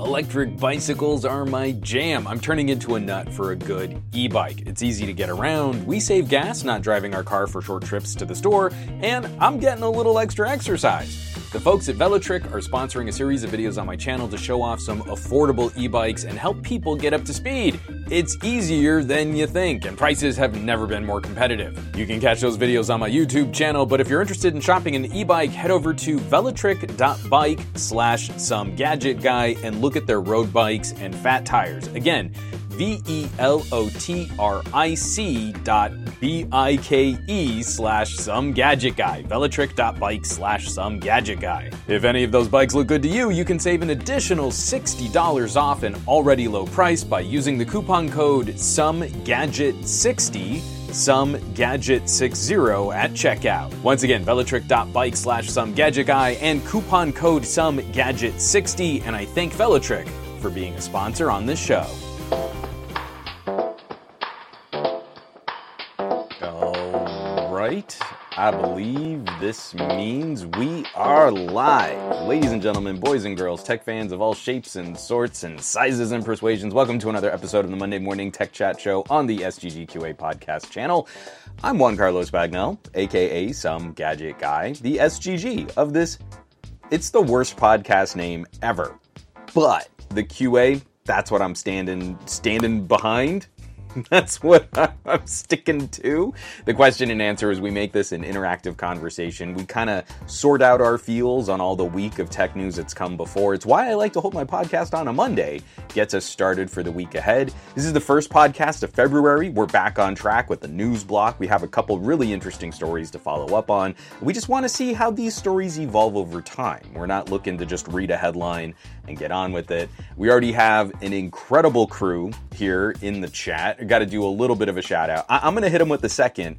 Electric bicycles are my jam. I'm turning into a nut for a good e-bike. It's easy to get around, we save gas not driving our car for short trips to the store, and I'm getting a little extra exercise. The folks at Velotric are sponsoring a series of videos on my channel to show off some affordable e-bikes and help people get up to speed. It's easier than you think, and prices have never been more competitive. You can catch those videos on my YouTube channel, but if you're interested in shopping an e-bike, head over to velotric.bike/somegadgetguy and look at their road bikes and fat tires. Again, velotric.bike/somegadgetguy. Velotric.bike/somegadgetguy. If any of those bikes look good to you, you can save an additional $60 off an already low price by using the coupon code SOMEGADGET60. SomeGadget60 at checkout. Once again, velotric.bike/somegadgetguy and coupon code SomeGadget60, and I thank Velotric for being a sponsor on this show. All right, I believe this means we are live. Ladies and gentlemen, boys and girls, tech fans of all shapes and sorts and sizes and persuasions, welcome to another episode of the Monday Morning Tech Chat Show on the SGGQA podcast channel. I'm Juan Carlos Bagnell, aka Some Gadget Guy, the SGG of this. It's the worst podcast name ever, but the QA, that's what I'm standing behind. That's what I'm sticking to. The question and answer is we make this an interactive conversation. We kind of sort out our feels on all the week of tech news that's come before. It's why I like to hold my podcast on a Monday. Gets us started for the week ahead. This is the first podcast of February. We're back on track with the news block. We have a couple really interesting stories to follow up on. We just want to see how these stories evolve over time. We're not looking to just read a headline and get on with it. We already have an incredible crew here in the chat. Got to do a little bit of a shout out. I'm going to hit them with the second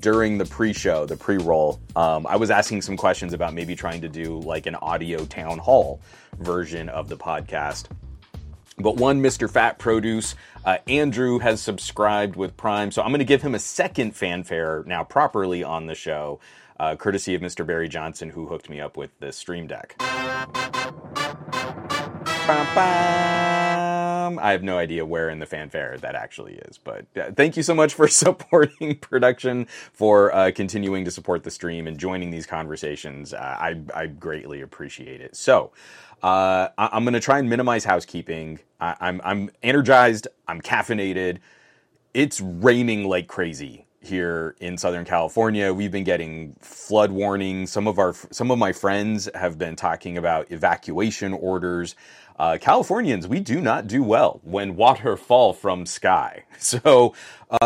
during the pre-show, the pre-roll. I was asking some questions about maybe trying to do like an audio town hall version of the podcast. But one Mr. Fat Produce, Andrew has subscribed with Prime. So I'm going to give him a second fanfare now properly on the show, courtesy of Mr. Barry Johnson, who hooked me up with the Stream Deck. I have no idea where in the fanfare that actually is, but thank you so much for supporting production, for continuing to support the stream and joining these conversations. I greatly appreciate it. So I'm going to try and minimize housekeeping. I'm energized. I'm caffeinated. It's raining like crazy here in Southern California. We've been getting flood warnings. Some of my friends have been talking about evacuation orders. Californians, we do not do well when water fall from sky. So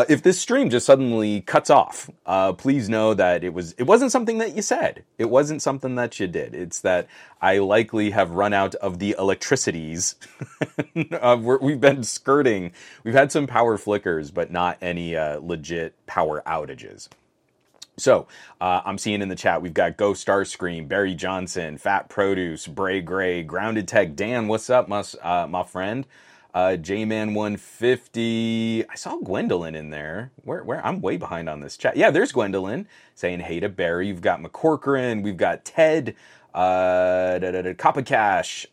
if this stream just suddenly cuts off, please know that it wasn't something that you said. It wasn't something that you did. It's that I likely have run out of the electricities. We've been skirting. We've had some power flickers, but not any legit power outages. So I'm seeing in the chat, we've got Go Starscream, Barry Johnson, Fat Produce, Bray Gray, Grounded Tech, Dan, what's up, my friend? J-Man150, I saw Gwendolyn in there. Where? I'm way behind on this chat. Yeah, there's Gwendolyn saying hey to Barry. You've got McCorcoran, we've got Ted, Coppacash.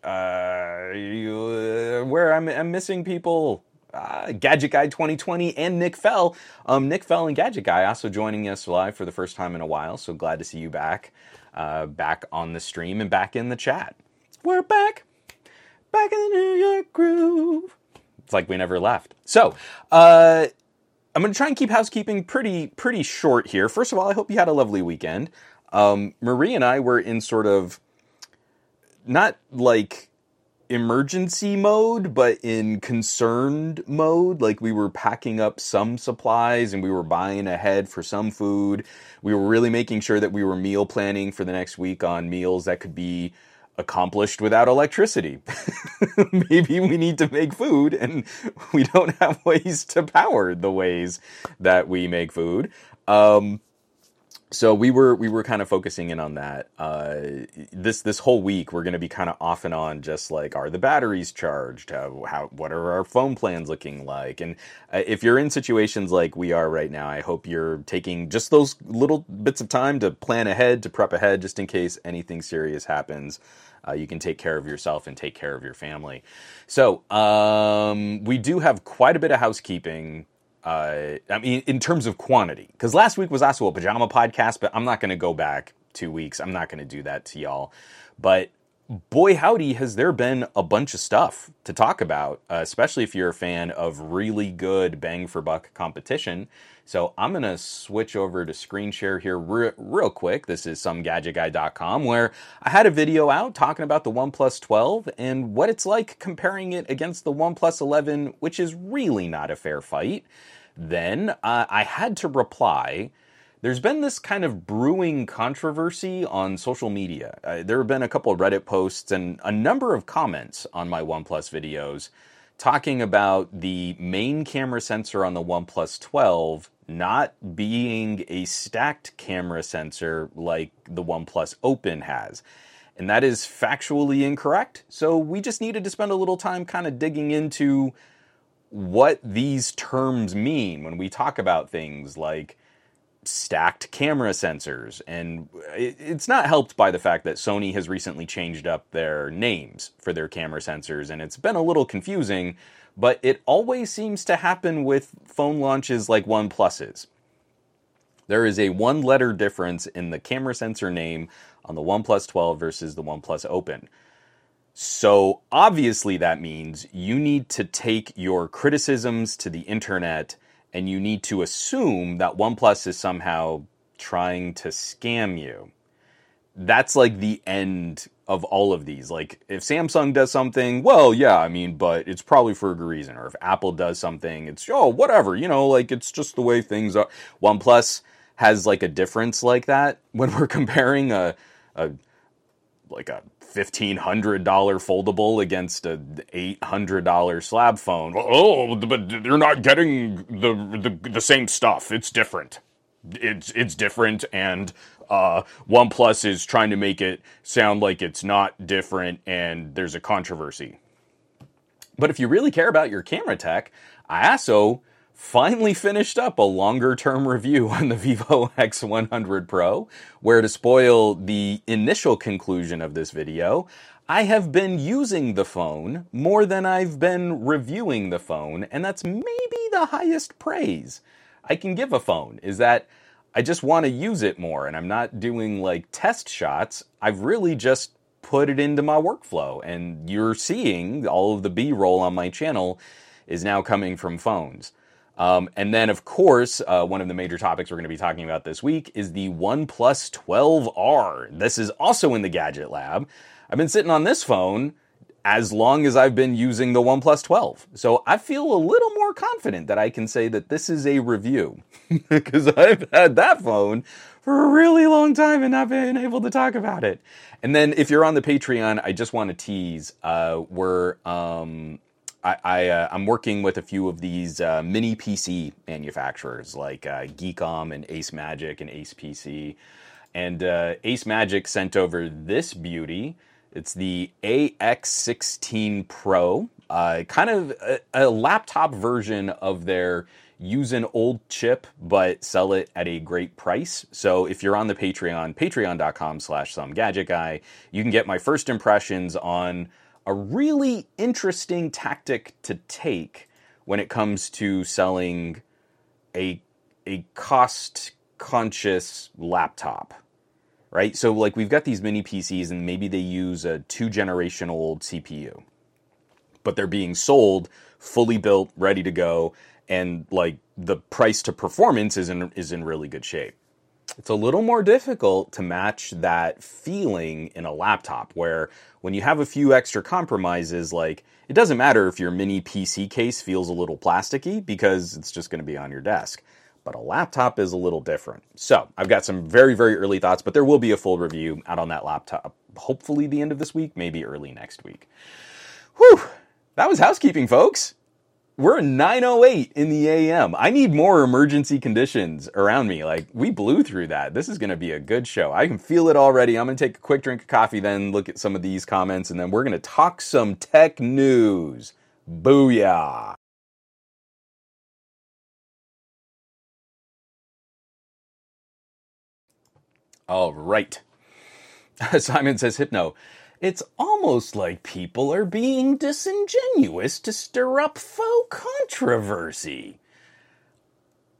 I'm missing people. Gadget Guy 2020 and Nick Fell. Nick Fell and Gadget Guy also joining us live for the first time in a while. So glad to see you back on the stream and back in the chat. We're back in the New York groove. It's like we never left. So I'm going to try and keep housekeeping pretty short here. First of all, I hope you had a lovely weekend. Marie and I were in sort of not like emergency mode, but in concerned mode. Like we were packing up some supplies and we were buying ahead for some food. We were really making sure that we were meal planning for the next week on meals that could be accomplished without electricity. Maybe we need to make food and we don't have ways to power the ways that we make food. So we were kind of focusing in on that. This whole week, we're going to be kind of off and on, just like, are the batteries charged? What are our phone plans looking like? And if you're in situations like we are right now, I hope you're taking just those little bits of time to plan ahead, to prep ahead, just in case anything serious happens. you can take care of yourself and take care of your family. So we do have quite a bit of housekeeping. I mean, in terms of quantity, because last week was also a pajama podcast, but I'm not going to go back 2 weeks. I'm not going to do that to y'all. But boy, howdy, has there been a bunch of stuff to talk about, especially if you're a fan of really good bang for buck competition. So I'm going to switch over to screen share here real quick. This is somegadgetguy.com, where I had a video out talking about the OnePlus 12 and what it's like comparing it against the OnePlus 11, which is really not a fair fight. Then I had to reply. There's been this kind of brewing controversy on social media. There have been a couple of Reddit posts and a number of comments on my OnePlus videos talking about the main camera sensor on the OnePlus 12 not being a stacked camera sensor like the OnePlus Open has. And that is factually incorrect. So we just needed to spend a little time kind of digging into what these terms mean when we talk about things like stacked camera sensors, and it's not helped by the fact that Sony has recently changed up their names for their camera sensors, and it's been a little confusing, but it always seems to happen with phone launches like OnePlus's. There is a one-letter difference in the camera sensor name on the OnePlus 12 versus the OnePlus Open. So obviously that means you need to take your criticisms to the internet, and you need to assume that OnePlus is somehow trying to scam you. That's like the end of all of these. Like, if Samsung does something, well, yeah, I mean, but it's probably for a good reason. Or if Apple does something, it's, oh, whatever, you know, like, it's just the way things are. OnePlus has, like, a difference like that when we're comparing a $1,500 foldable against an $800 slab phone. Oh, but you're not getting the same stuff. It's different. It's different, and OnePlus is trying to make it sound like it's not different, and there's a controversy. But if you really care about your camera tech, I also finally finished up a longer-term review on the Vivo X100 Pro, where, to spoil the initial conclusion of this video, I have been using the phone more than I've been reviewing the phone, and that's maybe the highest praise I can give a phone, is that I just want to use it more, and I'm not doing, like, test shots. I've really just put it into my workflow, and you're seeing all of the B-roll on my channel is now coming from phones. And then, of course, one of the major topics we're going to be talking about this week is the OnePlus 12R. This is also in the Gadget Lab. I've been sitting on this phone as long as I've been using the OnePlus 12. So I feel a little more confident that I can say that this is a review, because I've had that phone for a really long time and not been able to talk about it. And then if you're on the Patreon, I just want to tease, I'm working with a few of these mini PC manufacturers like Geekom and Ace Magic and Ace PC. And Ace Magic sent over this beauty. It's the AX16 Pro, kind of a laptop version of their use an old chip but sell it at a great price. So if you're on the Patreon, patreon.com/somegadgetguy, you can get my first impressions on a really interesting tactic to take when it comes to selling a cost-conscious laptop, right? So, like, we've got these mini PCs, and maybe they use a 2-generation-old CPU, but they're being sold fully built, ready to go, and, like, the price to performance is in really good shape. It's a little more difficult to match that feeling in a laptop, where when you have a few extra compromises, like, it doesn't matter if your mini PC case feels a little plasticky because it's just going to be on your desk. But a laptop is a little different. So I've got some very, very early thoughts, but there will be a full review out on that laptop, hopefully the end of this week, maybe early next week. Whew! That was housekeeping, folks. We're 9:08 in the AM. I need more emergency conditions around me. Like, we blew through that. This is going to be a good show. I can feel it already. I'm going to take a quick drink of coffee, then look at some of these comments, and then we're going to talk some tech news. Booyah. All right. Simon says, Hypno, It's almost like people are being disingenuous to stir up faux controversy.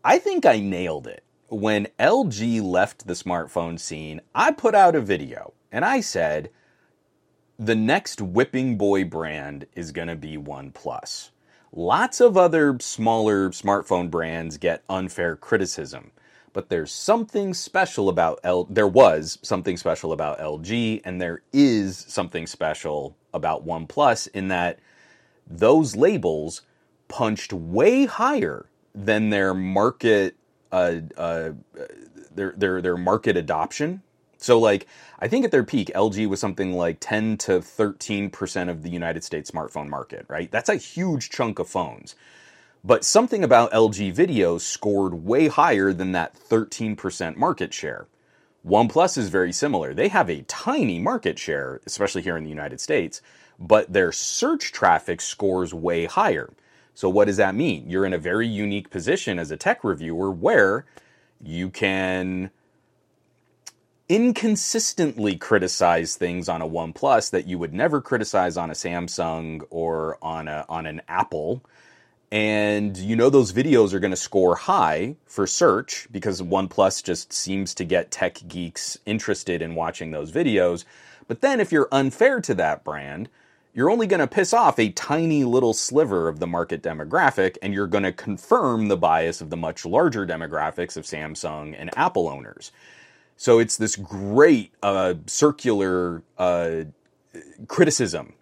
I think I nailed it. When LG left the smartphone scene, I put out a video and I said, the next whipping boy brand is going to be OnePlus. Lots of other smaller smartphone brands get unfair criticism, but there's something special about there was something special about LG, and there is something special about OnePlus in that those labels punched way higher than their market their market adoption. So, like, I think at their peak, LG was something like 10 to 13% of the United States smartphone market, right? That's a huge chunk of phones. But something about LG Video scored way higher than that 13% market share. OnePlus is very similar. They have a tiny market share, especially here in the United States, but their search traffic scores way higher. So what does that mean? You're in a very unique position as a tech reviewer where you can inconsistently criticize things on a OnePlus that you would never criticize on a Samsung or on an Apple. And you know those videos are going to score high for search because OnePlus just seems to get tech geeks interested in watching those videos. But then if you're unfair to that brand, you're only going to piss off a tiny little sliver of the market demographic, and you're going to confirm the bias of the much larger demographics of Samsung and Apple owners. So it's this great circular criticism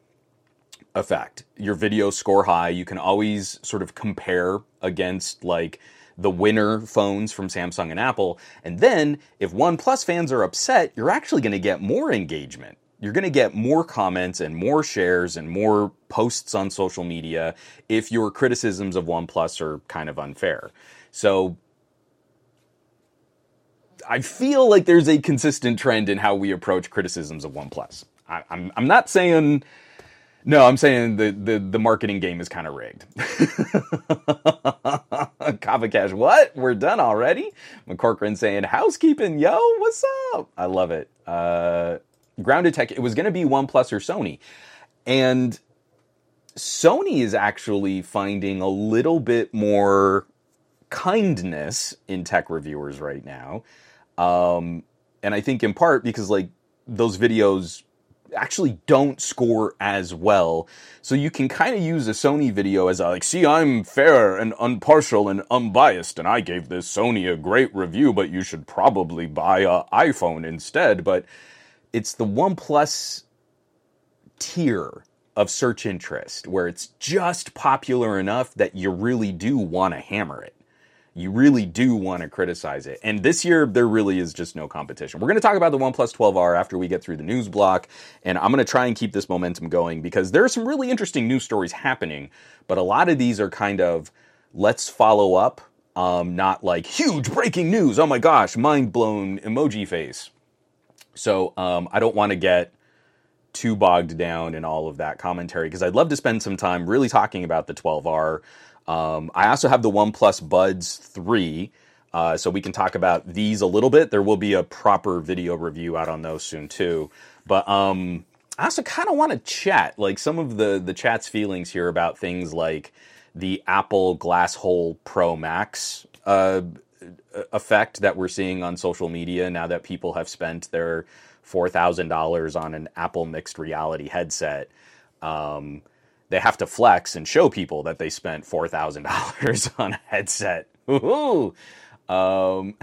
effect. Your videos score high. You can always sort of compare against like the winner phones from Samsung and Apple. And then if OnePlus fans are upset, you're actually going to get more engagement. You're going to get more comments and more shares and more posts on social media if your criticisms of OnePlus are kind of unfair. So I feel like there's a consistent trend in how we approach criticisms of OnePlus. I'm not saying... No, I'm saying the marketing game is kind of rigged. Kava Cash, what? We're done already? McCorcoran saying, housekeeping, yo, what's up? I love it. Grounded Tech, it was going to be OnePlus or Sony. And Sony is actually finding a little bit more kindness in tech reviewers right now. And I think in part because like those videos actually don't score as well. So you can kind of use a Sony video as a, like, see, I'm fair and impartial and unbiased, and I gave this Sony a great review, but you should probably buy an iPhone instead. But it's the OnePlus tier of search interest where it's just popular enough that you really do want to hammer it. You really do want to criticize it. And this year, there really is just no competition. We're going to talk about the OnePlus 12R after we get through the news block. And I'm going to try and keep this momentum going because there are some really interesting news stories happening. But a lot of these are kind of, let's follow up. Not like huge breaking news. Oh my gosh, mind blown emoji face. So I don't want to get too bogged down in all of that commentary because I'd love to spend some time really talking about the 12R. I also have the OnePlus Buds 3, so we can talk about these a little bit. There will be a proper video review out on those soon, too. But I also kind of want to chat, like, some of the chat's feelings here about things like the Apple Glass Hole Pro Max effect that we're seeing on social media now that people have spent their $4,000 on an Apple mixed reality headset. They have to flex and show people that they spent $4,000 on a headset. Ooh. Oh,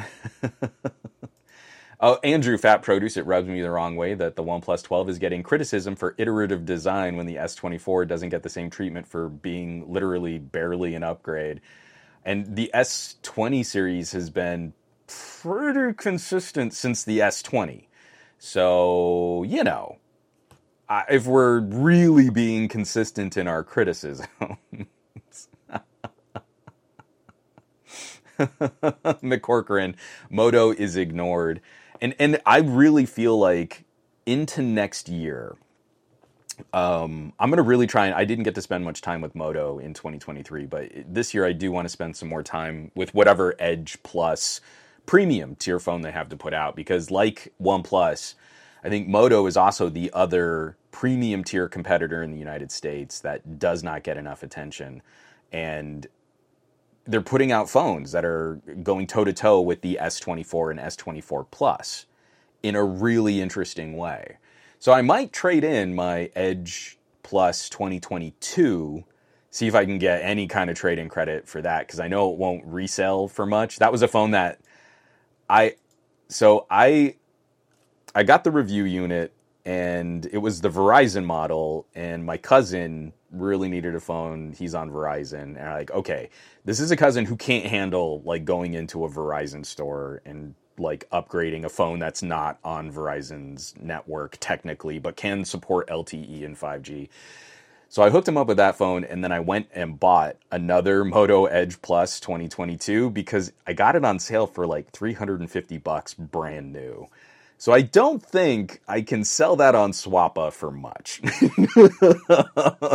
Andrew, Fat Produce, it rubs me the wrong way that the OnePlus 12 is getting criticism for iterative design when the S24 doesn't get the same treatment for being literally barely an upgrade. And the S20 series has been pretty consistent since the S20. So, you know. If we're really being consistent in our criticisms. McCorcoran, Moto is ignored. And I really feel like into next year, I'm going to really try, and I didn't get to spend much time with Moto in 2023, but this year I do want to spend some more time with whatever Edge Plus premium tier phone they have to put out, because like OnePlus, I think Moto is also the other premium tier competitor in the United States that does not get enough attention. And they're putting out phones that are going toe-to-toe with the S24 and S24 Plus in a really interesting way. So I might trade in my Edge Plus 2022, see if I can get any kind of trade-in credit for that, because I know it won't resell for much. That was a phone that I got the review unit, and it was the Verizon model, and my cousin really needed a phone. He's on Verizon, and I'm like, okay, this is a cousin who can't handle, like, going into a Verizon store and, like, upgrading a phone that's not on Verizon's network technically, but can support LTE and 5G. So I hooked him up with that phone, and then I went and bought another Moto Edge Plus 2022 because I got it on sale for like $350 brand new. So I don't think I can sell that on Swappa for much.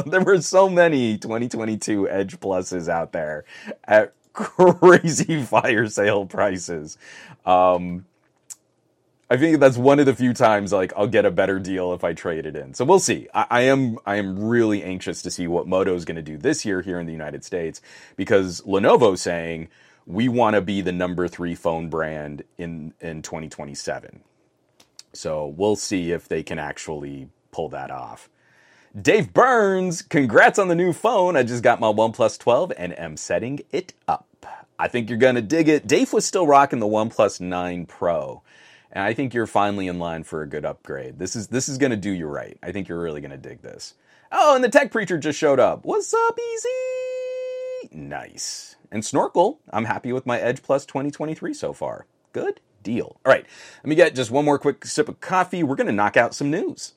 There were so many 2022 Edge Pluses out there at crazy fire sale prices. I think that's one of the few times, like, I'll get a better deal if I trade it in. So we'll see. I am really anxious to see what Moto is going to do this year here in the United States, because Lenovo's saying we want to be the number 3 phone brand in 2027. So we'll see if they can actually pull that off. Dave Burns, congrats on the new phone. I just got my OnePlus 12 and am setting it up. I think you're going to dig it. Dave was still rocking the OnePlus 9 Pro. And I think you're finally in line for a good upgrade. This is going to do you right. I think you're really going to dig this. Oh, and the tech preacher just showed up. What's up, Easy? Nice. And Snorkel, I'm happy with my Edge Plus 2023 so far. Good deal. All right, let me get just one more quick sip of coffee. We're going to knock out some news.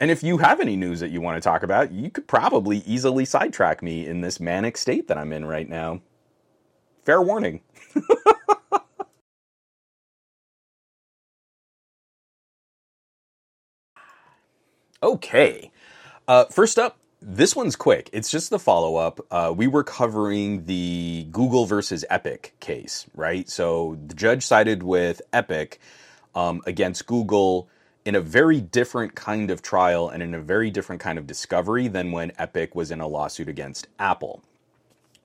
And if you have any news that you want to talk about, you could probably easily sidetrack me in this manic state that I'm in right now. Fair warning. Okay. First up, this one's quick. It's just the follow-up. We were covering the Google versus Epic case, right? So the judge sided with Epic against Google in a very different kind of trial and in a very different kind of discovery than when Epic was in a lawsuit against Apple.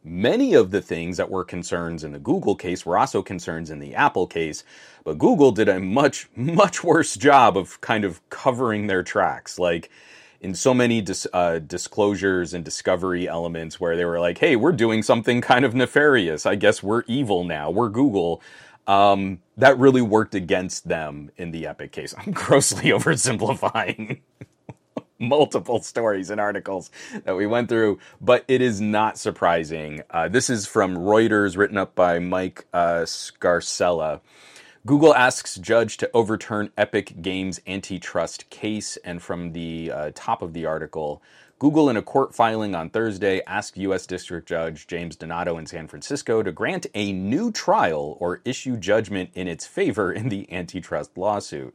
Many of the things that were concerns in the Google case were also concerns in the Apple case, but Google did a much, much worse job of kind of covering their tracks. Like, in so many disclosures and discovery elements where they were like, hey, we're doing something kind of nefarious. I guess we're evil now. We're Google. That really worked against them in the Epic case. I'm grossly oversimplifying multiple stories and articles that we went through, but it is not surprising. This is from Reuters, written up by Mike Scarsella. Google asks judge to overturn Epic Games antitrust case. And from the top of the article, Google, in a court filing on Thursday, asked U.S. District Judge James Donato in San Francisco to grant a new trial or issue judgment in its favor in the antitrust lawsuit.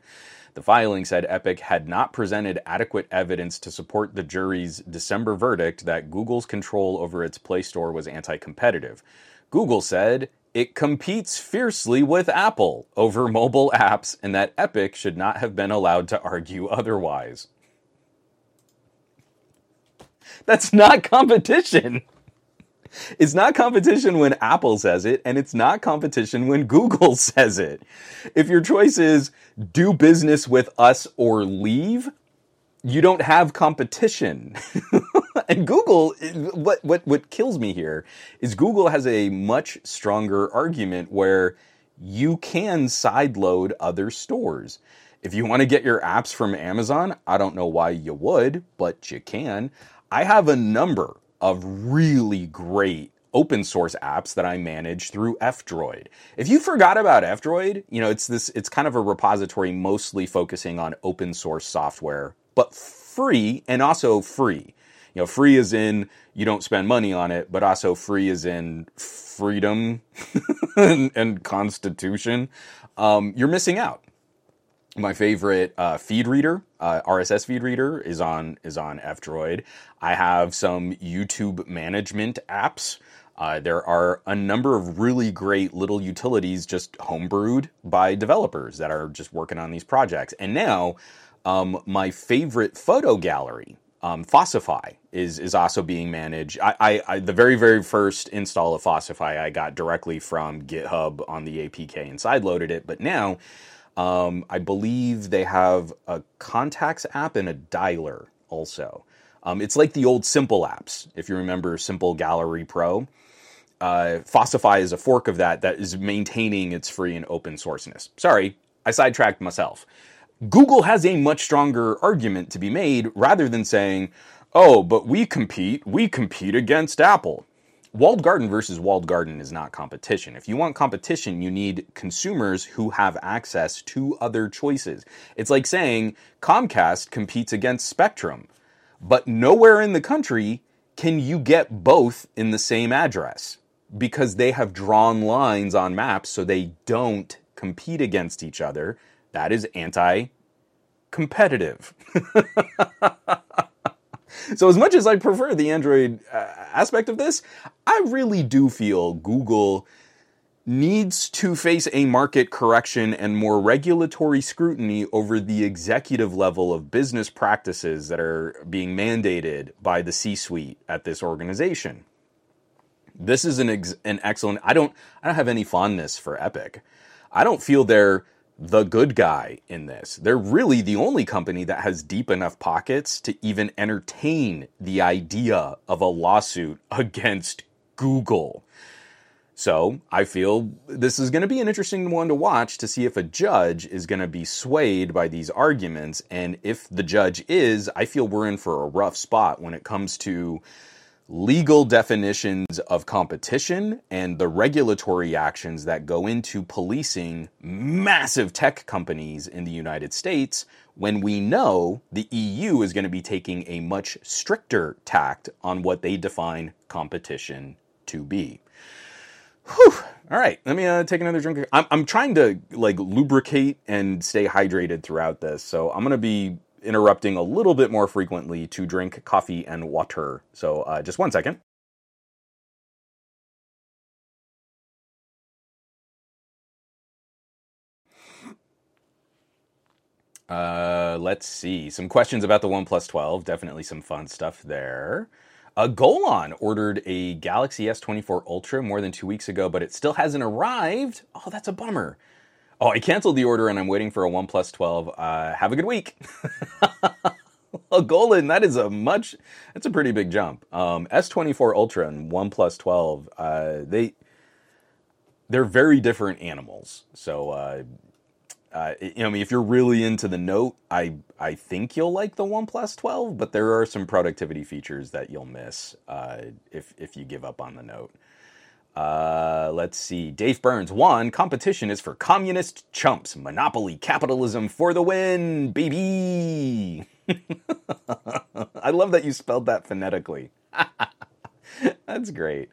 The filing said Epic had not presented adequate evidence to support the jury's December verdict that Google's control over its Play Store was anti-competitive. Google said it competes fiercely with Apple over mobile apps and that Epic should not have been allowed to argue otherwise. That's not competition. It's not competition when Apple says it, and it's not competition when Google says it. If your choice is do business with us or leave, you don't have competition. And Google, what kills me here is Google has a much stronger argument where you can sideload other stores. If you want to get your apps from Amazon, I don't know why you would, but you can. I have a number of really great open source apps that I manage through F-Droid. If you forgot about F-Droid, you know, it's kind of a repository mostly focusing on open source software, but free and also free. You know, free is in you don't spend money on it, but also free is in freedom and constitution. You're missing out. My favorite feed reader, RSS feed reader, is on F-Droid. I have some YouTube management apps. There are a number of really great little utilities just homebrewed by developers that are just working on these projects. And now, my favorite photo gallery, Fossil, is also being managed. I the very first install of Fossil I got directly from GitHub on the APK and sideloaded it. But now, I believe they have a contacts app and a dialer also. It's like the old Simple apps, if you remember Simple Gallery Pro. Fossil is a fork of that is maintaining its free and open sourceness. Sorry, I sidetracked myself. Google has a much stronger argument to be made rather than saying, oh, but we compete against Apple. Walled garden versus walled garden is not competition. If you want competition, you need consumers who have access to other choices. It's like saying Comcast competes against Spectrum, but nowhere in the country can you get both in the same address because they have drawn lines on maps so they don't compete against each other. That is anti-competitive. So as much as I prefer the Android aspect of this, I really do feel Google needs to face a market correction and more regulatory scrutiny over the executive level of business practices that are being mandated by the C-suite at this organization. This is an excellent... I don't have any fondness for Epic. I don't feel they're the good guy in this. They're really the only company that has deep enough pockets to even entertain the idea of a lawsuit against Google. So I feel this is going to be an interesting one to watch to see if a judge is going to be swayed by these arguments. And if the judge is, I feel we're in for a rough spot when it comes to legal definitions of competition and the regulatory actions that go into policing massive tech companies in the United States, when we know the EU is going to be taking a much stricter tact on what they define competition to be. Whew. All right, let me take another drink. I'm trying to lubricate and stay hydrated throughout this, so I'm going to be interrupting a little bit more frequently to drink coffee and water. So just one second. Let's see. Some questions about the OnePlus 12. Definitely some fun stuff there. Golan ordered a Galaxy S24 Ultra more than 2 weeks ago, but it still hasn't arrived. Oh, that's a bummer. Oh, I canceled the order and I'm waiting for a OnePlus 12. Have a good week. Well, Golan, that's a pretty big jump. S24 Ultra and OnePlus 12, they're very different animals. So, if you're really into the Note, I think you'll like the OnePlus 12, but there are some productivity features that you'll miss if you give up on the Note. Let's see. Dave Burns, one, competition is for communist chumps. Monopoly capitalism for the win, baby. I love that you spelled that phonetically. That's great.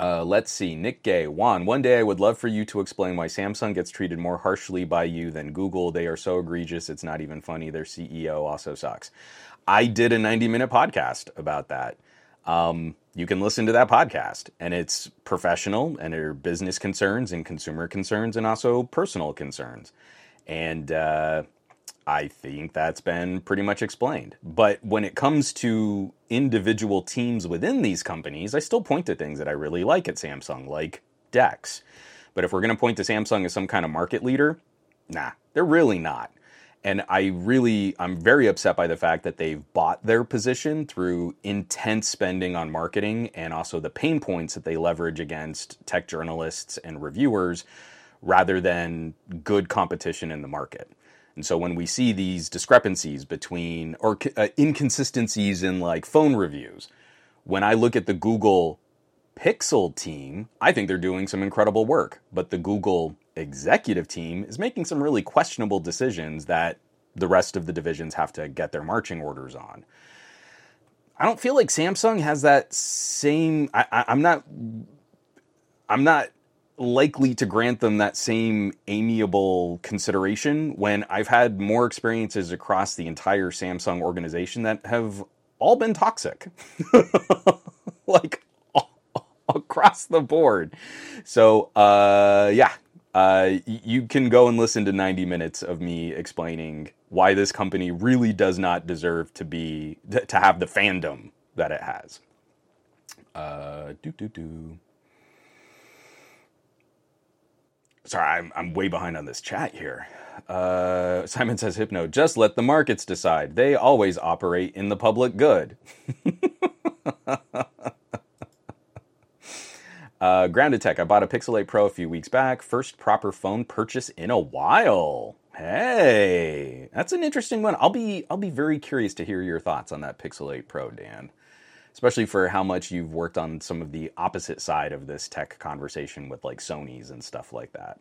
Let's see. Nick Gay, Juan, one day I would love for you to explain why Samsung gets treated more harshly by you than Google. They are so egregious, it's not even funny. Their CEO also sucks. I did a 90-minute podcast about that. You can listen to that podcast, and it's professional, and there are business concerns and consumer concerns and also personal concerns. And I think that's been pretty much explained. But when it comes to individual teams within these companies, I still point to things that I really like at Samsung, like DeX. But if we're going to point to Samsung as some kind of market leader, nah, they're really not. And I'm very upset by the fact that they've bought their position through intense spending on marketing and also the pain points that they leverage against tech journalists and reviewers rather than good competition in the market. And so when we see these discrepancies between or inconsistencies in phone reviews, when I look at the Google Pixel team, I think they're doing some incredible work. But the Google executive team is making some really questionable decisions that the rest of the divisions have to get their marching orders on. I don't feel like Samsung has that same... I'm not likely to grant them that same amiable consideration when I've had more experiences across the entire Samsung organization that have all been toxic. like across the board. So you can go and listen to 90 minutes of me explaining why this company really does not deserve to be to have the fandom that it has. Sorry, I'm way behind on this chat here. Simon says, Hypno, just let the markets decide. They always operate in the public good. Grounded Tech, I bought a Pixel 8 Pro a few weeks back. First proper phone purchase in a while. Hey, that's an interesting one. I'll be very curious to hear your thoughts on that Pixel 8 Pro, Dan. Especially for how much you've worked on some of the opposite side of this tech conversation with like Sony's and stuff like that.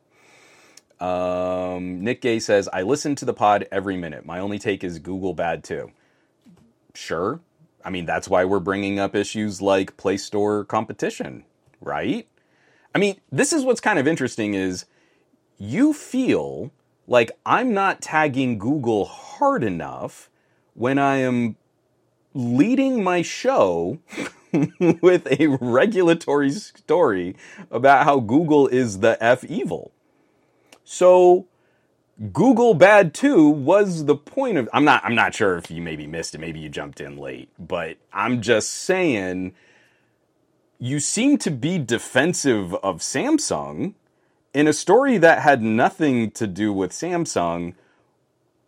Nick Gay says, I listen to the pod every minute. My only take is Google bad too. Sure. I mean, that's why we're bringing up issues like Play Store competition, right? I mean, this is what's kind of interesting is you feel like I'm not tagging Google hard enough when I am leading my show with a regulatory story about how Google is the F evil. So Google bad too was the point of, I'm not sure if you maybe missed it, maybe you jumped in late, but I'm just saying you seem to be defensive of Samsung in a story that had nothing to do with Samsung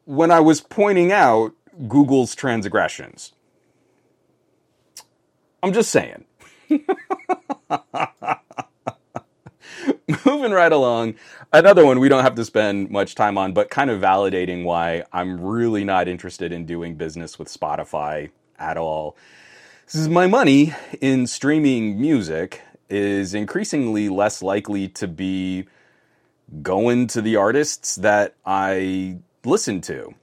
when I was pointing out Google's transgressions. I'm just saying. Moving right along, another one we don't have to spend much time on, but kind of validating why I'm really not interested in doing business with Spotify at all. This is my money in streaming music is increasingly less likely to be going to the artists that I listen to.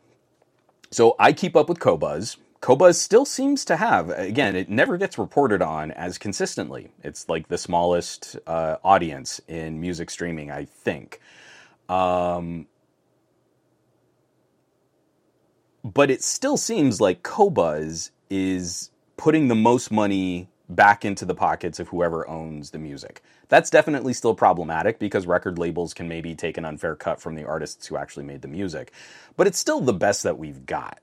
So I keep up with Qobuz. Qobuz still seems to have, again, it never gets reported on as consistently. It's like the smallest audience in music streaming, I think. But it still seems like Qobuz is putting the most money back into the pockets of whoever owns the music. That's definitely still problematic because record labels can maybe take an unfair cut from the artists who actually made the music. But it's still the best that we've got,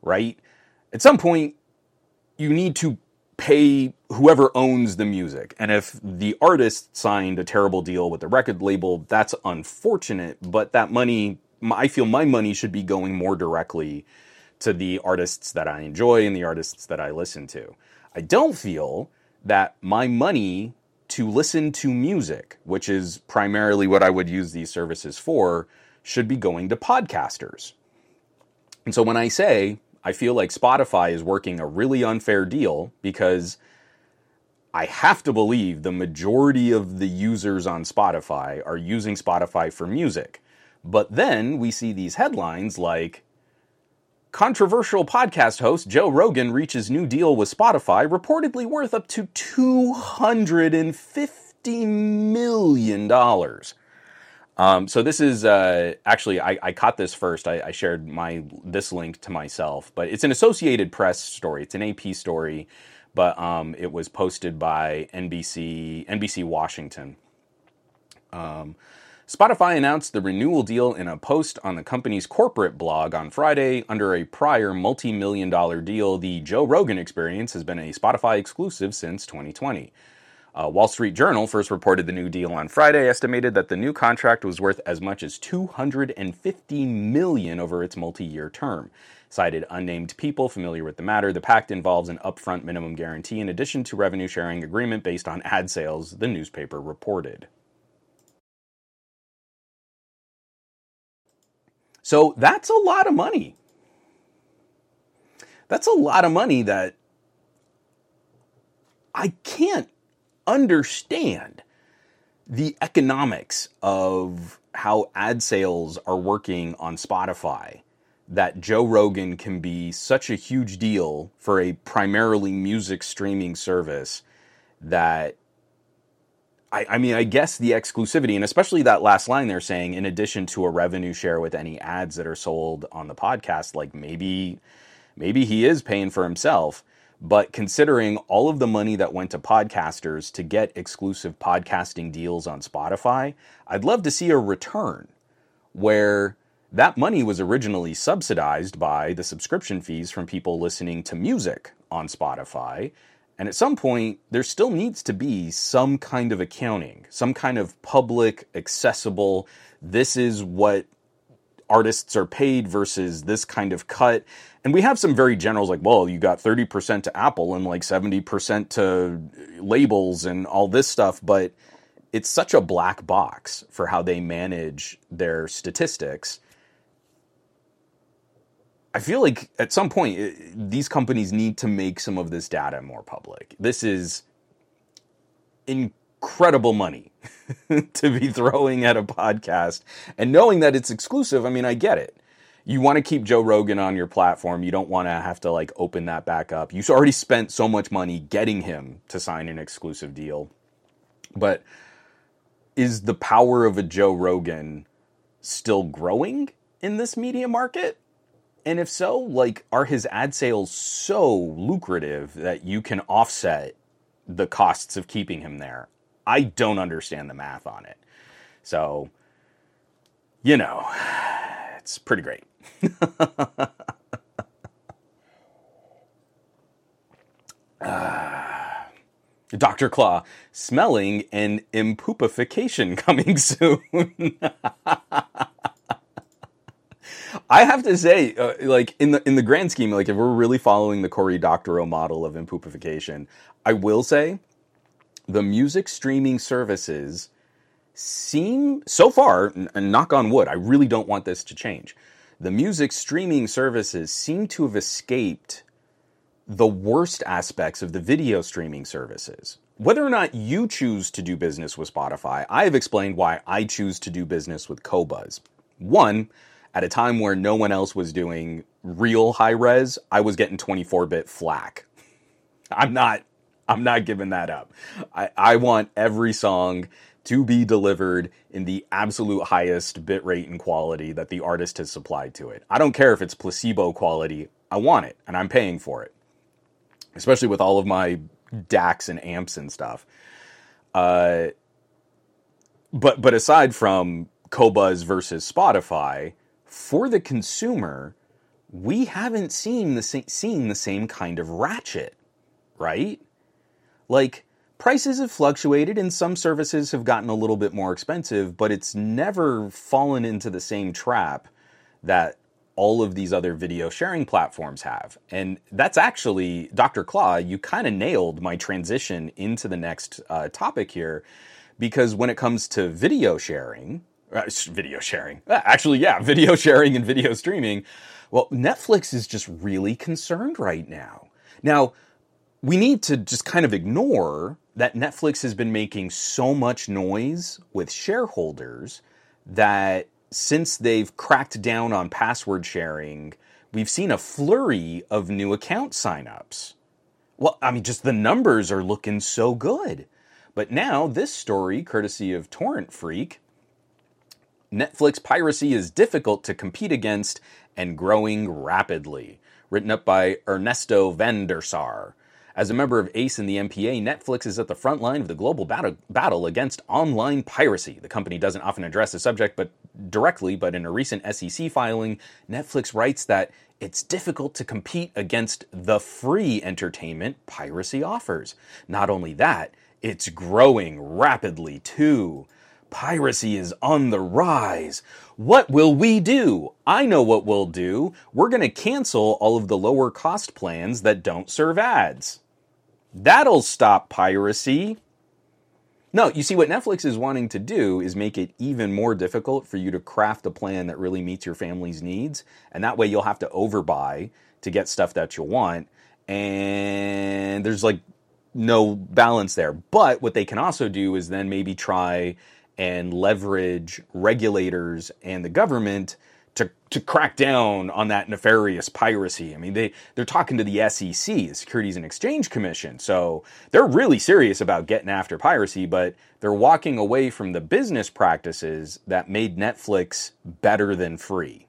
right? At some point, you need to pay whoever owns the music. And if the artist signed a terrible deal with the record label, that's unfortunate. But that money, I feel my money should be going more directly to the artists that I enjoy and the artists that I listen to. I don't feel that my money to listen to music, which is primarily what I would use these services for, should be going to podcasters. And so when I say I feel like Spotify is working a really unfair deal because I have to believe the majority of the users on Spotify are using Spotify for music. But then we see these headlines like, controversial podcast host Joe Rogan reaches new deal with Spotify, reportedly worth up to $250 million. So this is, actually, I caught this first. I shared this link to myself, but it's an Associated Press story. It's an AP story, but it was posted by NBC Washington. Spotify announced the renewal deal in a post on the company's corporate blog on Friday. Under a prior multi-million-dollar deal, the Joe Rogan Experience has been a Spotify exclusive since 2020. Wall Street Journal first reported the new deal on Friday, estimated that the new contract was worth as much as $250 million over its multi-year term. Cited unnamed people familiar with the matter, the pact involves an upfront minimum guarantee in addition to revenue-sharing agreement based on ad sales, the newspaper reported. So that's a lot of money. That's a lot of money that I can't understand the economics of how ad sales are working on Spotify, that Joe Rogan can be such a huge deal for a primarily music streaming service that I mean, I guess the exclusivity, and especially that last line they're saying, in addition to a revenue share with any ads that are sold on the podcast, like maybe he is paying for himself, But considering all of the money that went to podcasters to get exclusive podcasting deals on Spotify, I'd love to see a return where that money was originally subsidized by the subscription fees from people listening to music on Spotify. And at some point, there still needs to be some kind of accounting, some kind of public, accessible, this is what artists are paid versus this kind of cut. And we have some very generals like, well, you got 30% to Apple and like 70% to labels and all this stuff. But it's such a black box for how they manage their statistics. I feel like at some point, these companies need to make some of this data more public. This is incredible money to be throwing at a podcast. And knowing that it's exclusive, I mean, I get it. You want to keep Joe Rogan on your platform. You don't want to have to like open that back up. You already spent so much money getting him to sign an exclusive deal. But is the power of a Joe Rogan still growing in this media market? And if so, like, are his ad sales so lucrative that you can offset the costs of keeping him there? I don't understand the math on it. So, you know, it's pretty great. Dr. Claw, smelling and impoopification coming soon. I have to say, like, in the grand scheme, like, if we're really following the Cory Doctorow model of impoopification, I will say the music streaming services seem, so far, and knock on wood, I really don't want this to change, the music streaming services seem to have escaped the worst aspects of the video streaming services. Whether or not you choose to do business with Spotify, I have explained why I choose to do business with Qobuz. One, at a time where no one else was doing real high res, I was getting 24-bit FLAC. I'm not giving that up. I want every song to be delivered in the absolute highest bit rate and quality that the artist has supplied to it. I don't care if it's placebo quality. I want it, and I'm paying for it. Especially with all of my DACs and amps and stuff. But aside from Qobuz versus Spotify, for the consumer, we haven't seen the same kind of ratchet, right? Like, prices have fluctuated and some services have gotten a little bit more expensive, but it's never fallen into the same trap that all of these other video sharing platforms have. And that's actually, Dr. Claw, you kind of nailed my transition into the next topic here, because when it comes to video sharing and video streaming. Well, Netflix is just really concerned right now. Now, we need to just kind of ignore that Netflix has been making so much noise with shareholders that since they've cracked down on password sharing, we've seen a flurry of new account signups. Well, I mean, just the numbers are looking so good. But now this story, courtesy of Torrent Freak, Netflix piracy is difficult to compete against and growing rapidly. Written up by Ernesto van der Sar. As a member of ACE and the MPA, Netflix is at the front line of the global battle against online piracy. The company doesn't often address the subject directly, but in a recent SEC filing, Netflix writes that it's difficult to compete against the free entertainment piracy offers. Not only that, it's growing rapidly too. Piracy is on the rise. What will we do? I know what we'll do. We're going to cancel all of the lower cost plans that don't serve ads. That'll stop piracy. No, you see, what Netflix is wanting to do is make it even more difficult for you to craft a plan that really meets your family's needs. And that way you'll have to overbuy to get stuff that you want. And there's like no balance there. But what they can also do is then maybe try and leverage regulators and the government to crack down on that nefarious piracy. I mean, they're talking to the SEC, the Securities and Exchange Commission, so they're really serious about getting after piracy, but they're walking away from the business practices that made Netflix better than free.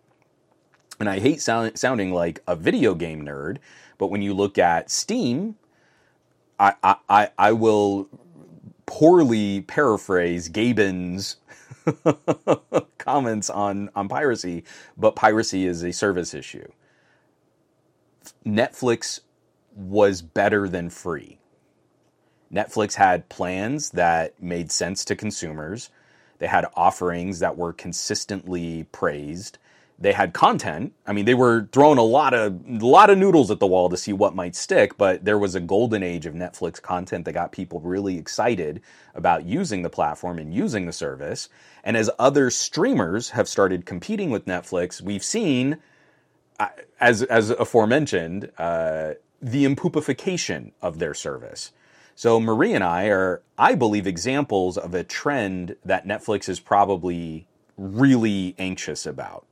And I hate sounding like a video game nerd, But when you look at Steam, I will poorly paraphrase Gaben's comments on piracy, but piracy is a service issue. Netflix was better than free. Netflix had plans that made sense to consumers. They had offerings that were consistently praised. They had content. I mean, they were throwing a lot of noodles at the wall to see what might stick, but there was a golden age of Netflix content that got people really excited about using the platform and using the service. And as other streamers have started competing with Netflix, we've seen, as aforementioned, the impoopification of their service. So Marie and I are, I believe, examples of a trend that Netflix is probably really anxious about.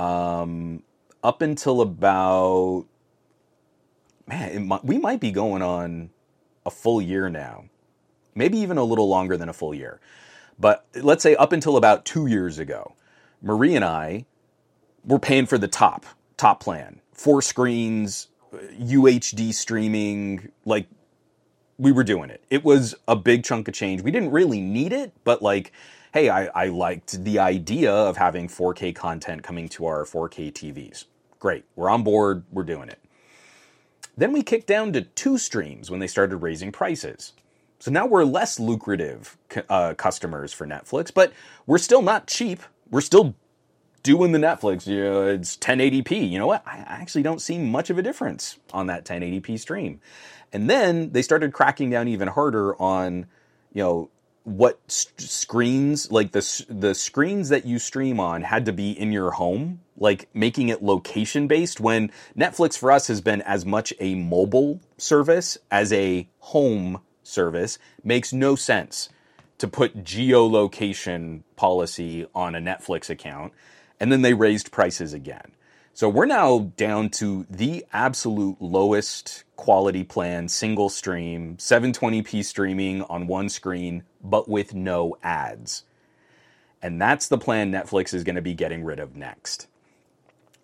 Up until about, we might be going on a full year now. Maybe even a little longer than a full year. But let's say up until about 2 years ago, Marie and I were paying for the top plan. 4 screens, UHD streaming, like, we were doing it. It was a big chunk of change. We didn't really need it, but like, hey, I liked the idea of having 4K content coming to our 4K TVs. Great. We're on board. We're doing it. Then we kicked down to 2 streams when they started raising prices. So now we're less lucrative customers for Netflix, but we're still not cheap. We're still doing the Netflix. You know, it's 1080p. You know what? I actually don't see much of a difference on that 1080p stream. And then they started cracking down even harder on, you know, what screens, like the screens that you stream on had to be in your home, like making it location-based, when Netflix for us has been as much a mobile service as a home service. Makes no sense to put geolocation policy on a Netflix account. And then they raised prices again. So we're now down to the absolute lowest quality plan, single stream, 720p streaming on 1 screen, but with no ads. And that's the plan Netflix is going to be getting rid of next.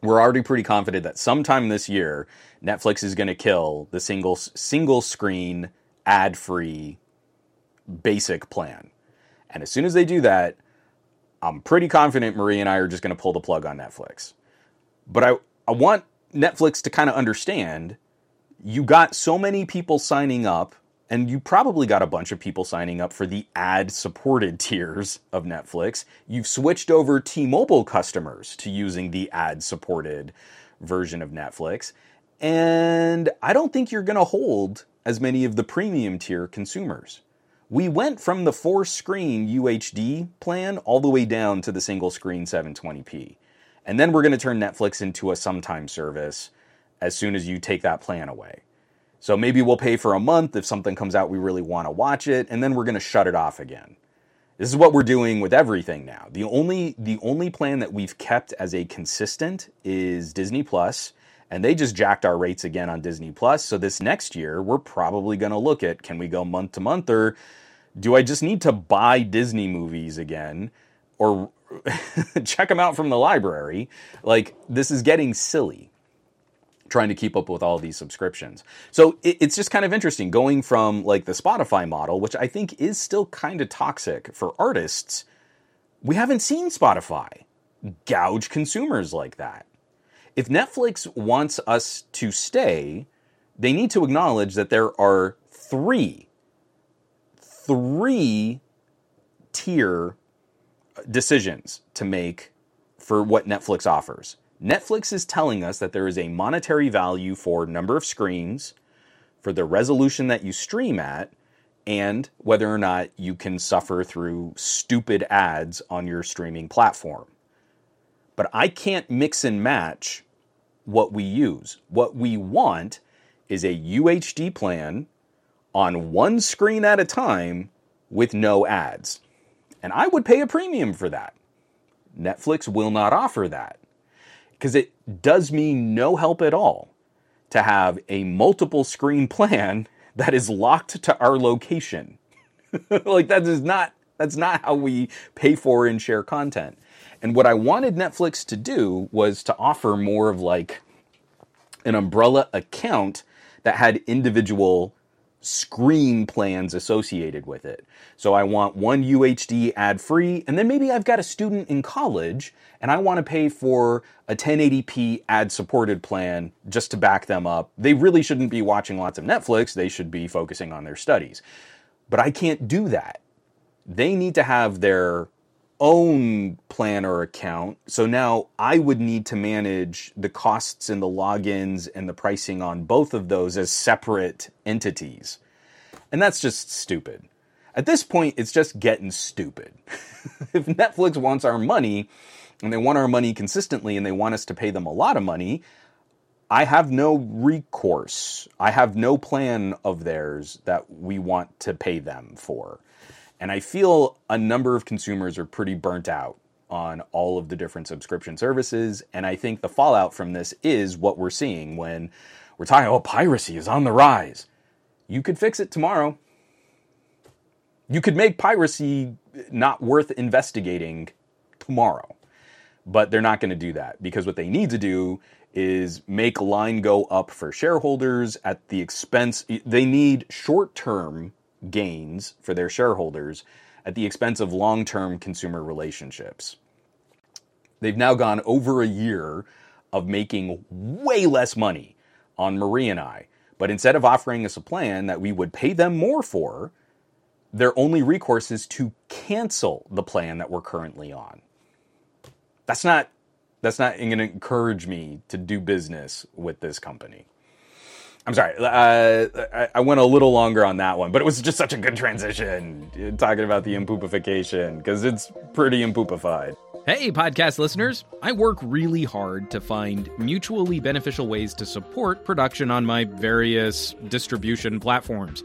We're already pretty confident that sometime this year, Netflix is going to kill the single screen, ad-free, basic plan. And as soon as they do that, I'm pretty confident Marie and I are just going to pull the plug on Netflix. But I want Netflix to kind of understand, you got so many people signing up, and you probably got a bunch of people signing up for the ad-supported tiers of Netflix. You've switched over T-Mobile customers to using the ad-supported version of Netflix. And I don't think you're going to hold as many of the premium tier consumers. We went from the 4-screen UHD plan all the way down to the single-screen 720p. And then we're going to turn Netflix into a sometime service as soon as you take that plan away. So maybe we'll pay for a month if something comes out we really want to watch it, and then we're going to shut it off again. This is what we're doing with everything now. The only plan that we've kept as a consistent is Disney Plus, and they just jacked our rates again on Disney Plus. So this next year, we're probably going to look at, can we go month to month, or do I just need to buy Disney movies again, or check them out from the library? Like, this is getting silly, trying to keep up with all these subscriptions. So it's just kind of interesting going from like the Spotify model, which I think is still kind of toxic for artists. We haven't seen Spotify gouge consumers like that. If Netflix wants us to stay, they need to acknowledge that there are three tier decisions to make for what Netflix offers. Netflix is telling us that there is a monetary value for number of screens, for the resolution that you stream at, and whether or not you can suffer through stupid ads on your streaming platform. But I can't mix and match what we use. What we want is a UHD plan on 1 screen at a time with no ads. And I would pay a premium for that. Netflix will not offer that, because it does me no help at all to have a multiple screen plan that is locked to our location. Like, that's not how we pay for and share content. And what I wanted Netflix to do was to offer more of like an umbrella account that had individual screen plans associated with it. So I want one UHD ad-free, and then maybe I've got a student in college and I want to pay for a 1080p ad-supported plan just to back them up. They really shouldn't be watching lots of Netflix. They should be focusing on their studies. But I can't do that. They need to have their own plan or account. So now I would need to manage the costs and the logins and the pricing on both of those as separate entities. And that's just stupid. At this point, it's just getting stupid. If Netflix wants our money, and they want our money consistently, and they want us to pay them a lot of money, I have no recourse. I have no plan of theirs that we want to pay them for. And I feel a number of consumers are pretty burnt out on all of the different subscription services. And I think the fallout from this is what we're seeing when we're talking, oh, piracy is on the rise. You could fix it tomorrow. You could make piracy not worth investigating tomorrow. But they're not going to do that, because what they need to do is make line go up for shareholders at the expense. They need short-term gains for their shareholders at the expense of long-term consumer relationships. They've now gone over a year of making way less money on Marie and I, but instead of offering us a plan that we would pay them more for, their only recourse is to cancel the plan that we're currently on. That's not going to encourage me to do business with this company. I'm sorry, I went a little longer on that one, but it was just such a good transition talking about the impoopification, because it's pretty impoopified. Hey, podcast listeners. I work really hard to find mutually beneficial ways to support production on my various distribution platforms.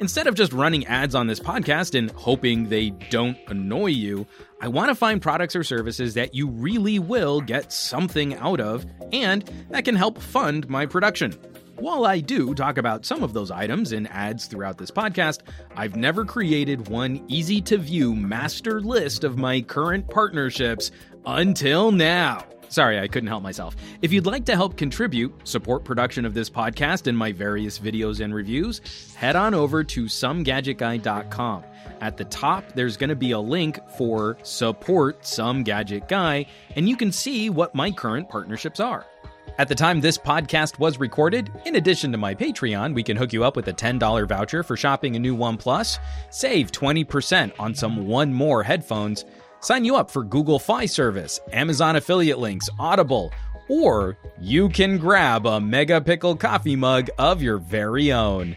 Instead of just running ads on this podcast and hoping they don't annoy you, I want to find products or services that you really will get something out of and that can help fund my production. While I do talk about some of those items in ads throughout this podcast, I've never created one easy-to-view master list of my current partnerships until now. Sorry, I couldn't help myself. If you'd like to help contribute, support production of this podcast and my various videos and reviews, head on over to somegadgetguy.com. At the top, there's going to be a link for Support Some Gadget Guy, and you can see what my current partnerships are. At the time this podcast was recorded, in addition to my Patreon, we can hook you up with a $10 voucher for shopping a new OnePlus, save 20% on some One More headphones, sign you up for Google Fi service, Amazon affiliate links, Audible, or you can grab a megapixel coffee mug of your very own.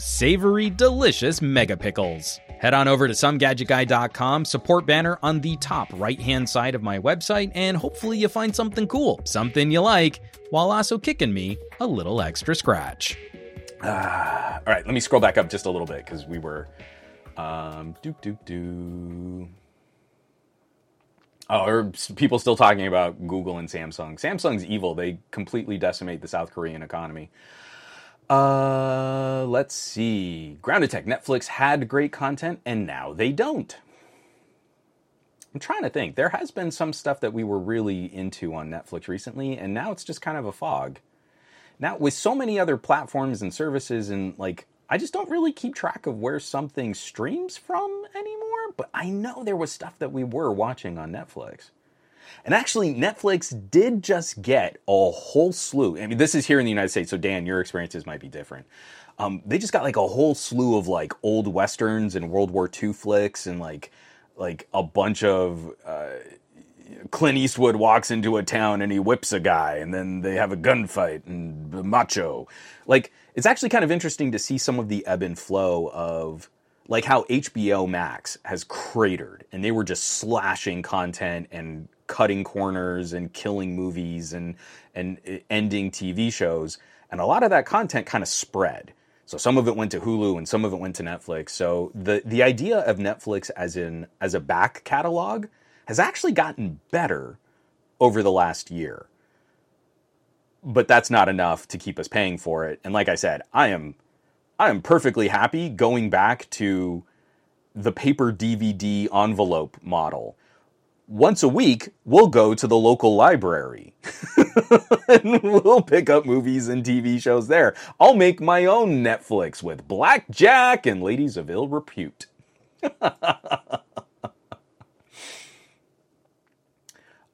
Savory, delicious megapickles. Head on over to somegadgetguy.com, support banner on the top right-hand side of my website, and hopefully you find something cool, something you like, while also kicking me a little extra scratch. All right, let me scroll back up just a little bit, because we were... Oh, are people still talking about Google and Samsung? Samsung's evil. They completely decimate the South Korean economy. Let's see. Grounded Tech. Netflix had great content, and now they don't. I'm trying to think. There has been some stuff that we were really into on Netflix recently, and now it's just kind of a fog. Now, with so many other platforms and services, and like, I just don't really keep track of where something streams from anymore, but I know there was stuff that we were watching on Netflix. And actually, Netflix did just get a whole slew. I mean, this is here in the United States, so Dan, your experiences might be different. They just got like a whole slew of like old Westerns and World War II flicks and like a bunch of Clint Eastwood walks into a town and he whips a guy and then they have a gunfight and macho. Like, it's actually kind of interesting to see some of the ebb and flow of like how HBO Max has cratered and they were just slashing content and cutting corners and killing movies and ending TV shows. And a lot of that content kind of spread. So some of it went to Hulu and some of it went to Netflix. So the idea of Netflix as a back catalog has actually gotten better over the last year. But that's not enough to keep us paying for it. And like I said, I am perfectly happy going back to the paper DVD envelope model, once a week, we'll go to the local library and we'll pick up movies and TV shows there. I'll make my own Netflix with blackjack and ladies of ill repute.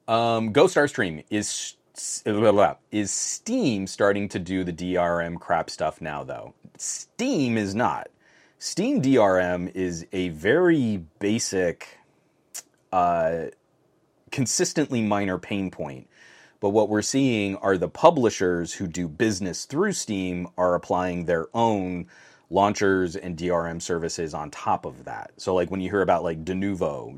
Go Starstream, is Steam starting to do the DRM crap stuff now, though? Steam is not. Steam DRM is a very basic, consistently minor pain point. But what we're seeing are the publishers who do business through Steam are applying their own launchers and DRM services on top of that. So like when you hear about like Danuvio,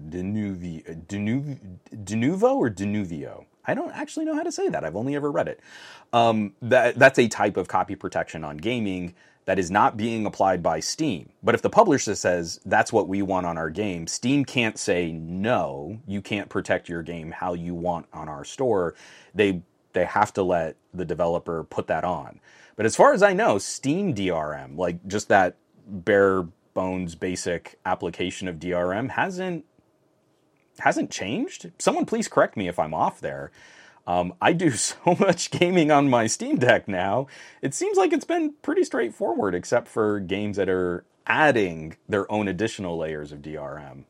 I don't actually know how to say that. I've only ever read it. That's a type of copy protection on gaming that is not being applied by Steam. But if the publisher says, that's what we want on our game, Steam can't say, no, you can't protect your game how you want on our store. They have to let the developer put that on. But as far as I know, Steam DRM, like just that bare bones basic application of DRM hasn't changed. Someone please correct me if I'm off there. I do so much gaming on my Steam Deck now. It seems like it's been pretty straightforward, except for games that are adding their own additional layers of DRM.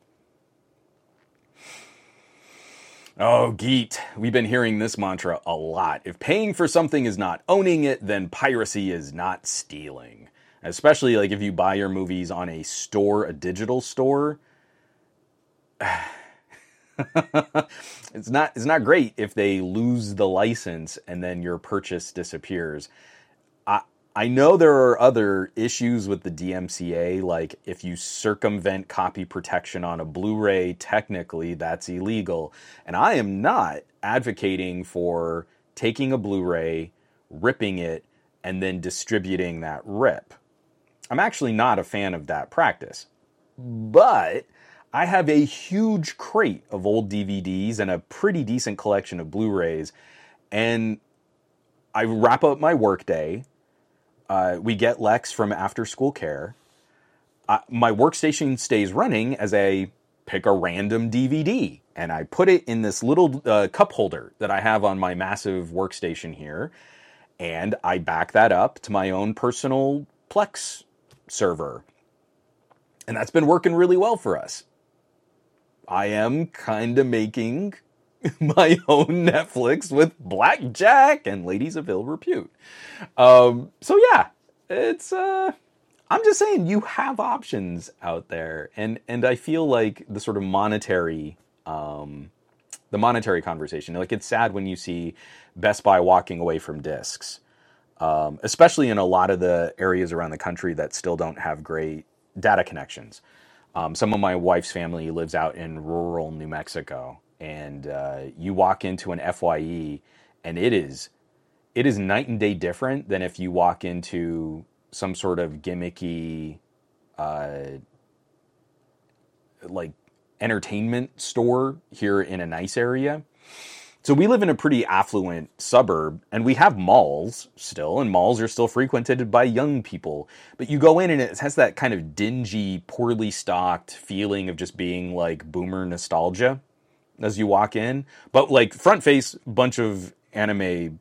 Oh, Geet, we've been hearing this mantra a lot. If paying for something is not owning it, then piracy is not stealing. Especially like if you buy your movies on a store, a digital store. It's not great if they lose the license and then your purchase disappears. I know there are other issues with the DMCA, like if you circumvent copy protection on a Blu-ray, technically that's illegal. And I am not advocating for taking a Blu-ray, ripping it, and then distributing that rip. I'm actually not a fan of that practice. But I have a huge crate of old DVDs and a pretty decent collection of Blu-rays, and I wrap up my workday. We get Lex from After School Care. My workstation stays running as I pick a random DVD, and I put it in this little cup holder that I have on my massive workstation here, and I back that up to my own personal Plex server. And that's been working really well for us. I am kind of making my own Netflix with blackjack and ladies of ill repute. So yeah, it's, I'm just saying you have options out there. And I feel like the sort of monetary, the monetary conversation, like it's sad when you see Best Buy walking away from discs, especially in a lot of the areas around the country that still don't have great data connections. Some of my wife's family lives out in rural New Mexico, and you walk into an FYE, and it is night and day different than if you walk into some sort of gimmicky, like entertainment store here in a nice area. So we live in a pretty affluent suburb, and we have malls still, and malls are still frequented by young people. But you go in, and it has that kind of dingy, poorly stocked feeling of just being like boomer nostalgia as you walk in. But like front face, bunch of anime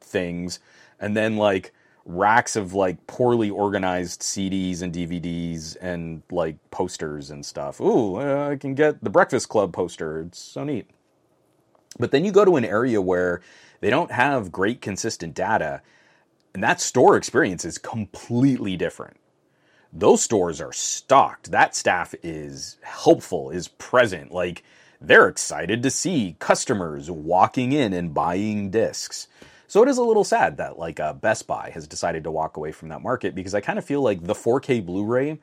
things, and then like racks of like poorly organized CDs and DVDs and like posters and stuff. Ooh, I can get the Breakfast Club poster. It's so neat. But then you go to an area where they don't have great consistent data, and that store experience is completely different. Those stores are stocked. That staff is helpful, is present. Like, they're excited to see customers walking in and buying discs. So it is a little sad that, like, Best Buy has decided to walk away from that market, because I kind of feel like the 4K Blu-ray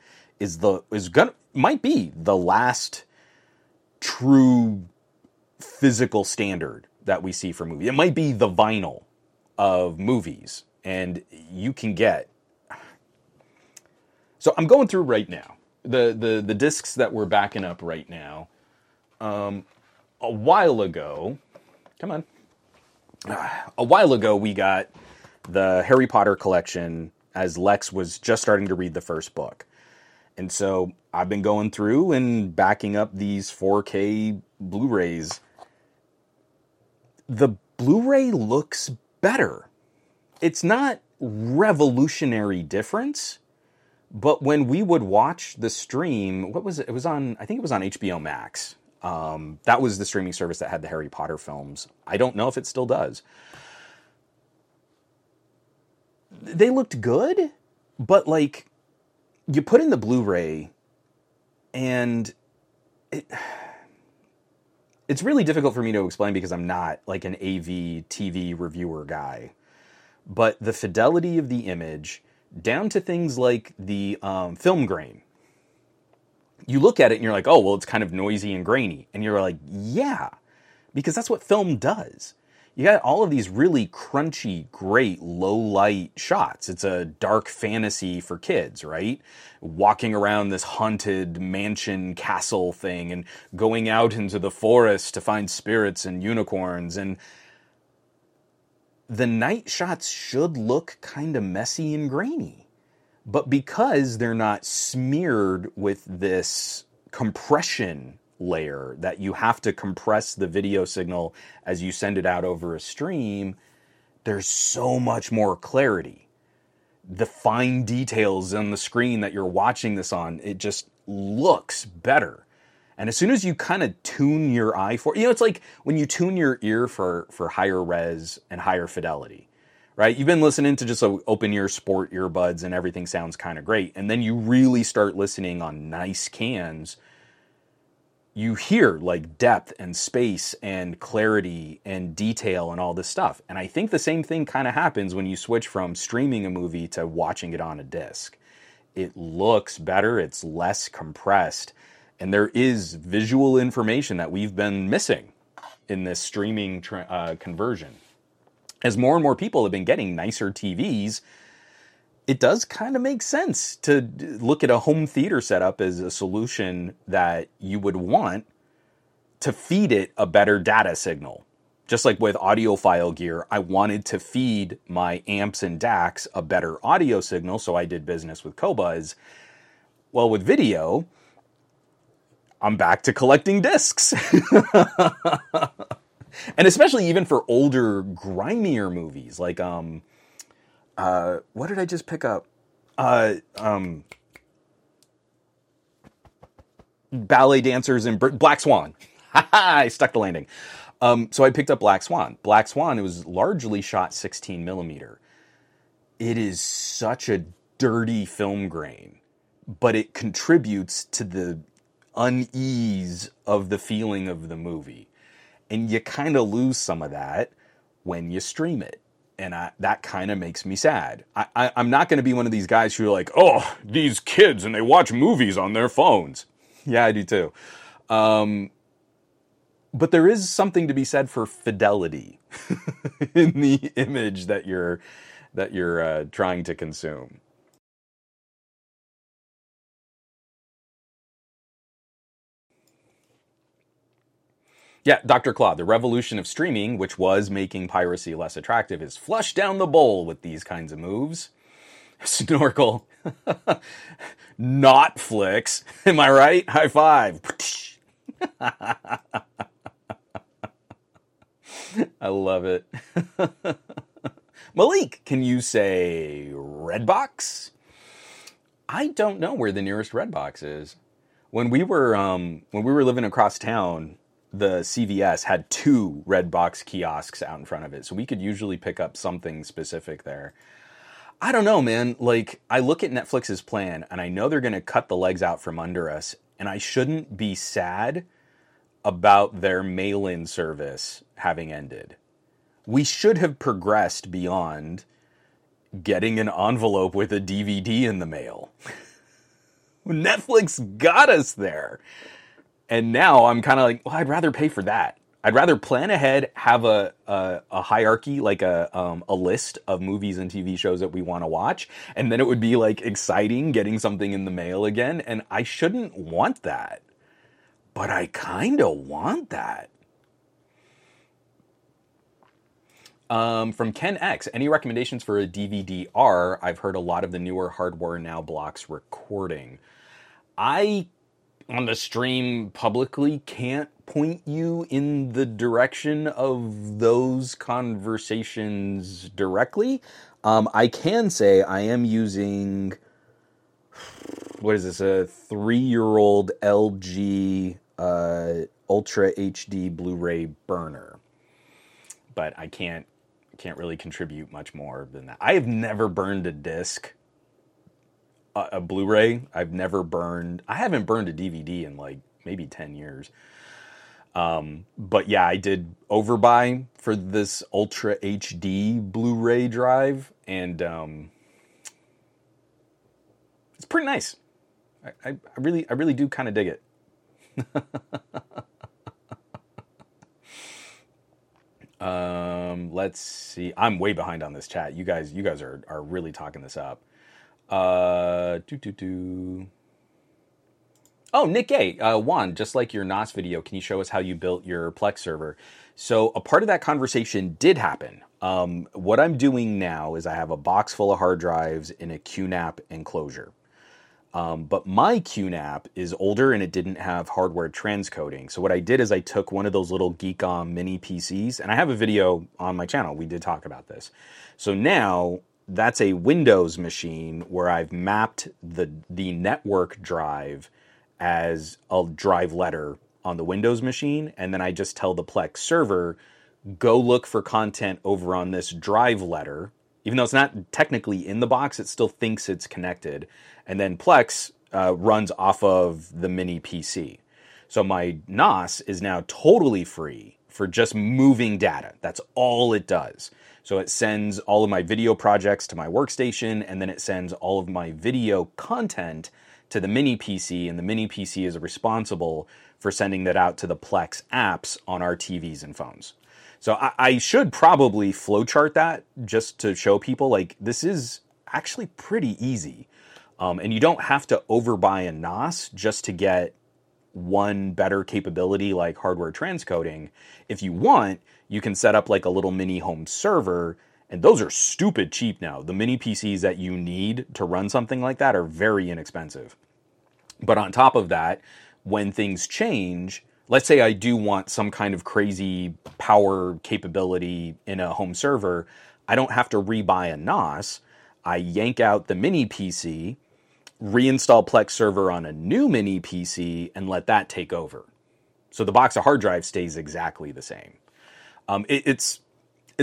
might be the last true physical standard that we see for movies. It might be the vinyl of movies, and you can get. So I'm going through right now the discs that we're backing up right now. A while ago we got the Harry Potter collection as Lex was just starting to read the first book, And so I've been going through and backing up these 4K Blu-rays. The Blu-ray looks better. It's not revolutionary difference, but when we would watch the stream, what was it? It was on, I think it was on HBO Max. That was the streaming service that had the Harry Potter films. I don't know if it still does. They looked good, but like, you put in the Blu-ray, and it's really difficult for me to explain because I'm not like an AV TV reviewer guy. But the fidelity of the image, down to things like the film grain, you look at it and you're like, oh, well, it's kind of noisy and grainy. And you're like, yeah, because that's what film does. You got all of these really crunchy, great, low-light shots. It's a dark fantasy for kids, right? Walking around this haunted mansion castle thing and going out into the forest to find spirits and unicorns. And the night shots should look kind of messy and grainy. But because they're not smeared with this compression layer that you have to compress the video signal as you send it out over a stream, there's so much more clarity. The fine details on the screen that you're watching this on, it just looks better. And as soon as you kind of tune your eye for, you know, it's like when you tune your ear for higher res and higher fidelity, right? You've been listening to just open ear sport earbuds and everything sounds kind of great. And then you really start listening on nice cans. You hear like depth and space and clarity and detail and all this stuff. And I think the same thing kind of happens when you switch from streaming a movie to watching it on a disc. It looks better, it's less compressed, and there is visual information that we've been missing in this streaming conversion. As more and more people have been getting nicer TVs, it does kind of make sense to look at a home theater setup as a solution that you would want to feed it a better data signal. Just like with audiophile gear, I wanted to feed my amps and DACs a better audio signal, so I did business with Qobuz. Well, with video, I'm back to collecting discs. And especially even for older, grimier movies, like, what did I just pick up? Ballet dancers and Black Swan. I stuck the landing. So I picked up Black Swan. Black Swan, it was largely shot 16 millimeter. It is such a dirty film grain, but it contributes to the unease of the feeling of the movie. And you kind of lose some of that when you stream it. And that kind of makes me sad. I'm not going to be one of these guys who are like, oh, these kids and they watch movies on their phones. Yeah, I do too. But there is something to be said for fidelity in the image that you're trying to consume. Yeah, Dr. Claw, the revolution of streaming, which was making piracy less attractive, is flushed down the bowl with these kinds of moves. Snorkel. Notflix. Am I right? High five. I love it. Malik, can you say Redbox? I don't know where the nearest Redbox is. When we were living across town, the CVS had 2 Redbox kiosks out in front of it, so we could usually pick up something specific there. I don't know, man. Like, I look at Netflix's plan, and I know they're going to cut the legs out from under us, and I shouldn't be sad about their mail-in service having ended. We should have progressed beyond getting an envelope with a DVD in the mail. Netflix got us there. And now I'm kind of like, well, I'd rather pay for that. I'd rather plan ahead, have a hierarchy, like a list of movies and TV shows that we want to watch. And then it would be like exciting getting something in the mail again. And I shouldn't want that. But I kind of want that. From Ken X, any recommendations for a DVD-R? I've heard a lot of the newer hardware now blocks recording. I, on the stream publicly, can't point you in the direction of those conversations directly. I can say I am using, a 3-year-old LG Ultra HD Blu-ray burner. But I can't really contribute much more than that. I have never burned a disc, a Blu-ray. I haven't burned a DVD in like maybe 10 years. But yeah, I did overbuy for this Ultra HD Blu-ray drive, and it's pretty nice. I really do kind of dig it. Let's see. I'm way behind on this chat. You guys are really talking this up. Oh, Nick A. Juan, just like your NOS video, can you show us how you built your Plex server? So a part of that conversation did happen. What I'm doing now is I have a box full of hard drives in a QNAP enclosure. But my QNAP is older and it didn't have hardware transcoding. So what I did is I took one of those little Geekon mini PCs, and I have a video on my channel. We did talk about this. So now that's a Windows machine where I've mapped the network drive as a drive letter on the Windows machine, and then I just tell the Plex server, go look for content over on this drive letter. Even though it's not technically in the box, it still thinks it's connected. And then Plex runs off of the mini PC. So my NOS is now totally free for just moving data. That's all it does. So it sends all of my video projects to my workstation, and then it sends all of my video content to the mini PC, and the mini PC is responsible for sending that out to the Plex apps on our TVs and phones. So I should probably flowchart that just to show people, like, this is actually pretty easy. And you don't have to overbuy a NOS just to get one better capability like hardware transcoding. If you want, you can set up like a little mini home server, and those are stupid cheap now. The mini PCs that you need to run something like that are very inexpensive. But on top of that, when things change, let's say I do want some kind of crazy power capability in a home server, I don't have to rebuy a NOS. I yank out the mini PC, reinstall Plex server on a new mini PC, and let that take over. So the box of hard drives stays exactly the same. It's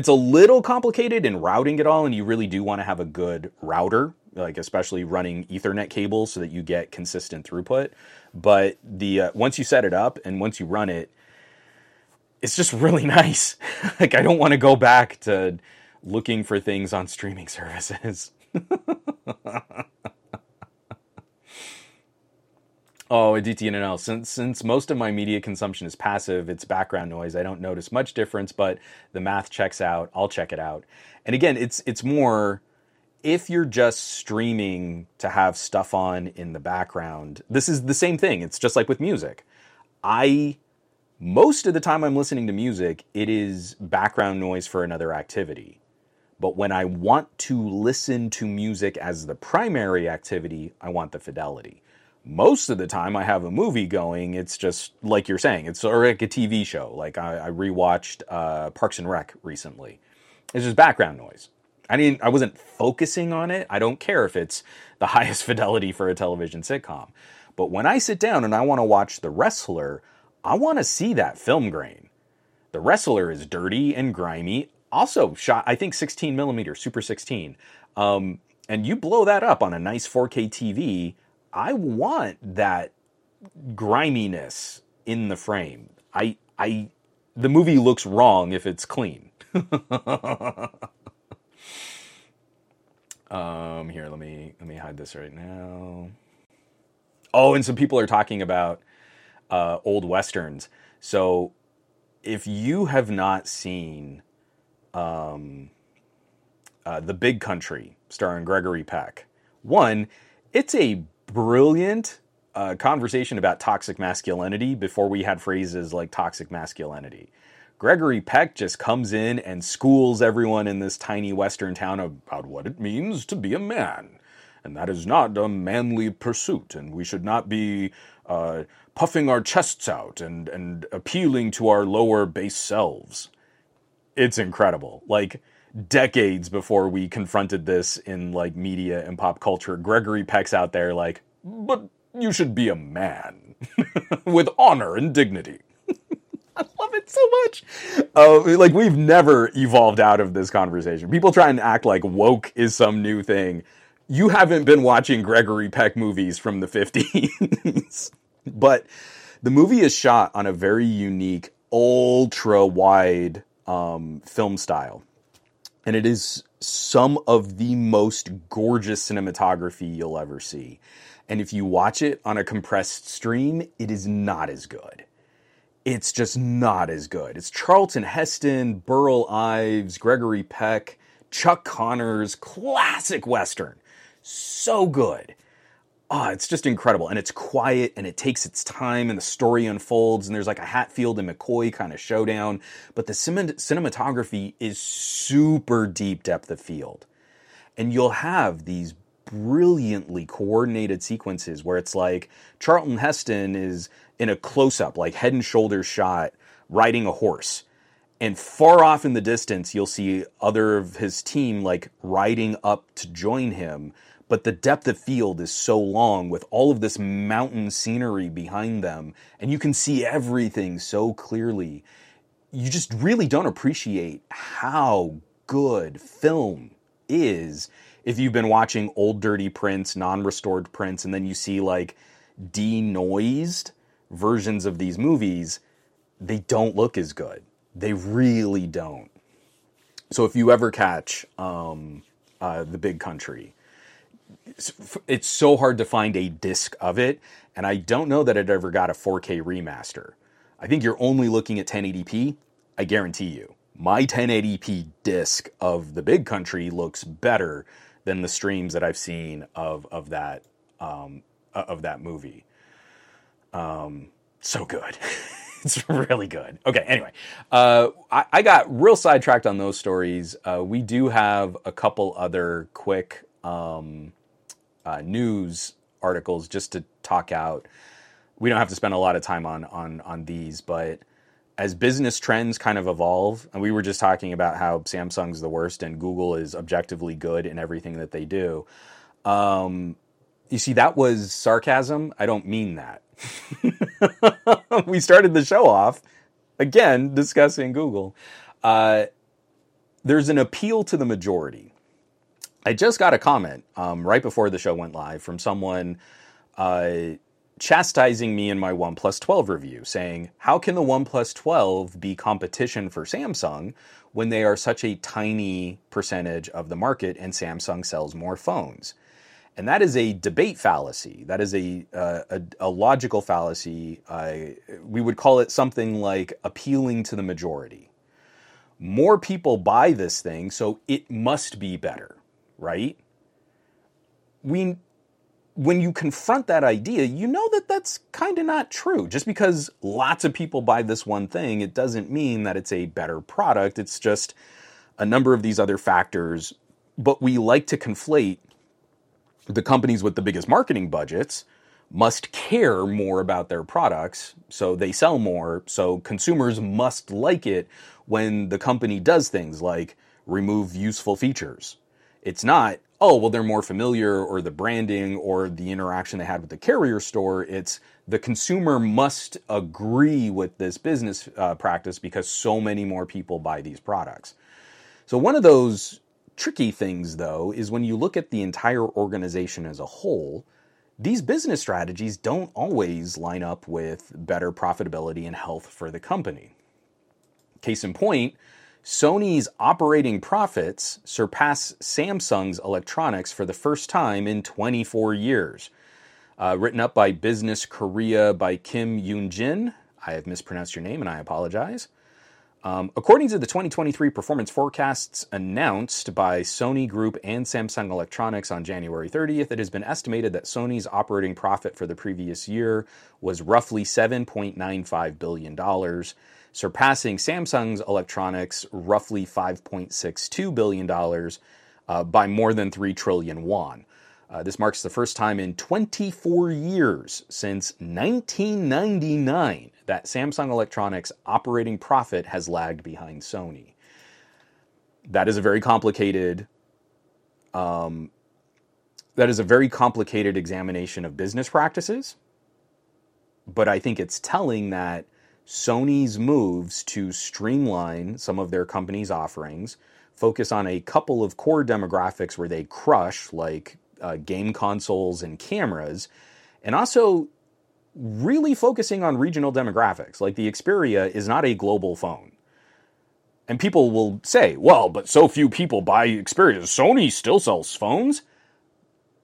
a little complicated in routing it all, and you really do want to have a good router, like especially running Ethernet cables so that you get consistent throughput. But the once you set it up and once you run it, it's just really nice. Like, I don't want to go back to looking for things on streaming services. Oh, DTNL, since most of my media consumption is passive, it's background noise. I don't notice much difference, but the math checks out. I'll check it out. And again, it's more if you're just streaming to have stuff on in the background. This is the same thing. It's just like with music. Most of the time I'm listening to music, it is background noise for another activity. But when I want to listen to music as the primary activity, I want the fidelity. Most of the time I have a movie going, it's just like you're saying, it's or like a TV show. Like I rewatched Parks and Rec recently. It's just background noise. I wasn't focusing on it. I don't care if it's the highest fidelity for a television sitcom. But when I sit down and I want to watch The Wrestler, I want to see that film grain. The Wrestler is dirty and grimy. Also shot, I think 16 millimeter, Super 16. And you blow that up on a nice 4K TV, I want that griminess in the frame. The movie looks wrong if it's clean. Here, let me hide this right now. Oh, and some people are talking about old Westerns. So if you have not seen The Big Country starring Gregory Peck, one, it's a brilliant conversation about toxic masculinity before we had phrases like toxic masculinity. Gregory Peck just comes in and schools everyone in this tiny Western town about what it means to be a man. and that is not a manly pursuit, and we should not be puffing our chests out and appealing to our lower base selves. It's incredible. Like, decades before we confronted this in, like, media and pop culture, Gregory Peck's out there like, but you should be a man with honor and dignity. I love it so much. Like, we've never evolved out of this conversation. People try and act like woke is some new thing. You haven't been watching Gregory Peck movies from the 50s. But the movie is shot on a very unique, ultra-wide film style. And it is some of the most gorgeous cinematography you'll ever see. And if you watch it on a compressed stream, it is not as good. It's just not as good. It's Charlton Heston, Burl Ives, Gregory Peck, Chuck Connors, classic Western. So good. Ah, it's just incredible. And it's quiet, and it takes its time, and the story unfolds, and there's like a Hatfield and McCoy kind of showdown. But the cinematography is super deep depth of field. And you'll have these brilliantly coordinated sequences where it's like Charlton Heston is in a close-up, like head and shoulder shot, riding a horse. And far off in the distance, you'll see other of his team like riding up to join him. But the depth of field is so long with all of this mountain scenery behind them, and you can see everything so clearly. You just really don't appreciate how good film is if you've been watching old dirty prints, non-restored prints, and then you see like denoised versions of these movies. They don't look as good. They really don't. So if you ever catch The Big Country, it's so hard to find a disc of it, and I don't know that it ever got a 4K remaster. I think you're only looking at 1080p. I guarantee you, my 1080p disc of The Big Country looks better than the streams that I've seen of that movie. So good. It's really good. Okay, anyway. I got real sidetracked on those stories. We do have a couple other quick news articles just to talk out. We don't have to spend a lot of time on these, but as business trends kind of evolve, and we were just talking about how Samsung's the worst and Google is objectively good in everything that they do. You see, that was sarcasm. I don't mean that. We started the show off, again, discussing Google. There's an appeal to the majority. I just got a comment right before the show went live from someone chastising me in my OnePlus 12 review, saying, how can the OnePlus 12 be competition for Samsung when they are such a tiny percentage of the market and Samsung sells more phones? And that is a debate fallacy. That is a logical fallacy. We would call it something like appealing to the majority. More people buy this thing, so it must be better, right? When you confront that idea, you know that that's kind of not true. Just because lots of people buy this one thing, it doesn't mean that it's a better product. It's just a number of these other factors. But we like to conflate the companies with the biggest marketing budgets must care more about their products, so they sell more, so consumers must like it when the company does things like remove useful features. It's not, oh, well, they're more familiar or the branding or the interaction they had with the carrier store. It's the consumer must agree with this business practice because so many more people buy these products. So one of those tricky things, though, is when you look at the entire organization as a whole, these business strategies don't always line up with better profitability and health for the company. Case in point, Sony's operating profits surpass Samsung's electronics for the first time in 24 years. Written up by Business Korea by Kim Yoon-jin. I have mispronounced your name and I apologize. According to the 2023 performance forecasts announced by Sony Group and Samsung Electronics on January 30th, it has been estimated that Sony's operating profit for the previous year was roughly $7.95 billion, surpassing Samsung's Electronics' roughly $5.62 billion by more than 3 trillion won. This marks the first time in 24 years since 1999 that Samsung Electronics operating profit has lagged behind Sony. That is a very complicated examination of business practices, but I think it's telling that Sony's moves to streamline some of their company's offerings, focus on a couple of core demographics where they crush, like game consoles and cameras, and also really focusing on regional demographics. Like the Xperia is not a global phone. And people will say, well, but so few people buy Xperia. Sony still sells phones.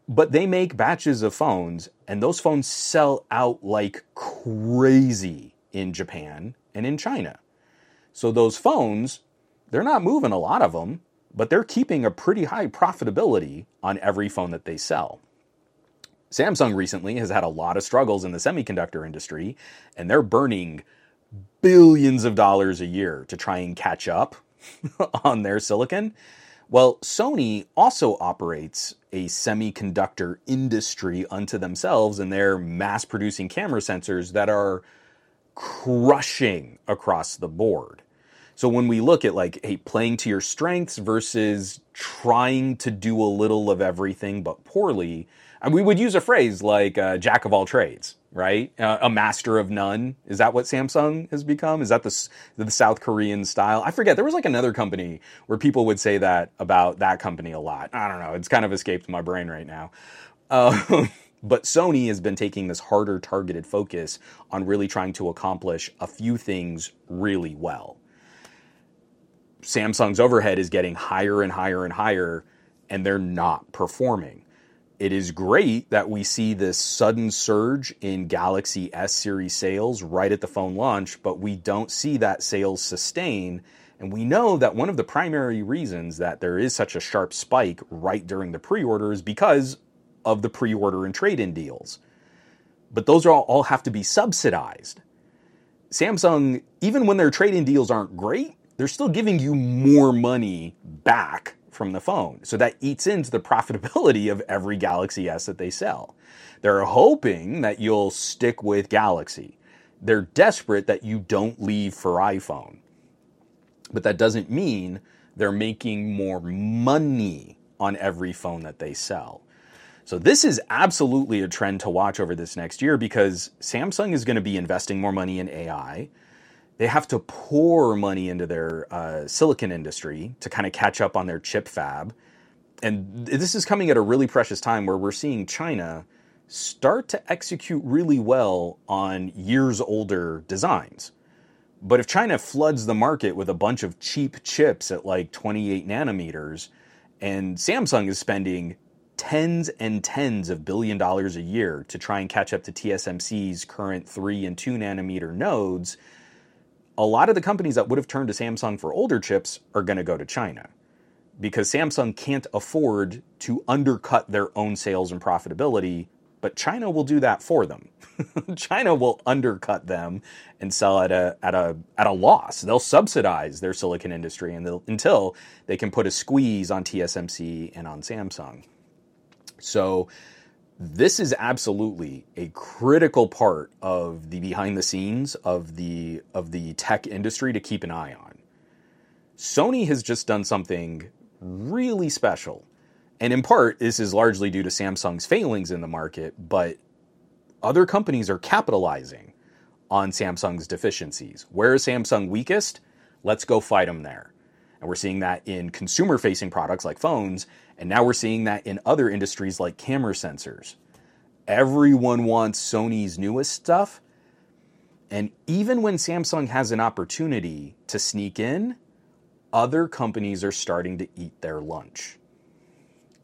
But they make batches of phones, and those phones sell out like crazy in Japan and in China. So those phones, they're not moving a lot of them, but they're keeping a pretty high profitability on every phone that they sell. Samsung recently has had a lot of struggles in the semiconductor industry, and they're burning billions of dollars a year to try and catch up on their silicon. Well, Sony also operates a semiconductor industry unto themselves, and they're mass-producing camera sensors that are crushing across the board. So when we look at, like, hey, playing to your strengths versus trying to do a little of everything but poorly, and we would use a phrase like jack of all trades, right? A master of none. Is that what Samsung has become? Is that the South Korean style? I forget. There was like another company where people would say that about that company a lot. I don't know. It's kind of escaped my brain right now. But Sony has been taking this harder targeted focus on really trying to accomplish a few things really well. Samsung's overhead is getting higher and higher and higher, and they're not performing. It is great that we see this sudden surge in Galaxy S series sales right at the phone launch, but we don't see that sales sustain. And we know that one of the primary reasons that there is such a sharp spike right during the pre-order is because of the pre-order and trade-in deals. But those all have to be subsidized. Samsung, even when their trade-in deals aren't great, they're still giving you more money back from the phone. So that eats into the profitability of every Galaxy S that they sell. They're hoping that you'll stick with Galaxy. They're desperate that you don't leave for iPhone. But that doesn't mean they're making more money on every phone that they sell. So this is absolutely a trend to watch over this next year, because Samsung is going to be investing more money in AI. They have to pour money into their silicon industry to kind of catch up on their chip fab. And this is coming at a really precious time where we're seeing China start to execute really well on years older designs. But if China floods the market with a bunch of cheap chips at like 28 nanometers, and Samsung is spending tens and tens of $billions a year to try and catch up to TSMC's current 3 and 2 nanometer nodes, a lot of the companies that would have turned to Samsung for older chips are going to go to China, because Samsung can't afford to undercut their own sales and profitability, but China will do that for them. China will undercut them and sell at a loss. They'll subsidize their silicon industry until they can put a squeeze on TSMC and on Samsung. So this is absolutely a critical part of the behind the scenes of the tech industry to keep an eye on. Sony has just done something really special. And in part, this is largely due to Samsung's failings in the market, but other companies are capitalizing on Samsung's deficiencies. Where is Samsung weakest? Let's go fight them there. And we're seeing that in consumer-facing products like phones, and now we're seeing that in other industries like camera sensors. Everyone wants Sony's newest stuff. And even when Samsung has an opportunity to sneak in, other companies are starting to eat their lunch.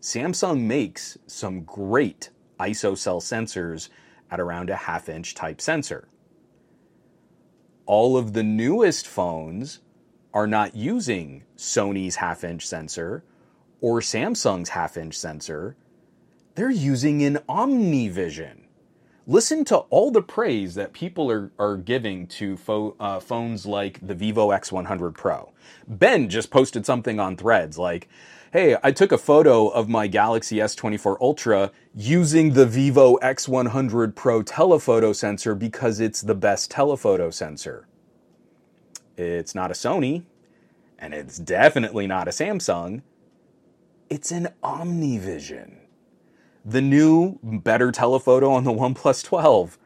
Samsung makes some great ISOCELL sensors at around a 1/2-inch type sensor. All of the newest phones are not using Sony's 1/2-inch sensor or Samsung's 1/2-inch sensor. They're using an Omnivision. Listen to all the praise that people are giving to phones like the Vivo X100 Pro. Ben just posted something on Threads like, hey, I took a photo of my Galaxy S24 Ultra using the Vivo X100 Pro telephoto sensor because it's the best telephoto sensor. It's not a Sony, and it's definitely not a Samsung. It's an Omnivision. The new, better telephoto on the OnePlus 12.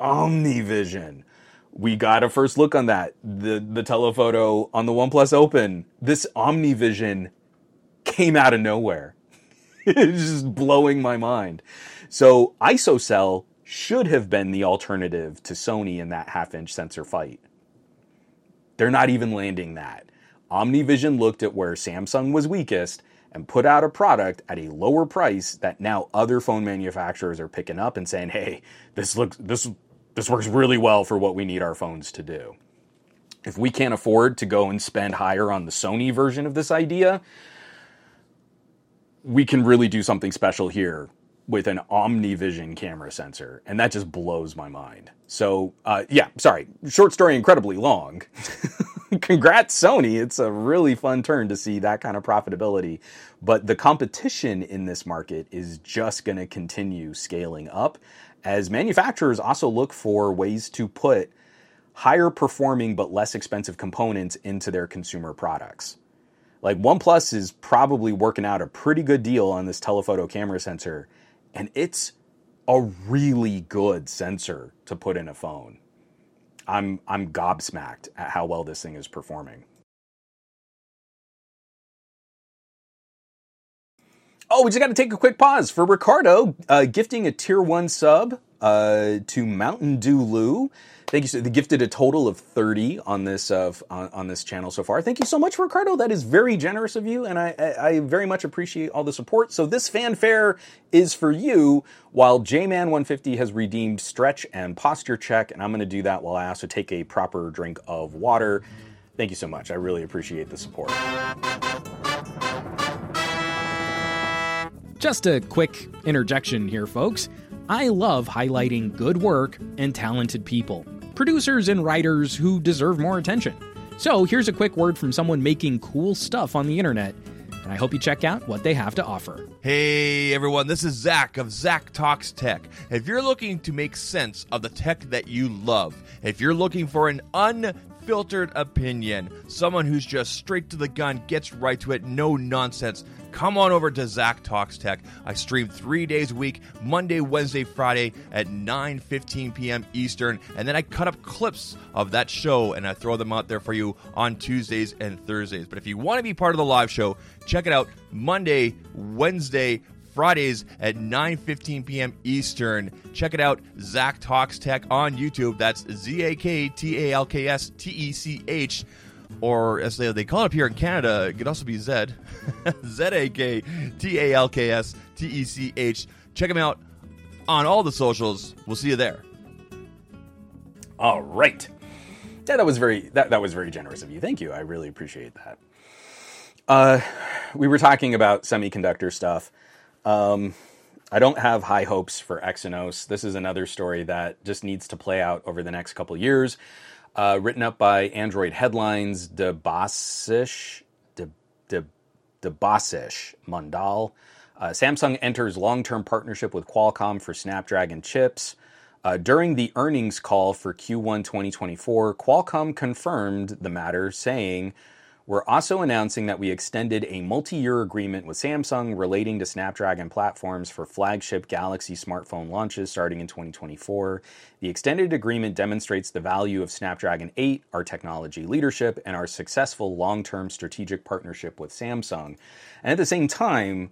Omnivision. We got a first look on that. The telephoto on the OnePlus Open. This Omnivision came out of nowhere. It's just blowing my mind. So ISOCELL should have been the alternative to Sony in that half-inch sensor fight. They're not even landing that. Omnivision looked at where Samsung was weakest and put out a product at a lower price that now other phone manufacturers are picking up and saying, hey, this works really well for what we need our phones to do. If we can't afford to go and spend higher on the Sony version of this idea, we can really do something special here with an Omnivision camera sensor. And that just blows my mind. So, short story, incredibly long. Congrats, Sony. It's a really fun turn to see that kind of profitability. But the competition in this market is just going to continue scaling up as manufacturers also look for ways to put higher performing but less expensive components into their consumer products. Like OnePlus is probably working out a pretty good deal on this telephoto camera sensor, and it's a really good sensor to put in a phone. I'm gobsmacked at how well this thing is performing. Oh, we just got to take a quick pause for Ricardo gifting a Tier 1 sub to Mountain Dew Lou. Thank you. So they gifted a total of 30 on this on this channel so far. Thank you so much, Ricardo. That is very generous of you, and I very much appreciate all the support. So this fanfare is for you, while JMan150 has redeemed Stretch and Posture Check, and I'm going to do that while I also take a proper drink of water. Thank you so much. I really appreciate the support. Just a quick interjection here, folks. I love highlighting good work and talented people, producers and writers who deserve more attention. So here's a quick word from someone making cool stuff on the internet, and I hope you check out what they have to offer. Hey everyone, this is Zach of Zach Talks Tech. If you're looking to make sense of the tech that you love, if you're looking for an unfiltered opinion, someone who's just straight to the gun, gets right to it, no nonsense, come on over to Zach Talks Tech. I stream 3 days a week, Monday, Wednesday, Friday at 9:15 p.m. Eastern. And then I cut up clips of that show and I throw them out there for you on Tuesdays and Thursdays. But if you want to be part of the live show, check it out Monday, Wednesday, Fridays at 9:15 p.m. Eastern. Check it out, Zach Talks Tech on YouTube. That's ZAKTALKS TECH. Or as they call it up here in Canada, it could also be Zed. ZAKTALKS TECH. Check them out on all the socials. We'll see you there. All right. Yeah, that was very generous of you. Thank you. I really appreciate that. We were talking about semiconductor stuff. I don't have high hopes for Exynos. This is another story that just needs to play out over the next couple years. Written up by Android Headlines, Debasish Mandal. Samsung enters long-term partnership with Qualcomm for Snapdragon chips. During the earnings call for Q1 2024, Qualcomm confirmed the matter, saying, "We're also announcing that we extended a multi-year agreement with Samsung relating to Snapdragon platforms for flagship Galaxy smartphone launches starting in 2024. The extended agreement demonstrates the value of Snapdragon 8, our technology leadership, and our successful long-term strategic partnership with Samsung." And at the same time,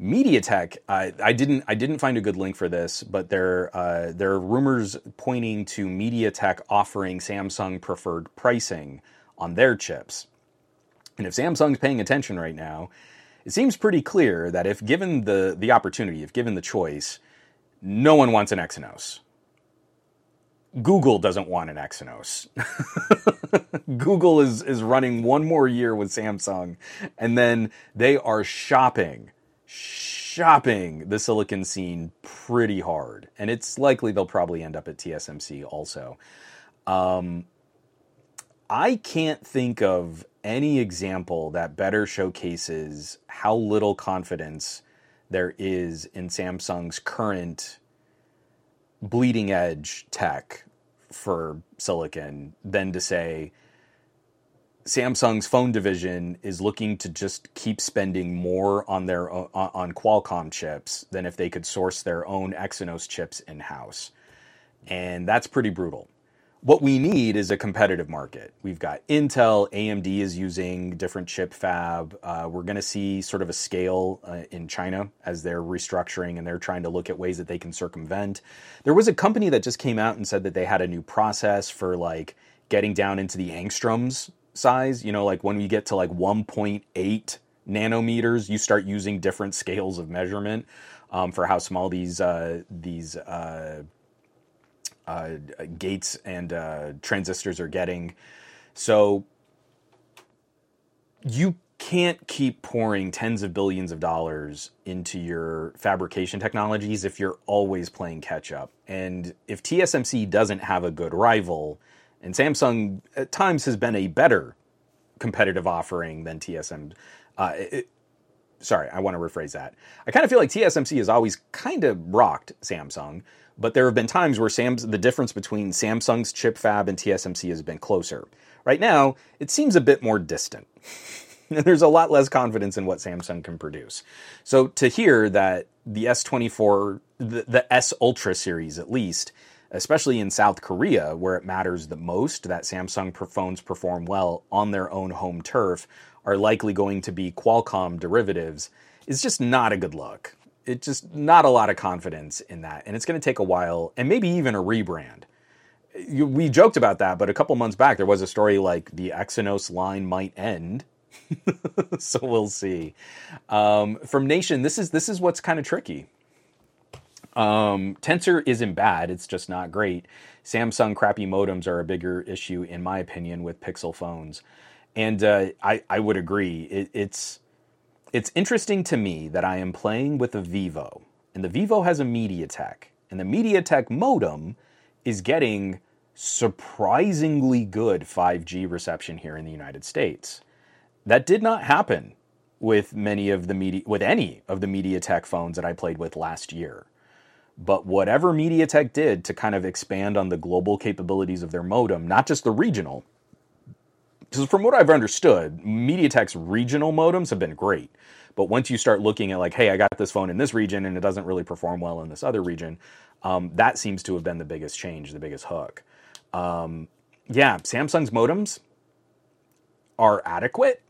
MediaTek, I didn't find a good link for this, but there are rumors pointing to MediaTek offering Samsung preferred pricing on their chips. And if Samsung's paying attention right now, it seems pretty clear that if given the opportunity, if given the choice, no one wants an Exynos. Google doesn't want an Exynos. Google is running one more year with Samsung, and then they are shopping the silicon scene pretty hard. And it's likely they'll probably end up at TSMC also. I can't think of any example that better showcases how little confidence there is in Samsung's current bleeding edge tech for silicon than to say Samsung's phone division is looking to just keep spending more on their on Qualcomm chips than if they could source their own Exynos chips in-house. And that's pretty brutal. What we need is a competitive market. We've got Intel, AMD is using different chip fab. We're going to see sort of a scale in China as they're restructuring and they're trying to look at ways that they can circumvent. There was a company that just came out and said that they had a new process for like getting down into the angstroms size. You know, like when we get to like 1.8 nanometers, you start using different scales of measurement for how small these gates and transistors are getting. So you can't keep pouring tens of billions of dollars into your fabrication technologies if you're always playing catch up. And if TSMC doesn't have a good rival, and Samsung at times has been a better competitive offering than TSMC. I want to rephrase that. I kind of feel like TSMC has always kind of rocked Samsung, but there have been times where the difference between Samsung's chip fab and TSMC has been closer. Right now, it seems a bit more distant. There's a lot less confidence in what Samsung can produce. So to hear that the S24, the S Ultra series at least, especially in South Korea where it matters the most that Samsung phones perform well on their own home turf, are likely going to be Qualcomm derivatives, is just not a good look. It's just not a lot of confidence in that. And it's going to take a while and maybe even a rebrand. We joked about that, but a couple months back, there was a story like the Exynos line might end. So we'll see. From Nation, this is what's kind of tricky. Tensor isn't bad. It's just not great. Samsung crappy modems are a bigger issue, in my opinion, with Pixel phones. And I would agree. It's interesting to me that I am playing with a Vivo, and the Vivo has a MediaTek, and the MediaTek modem is getting surprisingly good 5G reception here in the United States. That did not happen with any of the MediaTek phones that I played with last year. But whatever MediaTek did to kind of expand on the global capabilities of their modem, not just the regional. So from what I've understood, MediaTek's regional modems have been great. But once you start looking at like, hey, I got this phone in this region and it doesn't really perform well in this other region, that seems to have been the biggest change, the biggest hook. Samsung's modems are adequate.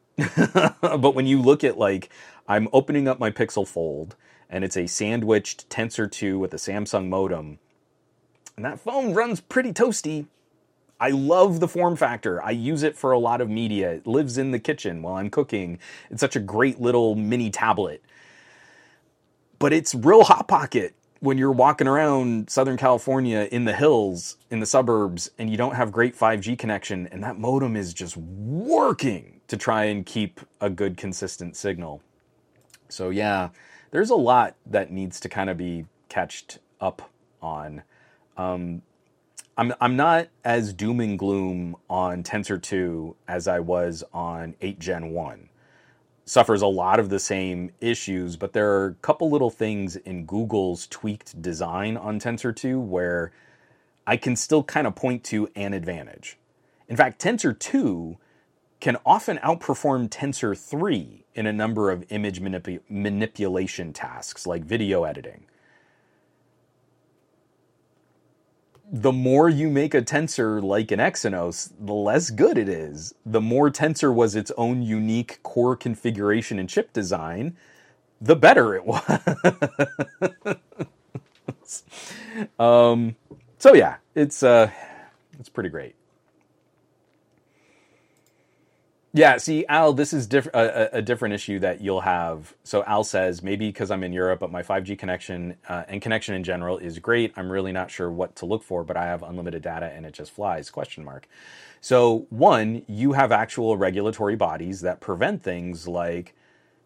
But when you look at like, I'm opening up my Pixel Fold and it's a sandwiched Tensor 2 with a Samsung modem, and that phone runs pretty toasty. I love the form factor. I use it for a lot of media. It lives in the kitchen while I'm cooking. It's such a great little mini tablet. But it's real hot pocket when you're walking around Southern California in the hills, in the suburbs, and you don't have great 5G connection, and that modem is just working to try and keep a good, consistent signal. So yeah, there's a lot that needs to kind of be catched up on. I'm not as doom and gloom on Tensor 2 as I was on 8 Gen 1. Suffers a lot of the same issues, but there are a couple little things in Google's tweaked design on Tensor 2 where I can still kind of point to an advantage. In fact, Tensor 2 can often outperform Tensor 3 in a number of image manipulation tasks, like video editing. The more you make a tensor like an Exynos, the less good it is. The more tensor was its own unique core configuration and chip design, the better it was. It's pretty great. Yeah, see, Al, this is a different issue that you'll have. So Al says, maybe because I'm in Europe, but my 5G connection and connection in general is great. I'm really not sure what to look for, but I have unlimited data and it just flies, ? So one, you have actual regulatory bodies that prevent things like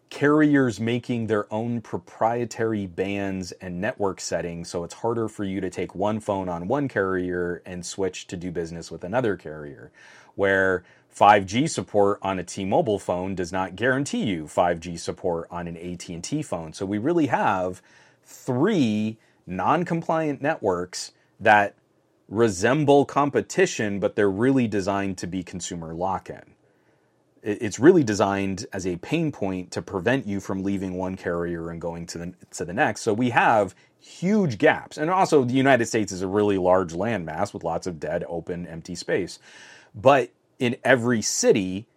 carriers making their own proprietary bands and network settings, so it's harder for you to take one phone on one carrier and switch to do business with another carrier, where 5G support on a T-Mobile phone does not guarantee you 5G support on an AT&T phone. So we really have three non-compliant networks that resemble competition, but they're really designed to be consumer lock-in. It's really designed as a pain point to prevent you from leaving one carrier and going to the next. So we have huge gaps. And also, the United States is a really large landmass with lots of dead, open, empty space. But in every city,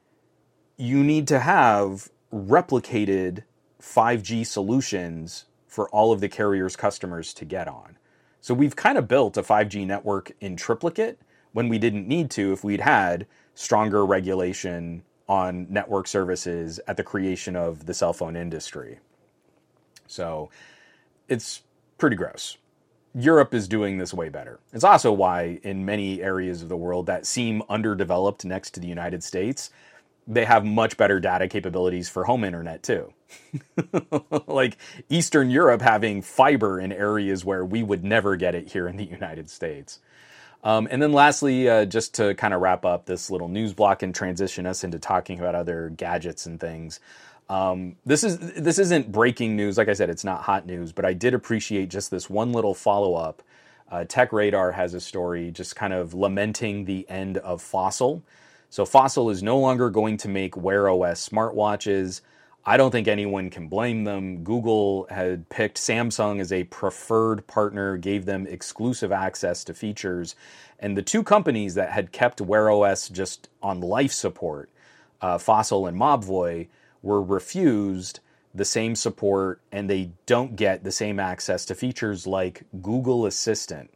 you need to have replicated 5G solutions for all of the carrier's customers to get on. So we've kind of built a 5G network in triplicate when we didn't need to, if we'd had stronger regulation on network services at the creation of the cell phone industry. So it's pretty gross. Europe is doing this way better. It's also why in many areas of the world that seem underdeveloped next to the United States, they have much better data capabilities for home internet too. Like Eastern Europe having fiber in areas where we would never get it here in the United States. And then lastly, just to kind of wrap up this little news block and transition us into talking about other gadgets and things. This isn't breaking news. Like I said, it's not hot news, but I did appreciate just this one little follow-up. Tech Radar has a story just kind of lamenting the end of Fossil. So Fossil is no longer going to make Wear OS smartwatches. I don't think anyone can blame them. Google had picked Samsung as a preferred partner, gave them exclusive access to features. And the two companies that had kept Wear OS just on life support, Fossil and Mobvoi, were refused the same support, and they don't get the same access to features like Google Assistant.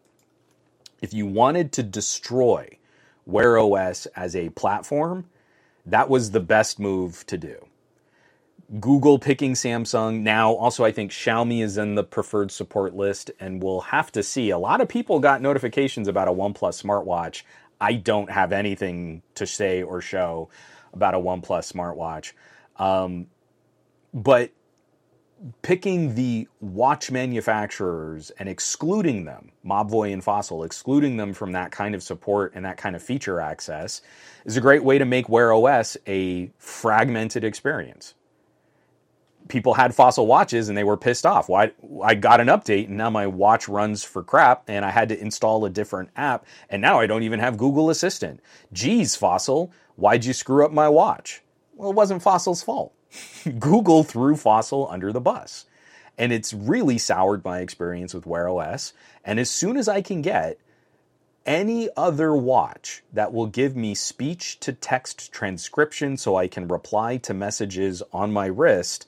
If you wanted to destroy Wear OS as a platform, that was the best move to do. Google picking Samsung now. Also, I think Xiaomi is in the preferred support list, and we'll have to see. A lot of people got notifications about a OnePlus smartwatch. I don't have anything to say or show about a OnePlus smartwatch. But picking the watch manufacturers and excluding them, Mobvoi and Fossil, excluding them from that kind of support and that kind of feature access is a great way to make Wear OS a fragmented experience. People had Fossil watches and they were pissed off. Why? I got an update and now my watch runs for crap and I had to install a different app and now I don't even have Google Assistant. Geez, Fossil, why'd you screw up my watch? Well, it wasn't Fossil's fault. Google threw Fossil under the bus. And it's really soured my experience with Wear OS. And as soon as I can get any other watch that will give me speech-to-text transcription so I can reply to messages on my wrist,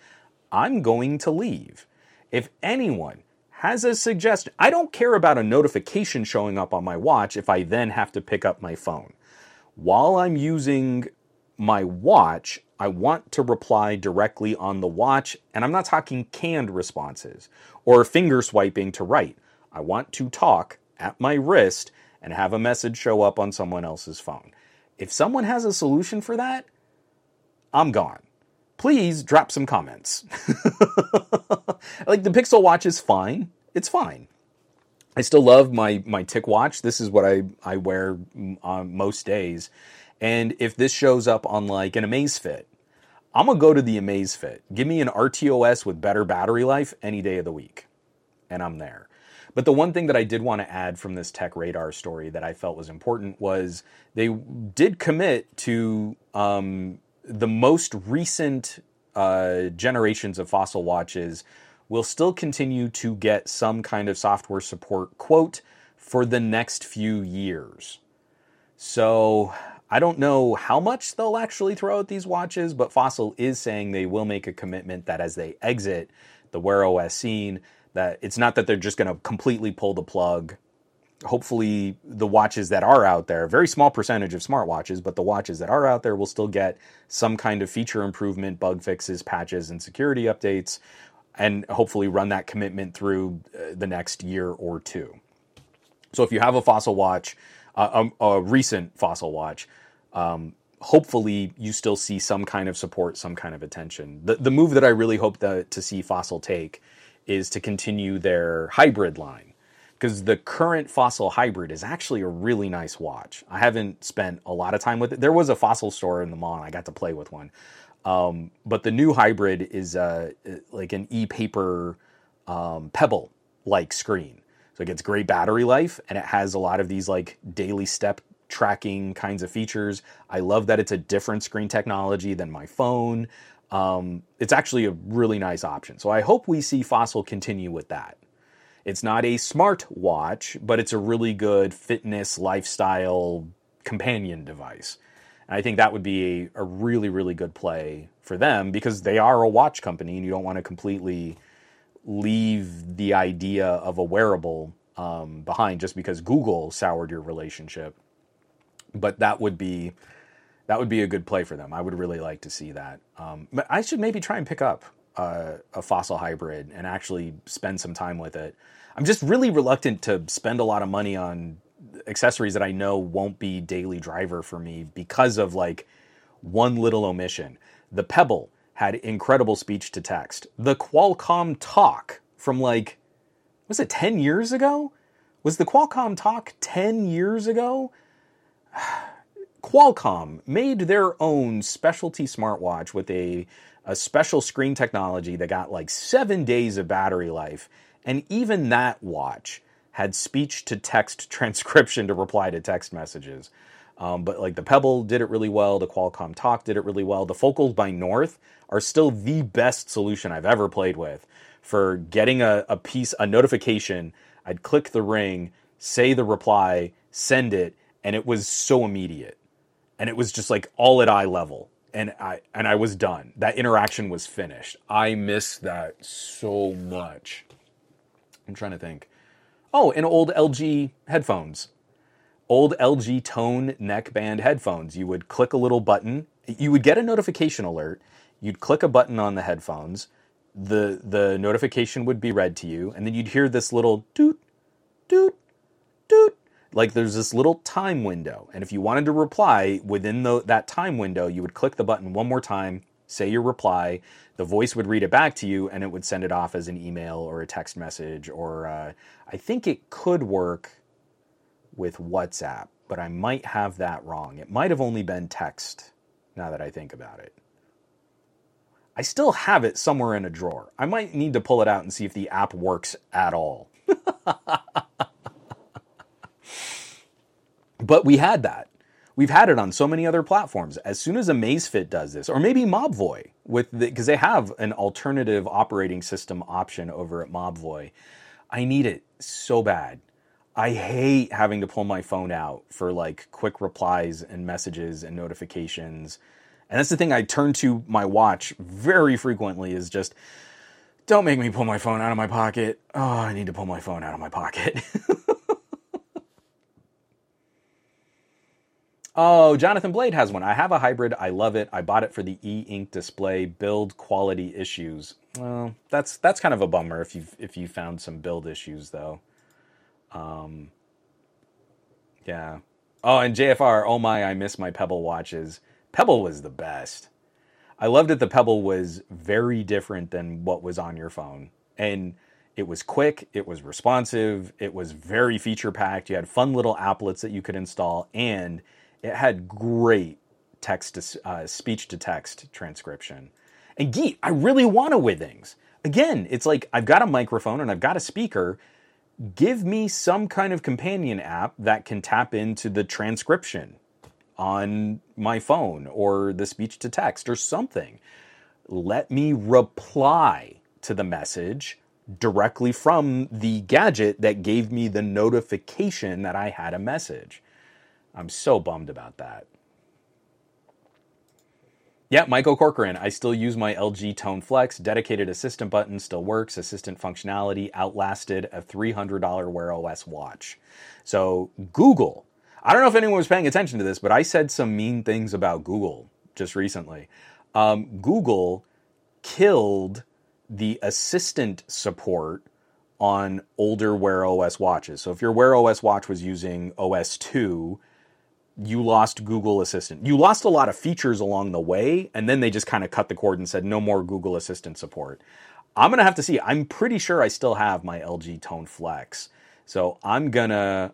I'm going to leave. If anyone has a suggestion, I don't care about a notification showing up on my watch if I then have to pick up my phone. While I'm using my watch, I want to reply directly on the watch, and I'm not talking canned responses or finger swiping to right. I want to talk at my wrist and have a message show up on someone else's phone. If someone has a solution for that, I'm gone. Please drop some comments. Like the Pixel watch is fine. It's fine. I still love my Tick watch. This is what I wear on most days. And if this shows up on like an Amazfit, I'm going to go to the Amazfit. Give me an RTOS with better battery life any day of the week. And I'm there. But the one thing that I did want to add from this Tech Radar story that I felt was important was they did commit to the most recent generations of Fossil watches will still continue to get some kind of software support, quote, for the next few years. So I don't know how much they'll actually throw at these watches, but Fossil is saying they will make a commitment that as they exit the Wear OS scene, that it's not that they're just going to completely pull the plug. Hopefully the watches that are out there, a very small percentage of smartwatches, but the watches that are out there will still get some kind of feature improvement, bug fixes, patches, and security updates, and hopefully run that commitment through the next year or two. So if you have a Fossil watch, a recent Fossil watch, hopefully you still see some kind of support, some kind of attention. The move that I really hope to see Fossil take is to continue their hybrid line, because the current Fossil hybrid is actually a really nice watch. I haven't spent a lot of time with it. There was a Fossil store in the mall, and I got to play with one. But the new hybrid is like an e-paper Pebble-like screen. So it gets great battery life, and it has a lot of these like daily step tracking kinds of features. I love that it's a different screen technology than my phone. It's actually a really nice option. So I hope we see Fossil continue with that. It's not a smart watch, but it's a really good fitness lifestyle companion device. And I think that would be a really, really good play for them, because they are a watch company and you don't want to completely leave the idea of a wearable behind just because Google soured your relationship. But that would be a good play for them. I would really like to see that. But I should maybe try and pick up a Fossil hybrid and actually spend some time with it. I'm just really reluctant to spend a lot of money on accessories that I know won't be daily driver for me because of like one little omission. The Pebble had incredible speech to text. The Qualcomm Talk from like, was it 10 years ago? Was the Qualcomm Talk 10 years ago? Qualcomm made their own specialty smartwatch with a special screen technology that got like 7 days of battery life. And even that watch had speech-to-text transcription to reply to text messages. But like the Pebble did it really well. The Qualcomm Talk did it really well. The Focals by North are still the best solution I've ever played with for getting a notification. I'd click the ring, say the reply, send it, and it was so immediate. And it was just like all at eye level. And I was done. That interaction was finished. I miss that so much. I'm trying to think. Oh, and old LG headphones. Old LG Tone neckband headphones. You would click a little button. You would get a notification alert. You'd click a button on the headphones. The notification would be read to you. And then you'd hear this little doot, doot, doot. Like there's this little time window. And if you wanted to reply within that time window, you would click the button one more time, say your reply, the voice would read it back to you, and it would send it off as an email or a text message, or I think it could work with WhatsApp, but I might have that wrong. It might have only been text, now that I think about it. I still have it somewhere in a drawer. I might need to pull it out and see if the app works at all. But we had that. We've had it on so many other platforms. As soon as Amazfit does this, or maybe Mobvoi, because they have an alternative operating system option over at Mobvoi. I need it so bad. I hate having to pull my phone out for like quick replies and messages and notifications. And that's the thing I turn to my watch very frequently is just, don't make me pull my phone out of my pocket. Oh, I need to pull my phone out of my pocket. Oh, Jonathan Blade has one. I have a hybrid. I love it. I bought it for the e-ink display build quality issues. Well, that's kind of a bummer if you found some build issues though. Yeah. Oh, and JFR. Oh my, I miss my Pebble watches. Pebble was the best. I loved that the Pebble was very different than what was on your phone. And it was quick, it was responsive, it was very feature-packed. You had fun little applets that you could install, and it had great speech-to-text transcription. And Geet, I really want a Withings. Again, it's like I've got a microphone and I've got a speaker. Give me some kind of companion app that can tap into the transcription on my phone or the speech-to-text or something. Let me reply to the message directly from the gadget that gave me the notification that I had a message. I'm so bummed about that. Yeah, Michael Corcoran. I still use my LG Tone Flex. Dedicated assistant button still works. Assistant functionality outlasted a $300 Wear OS watch. So Google. I don't know if anyone was paying attention to this, but I said some mean things about Google just recently. Google killed the assistant support on older Wear OS watches. So if your Wear OS watch was using OS 2, you lost Google Assistant. You lost a lot of features along the way, and then they just kind of cut the cord and said, no more Google Assistant support. I'm going to have to see. I'm pretty sure I still have my LG Tone Flex. So I'm gonna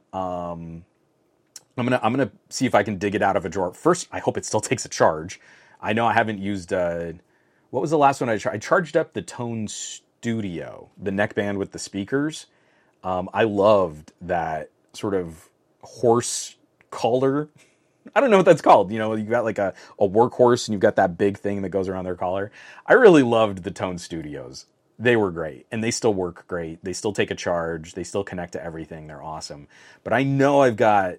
see if I can dig it out of a drawer. First, I hope it still takes a charge. I know I haven't used, what was the last one I tried? I charged up the Tone Studio, the neckband with the speakers. I loved that sort of horse collar. I don't know what that's called. You know, you've got like a workhorse and you've got that big thing that goes around their collar. I really loved the Tone Studios. They were great, and they still work great. They still take a charge. They still connect to everything. They're awesome. But I know I've got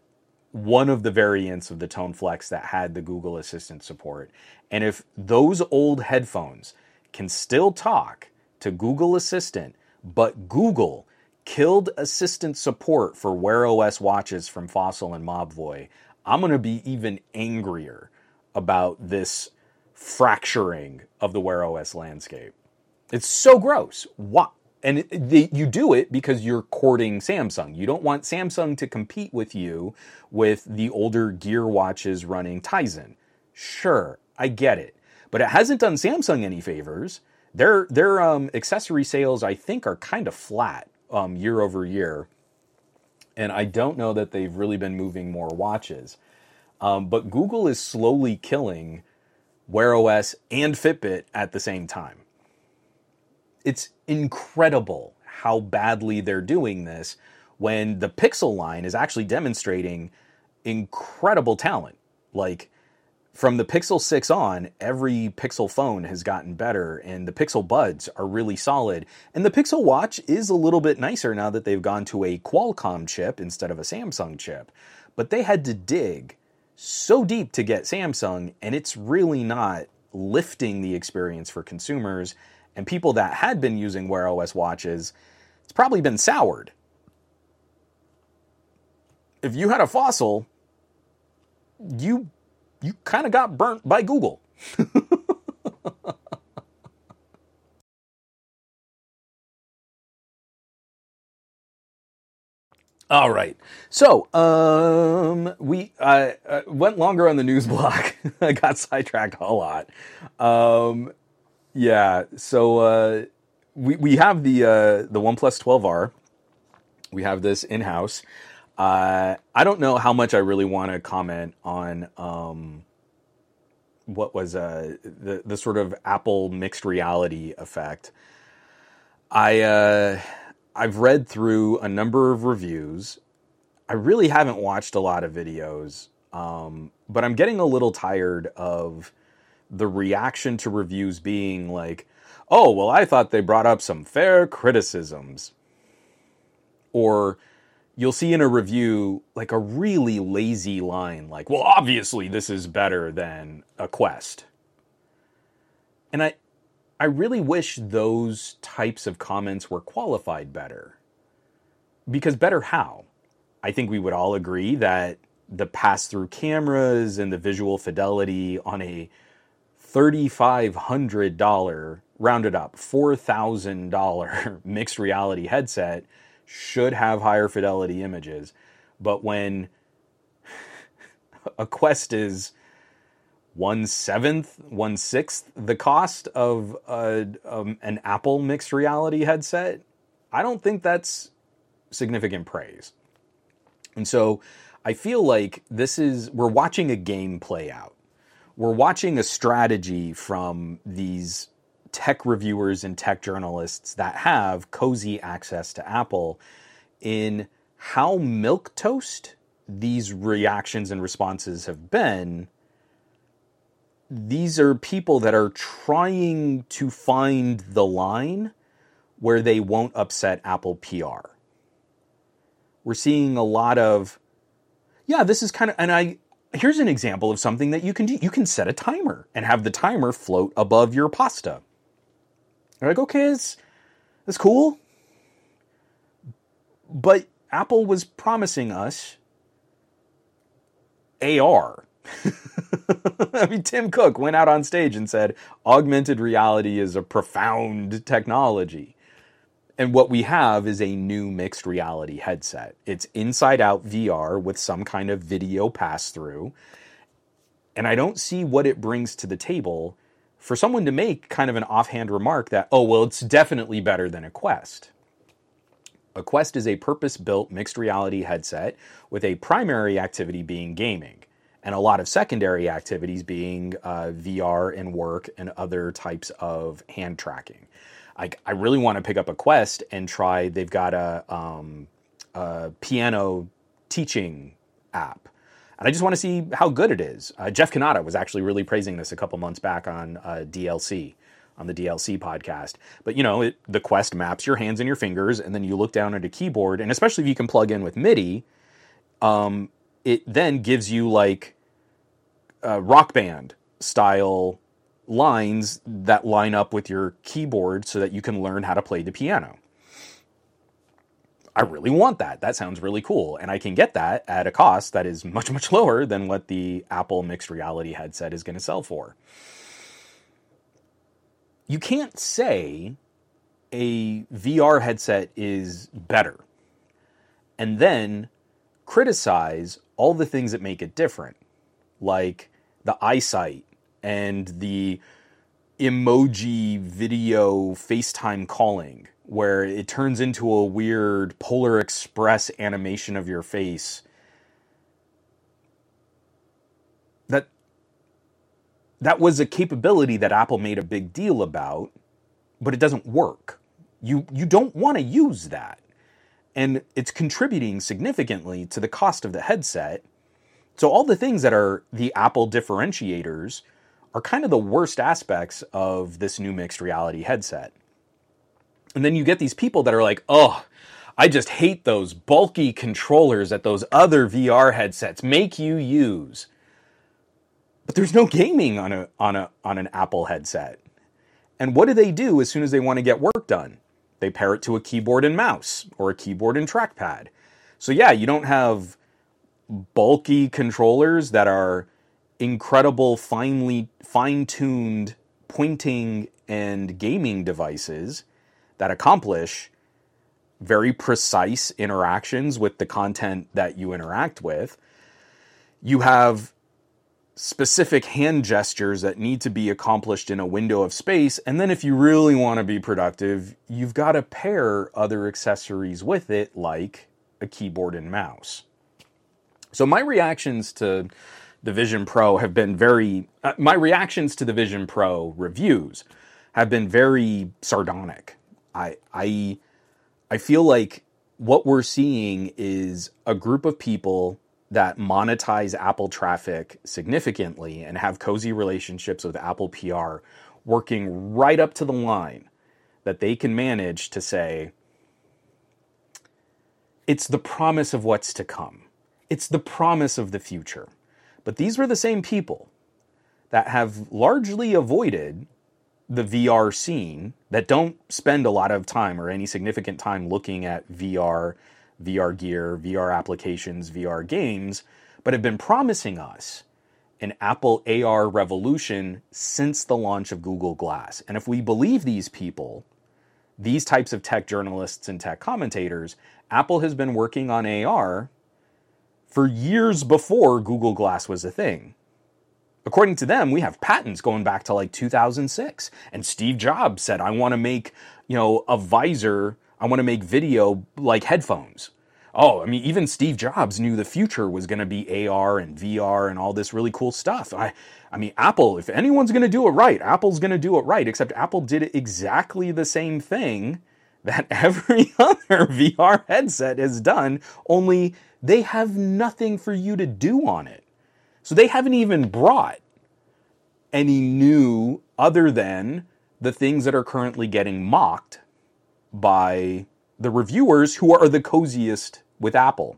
one of the variants of the Tone Flex that had the Google Assistant support. And if those old headphones can still talk to Google Assistant, but Google killed assistant support for Wear OS watches from Fossil and Mobvoi, I'm going to be even angrier about this fracturing of the Wear OS landscape. It's so gross. Why? And you do it because you're courting Samsung. You don't want Samsung to compete with you with the older Gear watches running Tizen. Sure, I get it. But it hasn't done Samsung any favors. Their accessory sales, I think, are kind of flat year over year. And I don't know that they've really been moving more watches. But Google is slowly killing Wear OS and Fitbit at the same time. It's incredible how badly they're doing this when the Pixel line is actually demonstrating incredible talent. Like, from the Pixel 6 on, every Pixel phone has gotten better, and the Pixel Buds are really solid. And the Pixel Watch is a little bit nicer now that they've gone to a Qualcomm chip instead of a Samsung chip. But they had to dig so deep to get Samsung, and it's really not lifting the experience for consumers. And people that had been using Wear OS watches, it's probably been soured. If you had a Fossil, you kind of got burnt by Google. All right. So, we went longer on the news block. I got sidetracked a lot. Yeah, so we have the OnePlus 12R. We have this in-house. I don't know how much I really want to comment on what was the sort of Apple mixed reality effect. I've read through a number of reviews. I really haven't watched a lot of videos, but I'm getting a little tired of the reaction to reviews being like, oh, well, I thought they brought up some fair criticisms. Or you'll see in a review, like a really lazy line, like, well, obviously this is better than a Quest. And I really wish those types of comments were qualified better. Because better how? I think we would all agree that the pass-through cameras and the visual fidelity on a $3,500, rounded up, $4,000 mixed reality headset should have higher fidelity images. But when a Quest is 1/6 the cost of an Apple mixed reality headset, I don't think that's significant praise. And so I feel like we're watching a game play out. We're watching a strategy from these tech reviewers and tech journalists that have cozy access to Apple in how milquetoast these reactions and responses have been. These are people that are trying to find the line where they won't upset Apple PR. We're seeing a lot of, here's an example of something that you can do. You can set a timer and have the timer float above your pasta. You're like, okay, that's cool. But Apple was promising us AR. I mean, Tim Cook went out on stage and said, augmented reality is a profound technology. And what we have is a new mixed reality headset. It's inside-out VR with some kind of video pass-through. And I don't see what it brings to the table for someone to make kind of an offhand remark that, oh, well, it's definitely better than a Quest. A Quest is a purpose-built mixed reality headset with a primary activity being gaming and a lot of secondary activities being VR and work and other types of hand tracking. I really want to pick up a Quest and try. They've got a piano teaching app. And I just want to see how good it is. Jeff Cannata was actually really praising this a couple months back on DLC, on the DLC podcast. But, you know, the Quest maps your hands and your fingers, and then you look down at a keyboard. And especially if you can plug in with MIDI, it then gives you, like, Rock Band style lines that line up with your keyboard so that you can learn how to play the piano. I really want that. That sounds really cool. And I can get that at a cost that is much, much lower than what the Apple mixed reality headset is going to sell for. You can't say a VR headset is better and then criticize all the things that make it different, like the eyesight and the emoji video FaceTime calling, where it turns into a weird Polar Express animation of your face. That was a capability that Apple made a big deal about, but it doesn't work. You don't want to use that. And it's contributing significantly to the cost of the headset. So all the things that are the Apple differentiators are kind of the worst aspects of this new mixed reality headset. And then you get these people that are like, oh, I just hate those bulky controllers that those other VR headsets make you use. But there's no gaming on an Apple headset. And what do they do as soon as they want to get work done? They pair it to a keyboard and mouse or a keyboard and trackpad. So yeah, you don't have bulky controllers that are incredible, finely fine-tuned pointing and gaming devices that accomplish very precise interactions with the content that you interact with. You have specific hand gestures that need to be accomplished in a window of space. And then if you really want to be productive, you've got to pair other accessories with it, like a keyboard and mouse. So my reactions to the Vision Pro reviews have been very sardonic. I feel like what we're seeing is a group of people that monetize Apple traffic significantly and have cozy relationships with Apple PR working right up to the line that they can manage to say, it's the promise of what's to come. It's the promise of the future. But these were the same people that have largely avoided the VR scene, that don't spend a lot of time or any significant time looking at VR, VR gear, VR applications, VR games, but have been promising us an Apple AR revolution since the launch of Google Glass. And if we believe these people, these types of tech journalists and tech commentators, Apple has been working on AR for years before Google Glass was a thing. According to them, we have patents going back to like 2006. And Steve Jobs said, I want to make, a visor. I want to make video like headphones. Oh, I mean, even Steve Jobs knew the future was going to be AR and VR and all this really cool stuff. I mean, Apple, if anyone's going to do it right, Apple's going to do it right, except Apple did exactly the same thing that every other VR headset has done, only they have nothing for you to do on it. So they haven't even brought any new other than the things that are currently getting mocked by the reviewers who are the coziest with Apple.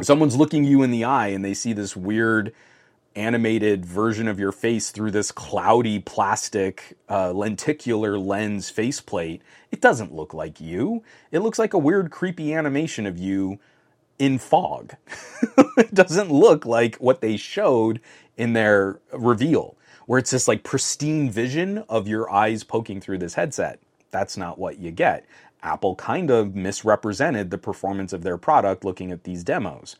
Someone's looking you in the eye and they see this weird animated version of your face through this cloudy plastic lenticular lens faceplate. It doesn't look like you. It looks like a weird, creepy animation of you in fog. It doesn't look like what they showed in their reveal, where it's this like pristine vision of your eyes poking through this headset. that's not what you get. Apple kind of misrepresented the performance of their product looking at these demos.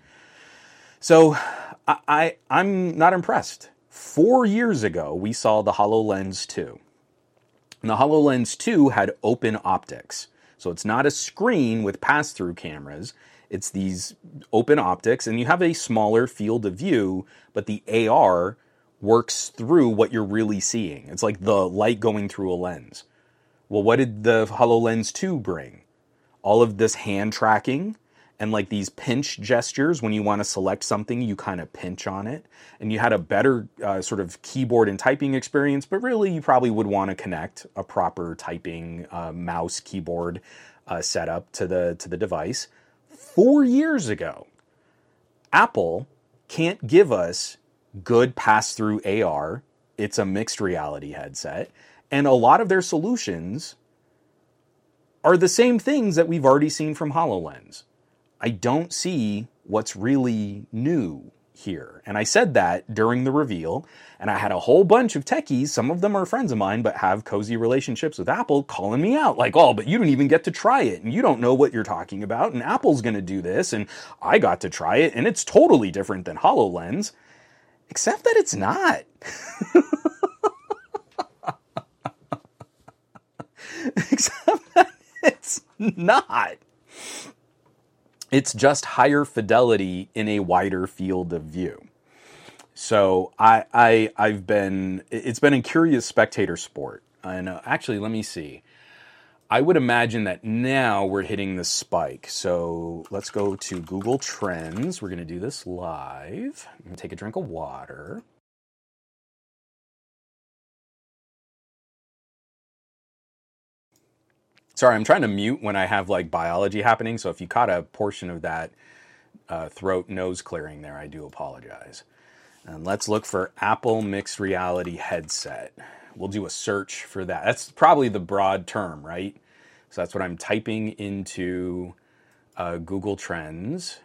So I'm not impressed. 4 years ago, we saw the HoloLens 2. And the HoloLens 2 had open optics. So it's not a screen with pass-through cameras. It's these open optics, and you have a smaller field of view, but the AR works through what you're really seeing. It's like the light going through a lens. Well, what did the HoloLens 2 bring? All of this hand tracking and like these pinch gestures. When you want to select something, you kind of pinch on it. And you had a better sort of keyboard and typing experience, but really you probably would want to connect a proper typing mouse keyboard setup to the device. 4 years ago, Apple can't give us good pass-through AR. It's a mixed reality headset. And a lot of their solutions are the same things that we've already seen from HoloLens. I don't see what's really new here. And I said that during the reveal, and I had a whole bunch of techies, some of them are friends of mine, but have cozy relationships with Apple, calling me out like, oh, but you didn't even get to try it, and you don't know what you're talking about, and Apple's going to do this, and I got to try it, and it's totally different than HoloLens, except that it's not. Except that it's not. It's just higher fidelity in a wider field of view. So it's been a curious spectator sport. And actually, let me see. I would imagine that now we're hitting the spike. So let's go to Google Trends. We're going to do this live. I'm going to take a drink of water. Sorry, I'm trying to mute when I have like biology happening, so if you caught a portion of that throat nose clearing there, I do apologize. And let's look for Apple mixed reality headset. We'll do a search for that. That's probably the broad term, right? So that's what I'm typing into Google Trends.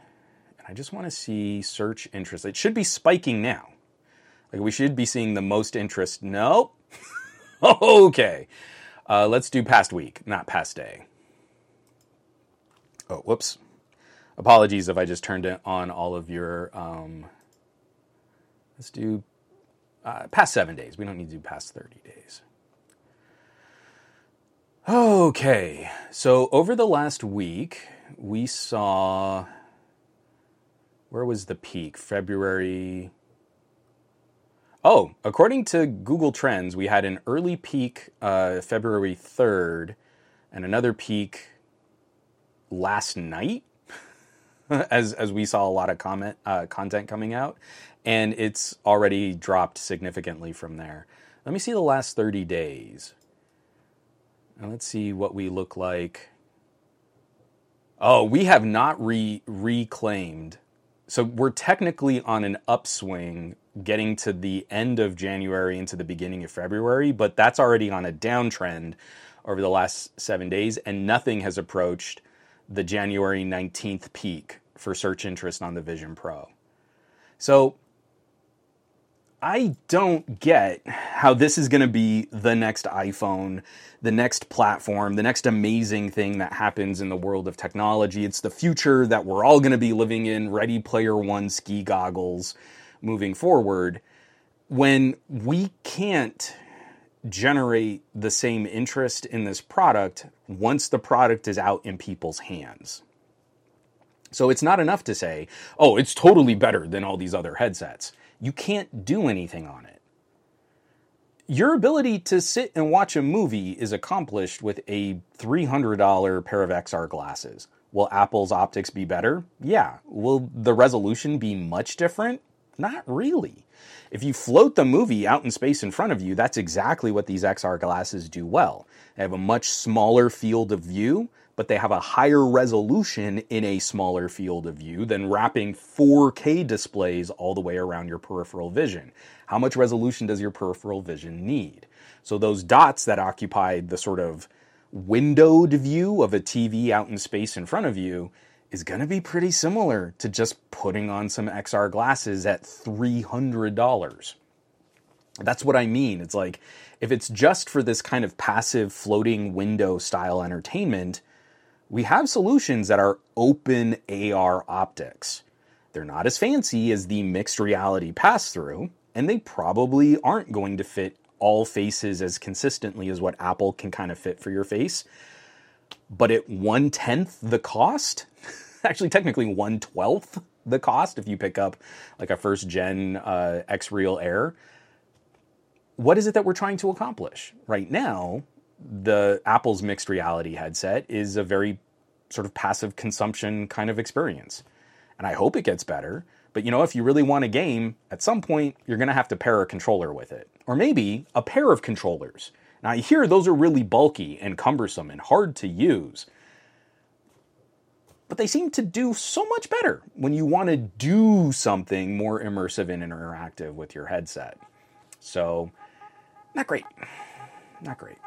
And I just want to see search interest. It should be spiking now. Like we should be seeing the most interest. Nope. Okay. Let's do past week, not past day. Oh, whoops. Apologies if I just turned it on all of your... let's do past 7 days. We don't need to do past 30 days. Okay. So over the last week, we saw... Where was the peak? February... Oh, according to Google Trends, we had an early peak February 3rd and another peak last night, as we saw a lot of content coming out, and it's already dropped significantly from there. Let me see the last 30 days. And let's see what we look like. Oh, we have not reclaimed. So we're technically on an upswing getting to the end of January into the beginning of February, but that's already on a downtrend over the last 7 days, and nothing has approached the January 19th peak for search interest on the Vision Pro. So I don't get how this is going to be the next iPhone, the next platform, the next amazing thing that happens in the world of technology. It's the future that we're all going to be living in, Ready Player One ski goggles moving forward, when we can't generate the same interest in this product once the product is out in people's hands. So it's not enough to say, oh, it's totally better than all these other headsets. You can't do anything on it. Your ability to sit and watch a movie is accomplished with a $300 pair of XR glasses. Will Apple's optics be better? Yeah. Will the resolution be much different? Not really. If you float the movie out in space in front of you, that's exactly what these XR glasses do well. They have a much smaller field of view, but they have a higher resolution in a smaller field of view than wrapping 4K displays all the way around your peripheral vision. How much resolution does your peripheral vision need? So those dots that occupy the sort of windowed view of a TV out in space in front of you is going to be pretty similar to just putting on some XR glasses at $300. That's what I mean. It's like, if it's just for this kind of passive floating window style entertainment, we have solutions that are open AR optics. They're not as fancy as the mixed reality pass-through, and they probably aren't going to fit all faces as consistently as what Apple can kind of fit for your face. But at 1/10 the cost, actually technically 1/12 the cost if you pick up like a first-gen X-Real Air, what is it that we're trying to accomplish? Right now, the Apple's mixed reality headset is a very sort of passive consumption kind of experience. And I hope it gets better. But, you know, if you really want a game, at some point, you're going to have to pair a controller with it. Or maybe a pair of controllers. Now, I hear those are really bulky and cumbersome and hard to use. But they seem to do so much better when you want to do something more immersive and interactive with your headset. So, not great. Not great.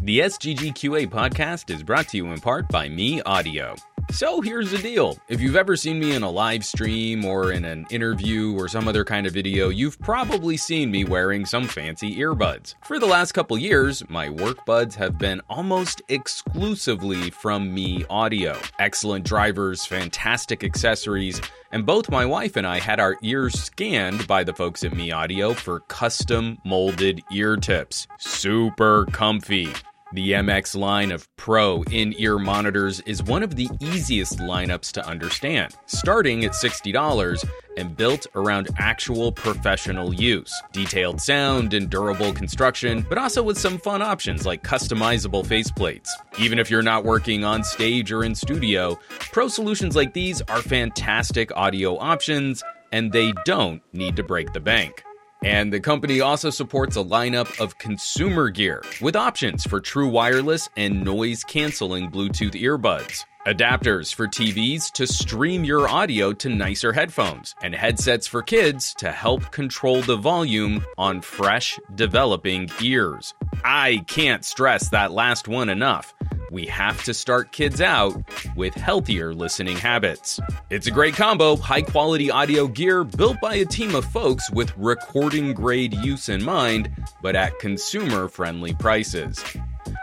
The SGGQA podcast is brought to you in part by Me Audio. So here's the deal. If you've ever seen me in a live stream or in an interview or some other kind of video, you've probably seen me wearing some fancy earbuds. For the last couple years, my work buds have been almost exclusively from Me Audio. Excellent drivers, fantastic accessories, and both my wife and I had our ears scanned by the folks at Me Audio for custom molded ear tips. Super comfy. The MX line of Pro in-ear monitors is one of the easiest lineups to understand, starting at $60 and built around actual professional use. Detailed sound and durable construction, but also with some fun options like customizable faceplates. Even if you're not working on stage or in studio, Pro solutions like these are fantastic audio options, and they don't need to break the bank. And the company also supports a lineup of consumer gear with options for true wireless and noise-canceling Bluetooth earbuds, adapters for TVs to stream your audio to nicer headphones, and headsets for kids to help control the volume on fresh, developing ears. I can't stress that last one enough. We have to start kids out with healthier listening habits. It's a great combo, high-quality audio gear built by a team of folks with recording-grade use in mind, but at consumer-friendly prices.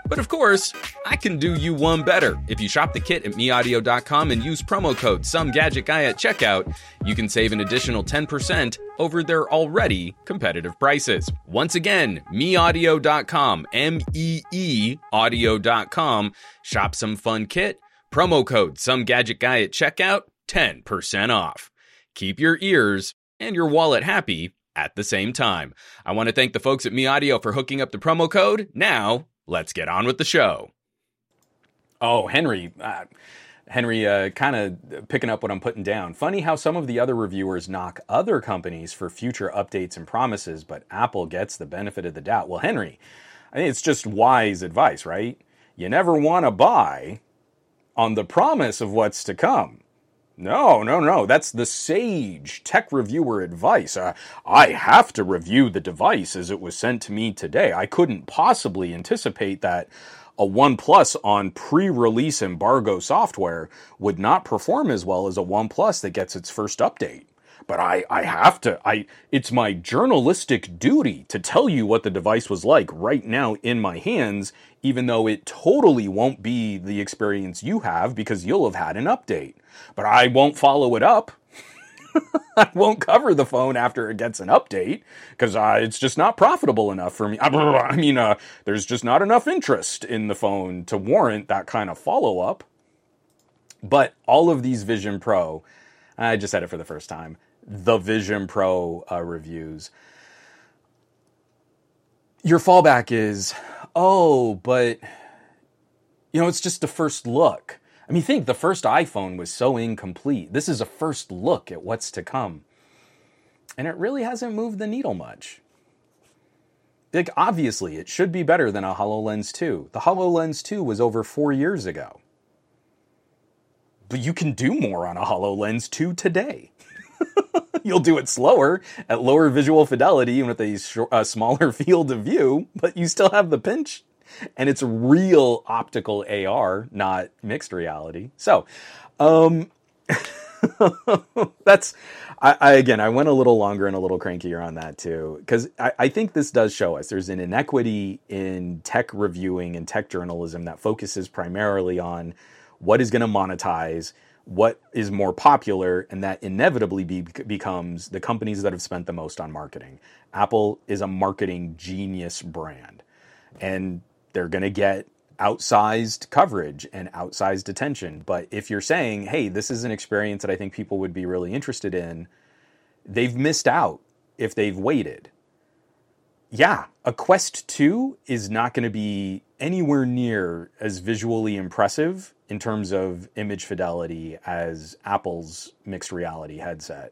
But of course, I can do you one better. If you shop the kit at meaudio.com and use promo code SomeGadgetGuy at checkout, you can save an additional 10% over their already competitive prices. Once again, meaudio.com, M-E-E audio.com. Shop some fun kit, promo code SomeGadgetGuy at checkout, 10% off. Keep your ears and your wallet happy at the same time. I want to thank the folks at Me Audio for hooking up the promo code. Now, let's get on with the show. Oh, Henry, kind of picking up what I'm putting down. Funny how some of the other reviewers knock other companies for future updates and promises, but Apple gets the benefit of the doubt. Well, Henry, I think it's just wise advice, right? You never want to buy on the promise of what's to come. No. That's the sage tech reviewer advice. I have to review the device as it was sent to me today. I couldn't possibly anticipate that a OnePlus on pre-release embargo software would not perform as well as a OnePlus that gets its first update. But I have to, it's my journalistic duty to tell you what the device was like right now in my hands, even though it totally won't be the experience you have because you'll have had an update. But I won't follow it up. I won't cover the phone after it gets an update because it's just not profitable enough for me. I mean, there's just not enough interest in the phone to warrant that kind of follow-up. But all of these Vision Pro, I just said it for the first time, the Vision Pro reviews. Your fallback is, oh, but, you know, it's just a first look. I mean, think the first iPhone was so incomplete. This is a first look at what's to come. And it really hasn't moved the needle much. Like, obviously, it should be better than a HoloLens 2. The HoloLens 2 was over 4 years ago. But you can do more on a HoloLens 2 today. You'll do it slower, at lower visual fidelity, and with a smaller field of view, but you still have the pinch. And it's real optical AR, not mixed reality. So, That's, I went a little longer and a little crankier on that too, because I think this does show us there's an inequity in tech reviewing and tech journalism that focuses primarily on what is going to monetize, what is more popular, and that inevitably becomes the companies that have spent the most on marketing. Apple is a marketing genius brand, and they're going to get outsized coverage and outsized attention. But if you're saying, hey, this is an experience that I think people would be really interested in, they've missed out if they've waited. Yeah, a Quest 2 is not going to be anywhere near as visually impressive in terms of image fidelity as Apple's mixed reality headset.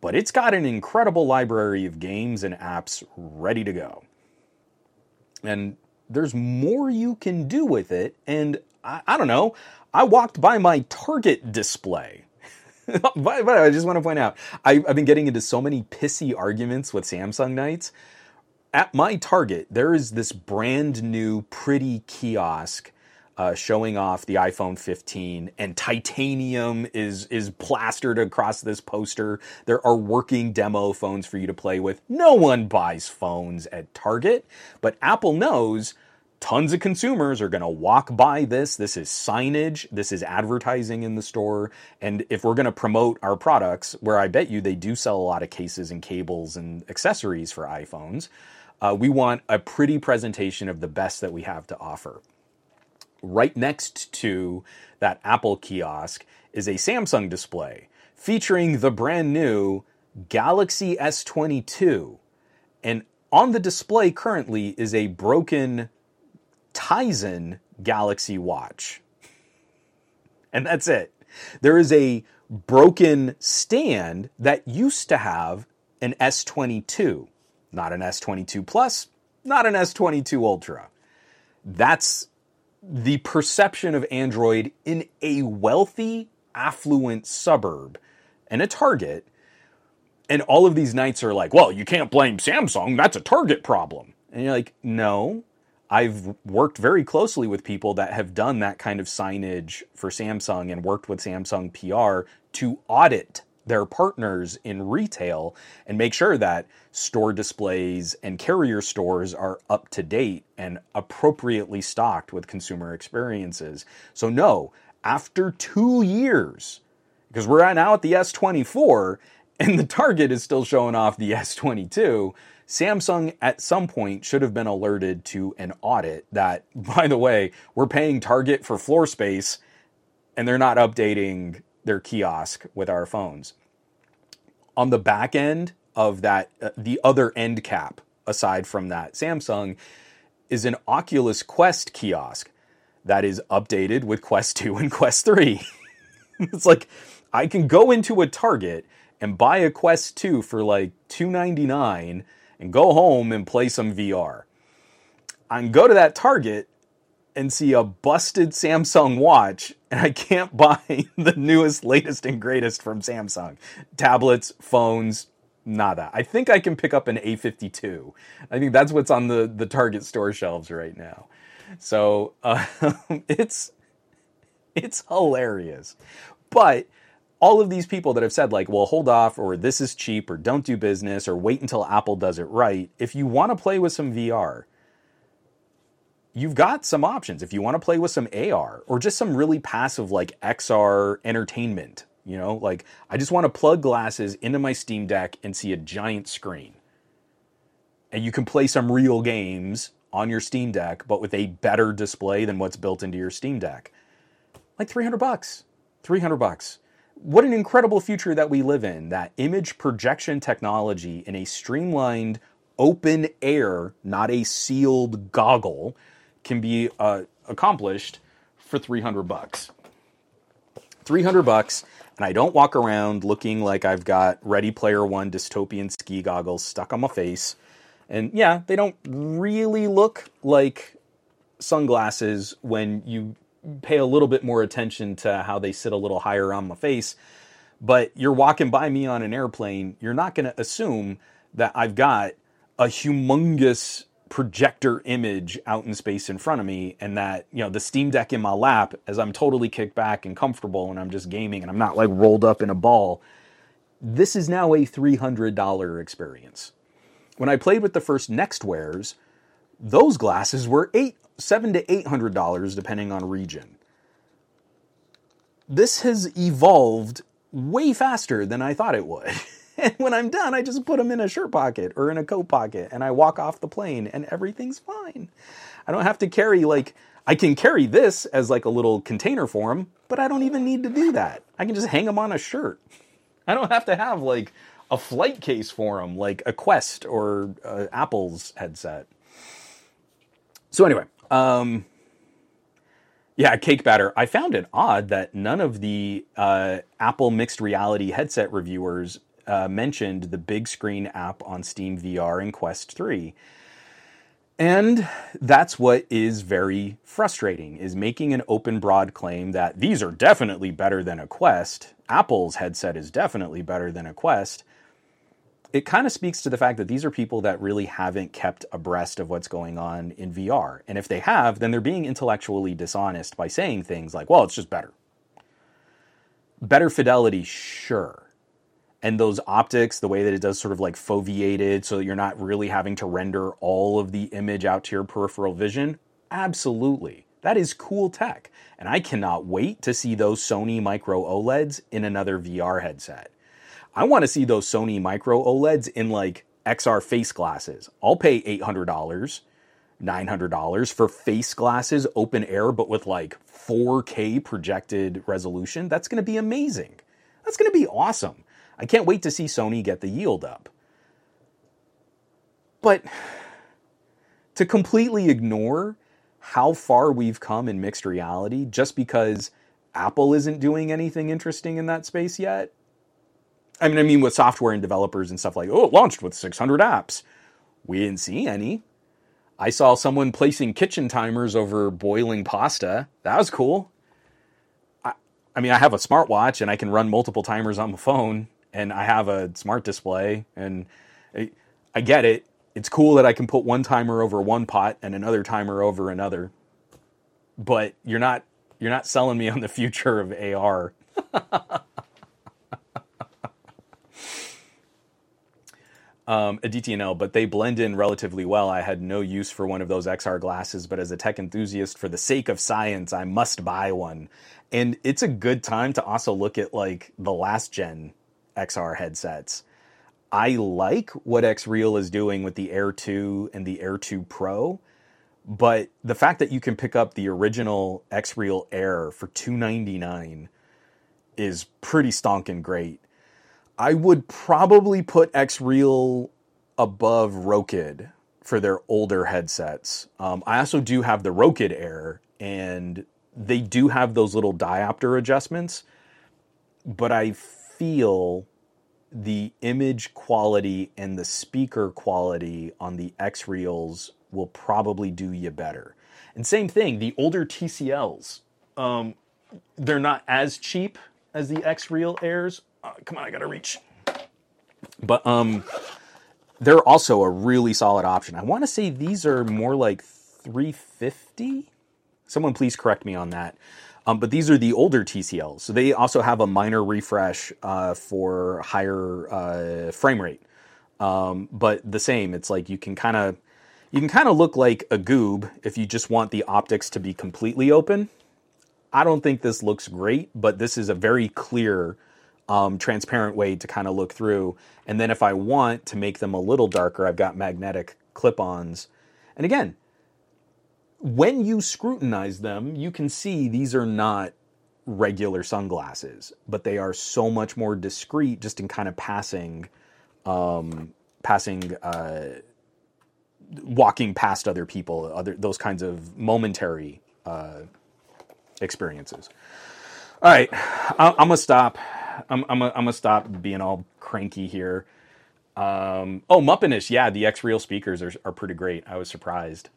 But it's got an incredible library of games and apps ready to go. And there's more you can do with it. And I don't know, I walked by my Target display. But I just want to point out, I've been getting into so many pissy arguments with Samsung nights. At my Target, there is this brand new pretty kiosk showing off the iPhone 15, and titanium is plastered across this poster. There are working demo phones for you to play with. No one buys phones at Target, but Apple knows tons of consumers are going to walk by this. This is signage. This is advertising in the store. And if we're going to promote our products, where I bet you they do sell a lot of cases and cables and accessories for iPhones, we want a pretty presentation of the best that we have to offer. Right next to that Apple kiosk is a Samsung display featuring the brand new Galaxy S22. And on the display currently is a broken Tizen Galaxy watch. And that's it. There is a broken stand that used to have an S22. Not an S22 Plus, not an S22 Ultra. That's the perception of Android in a wealthy, affluent suburb and a Target. And all of these nights are like, well, you can't blame Samsung. That's a Target problem. And you're like, no, I've worked very closely with people that have done that kind of signage for Samsung and worked with Samsung PR to audit their partners in retail and make sure that store displays and carrier stores are up to date and appropriately stocked with consumer experiences. So no, after 2 years, because we're now at the S24 and the Target is still showing off the S22, Samsung at some point should have been alerted to an audit that, by the way, we're paying Target for floor space and they're not updating their kiosk with our phones. On the back end of that, the other end cap, aside from that Samsung, is an Oculus Quest kiosk that is updated with Quest 2 and Quest 3. It's like, I can go into a Target and buy a Quest 2 for like $299 and go home and play some VR. I can go to that Target and see a busted Samsung watch, and I can't buy the newest, latest, and greatest from Samsung. Tablets, phones, nada. I think I can pick up an A52. I think that's what's on the Target store shelves right now. So it's hilarious. But all of these people that have said, like, well, hold off, or this is cheap, or don't do business, or wait until Apple does it right, if you want to play with some VR, you've got some options. If you want to play with some AR or just some really passive like XR entertainment, you know, like I just want to plug glasses into my Steam Deck and see a giant screen. And you can play some real games on your Steam Deck, but with a better display than what's built into your Steam Deck. Like $300. What an incredible future that we live in, that image projection technology in a streamlined open air, not a sealed goggle, can be accomplished for $300. $300, and I don't walk around looking like I've got Ready Player One dystopian ski goggles stuck on my face. And yeah, they don't really look like sunglasses when you pay a little bit more attention to how they sit a little higher on my face. But you're walking by me on an airplane, you're not going to assume that I've got a humongous projector image out in space in front of me, and that, you know, the Steam Deck in my lap as I'm totally kicked back and comfortable and I'm just gaming and I'm not like rolled up in a ball. This is now a $300 experience. When I played with the first Nextwares, those glasses were $700 to $800 depending on region. This has evolved way faster than I thought it would. And when I'm done, I just put them in a shirt pocket or in a coat pocket and I walk off the plane and everything's fine. I don't have to carry, like, I can carry this as like a little container for them, but I don't even need to do that. I can just hang them on a shirt. I don't have to have like a flight case for them, like a Quest or Apple's headset. So anyway, cake batter. I found it odd that none of the Apple mixed reality headset reviewers mentioned the big screen app on Steam VR and Quest 3. And that's what is very frustrating, is making an open broad claim that these are definitely better than a Quest. Apple's headset is definitely better than a Quest. It kind of speaks to the fact that these are people that really haven't kept abreast of what's going on in VR. And if they have, then they're being intellectually dishonest by saying things like, well, it's just better. Better fidelity, sure. And those optics, the way that it does sort of like foveated so that you're not really having to render all of the image out to your peripheral vision, absolutely. That is cool tech. And I cannot wait to see those Sony micro OLEDs in another VR headset. I want to see those Sony micro OLEDs in like XR face glasses. I'll pay $800, $900 for face glasses, open air, but with like 4K projected resolution. That's going to be amazing. That's going to be awesome. I can't wait to see Sony get the yield up. But to completely ignore how far we've come in mixed reality just because Apple isn't doing anything interesting in that space yet. I mean with software and developers and stuff like, oh, it launched with 600 apps. We didn't see any. I saw someone placing kitchen timers over boiling pasta. That was cool. I mean, I have a smartwatch and I can run multiple timers on my phone and I have a smart display and I get it. It's cool that I can put one timer over one pot and another timer over another, but you're not selling me on the future of AR. A DTNL, but they blend in relatively well. I had no use for one of those XR glasses, but as a tech enthusiast, for the sake of science, I must buy one. And it's a good time to also look at like the last gen XR headsets. I like what Xreal is doing with the Air 2 and the Air 2 Pro, but the fact that you can pick up the original Xreal Air for $299 is pretty stonking great. I would probably put Xreal above Rokid for their older headsets. I also do have the Rokid Air, and they do have those little diopter adjustments, but I feel the image quality and the speaker quality on the Xreals will probably do you better. And same thing, the older TCLs, they're not as cheap as the Xreal Airs. Come on, I gotta reach. But they're also a really solid option. I want to say these are more like $350. Someone please correct me on that. But these are the older TCLs. So they also have a minor refresh for higher frame rate. But the same, it's like you can kind of look like a goob if you just want the optics to be completely open. I don't think this looks great, but this is a very clear, transparent way to kind of look through. And then if I want to make them a little darker, I've got magnetic clip-ons. And again, when you scrutinize them, you can see these are not regular sunglasses, but they are so much more discreet just in kind of walking past other people, those kinds of momentary experiences. All right, I'm gonna stop. I'm gonna stop being all cranky here. Muppinish, yeah, the Xreal speakers are pretty great. I was surprised.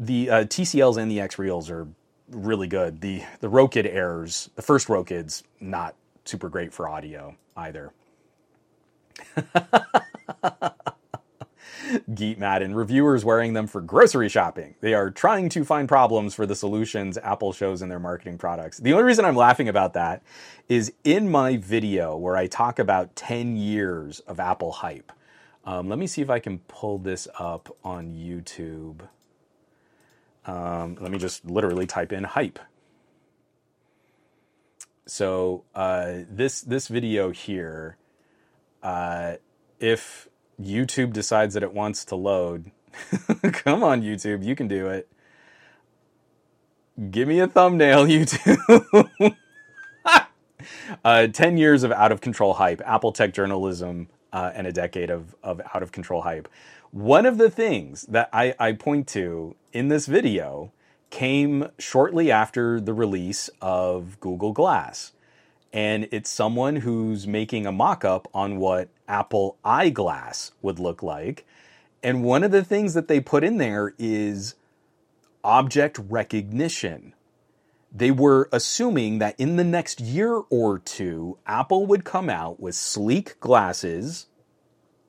The TCLs and the Xreals are really good. The Rokid Airs, the first Rokid's not super great for audio either. geek maddened reviewers wearing them for grocery shopping. They are trying to find problems for the solutions Apple shows in their marketing products. The only reason I'm laughing about that is in my video where I talk about 10 years of Apple hype. Let me see if I can pull this up on YouTube. Let me just literally type in hype. So this video here, if YouTube decides that it wants to load, come on YouTube, you can do it. Give me a thumbnail, YouTube. 10 years of out-of-control hype, Apple tech journalism, and a decade of out-of-control hype. One of the things that I point to in this video came shortly after the release of Google Glass. And it's someone who's making a mock-up on what Apple eyeglass would look like. And one of the things that they put in there is object recognition. They were assuming that in the next year or two, Apple would come out with sleek glasses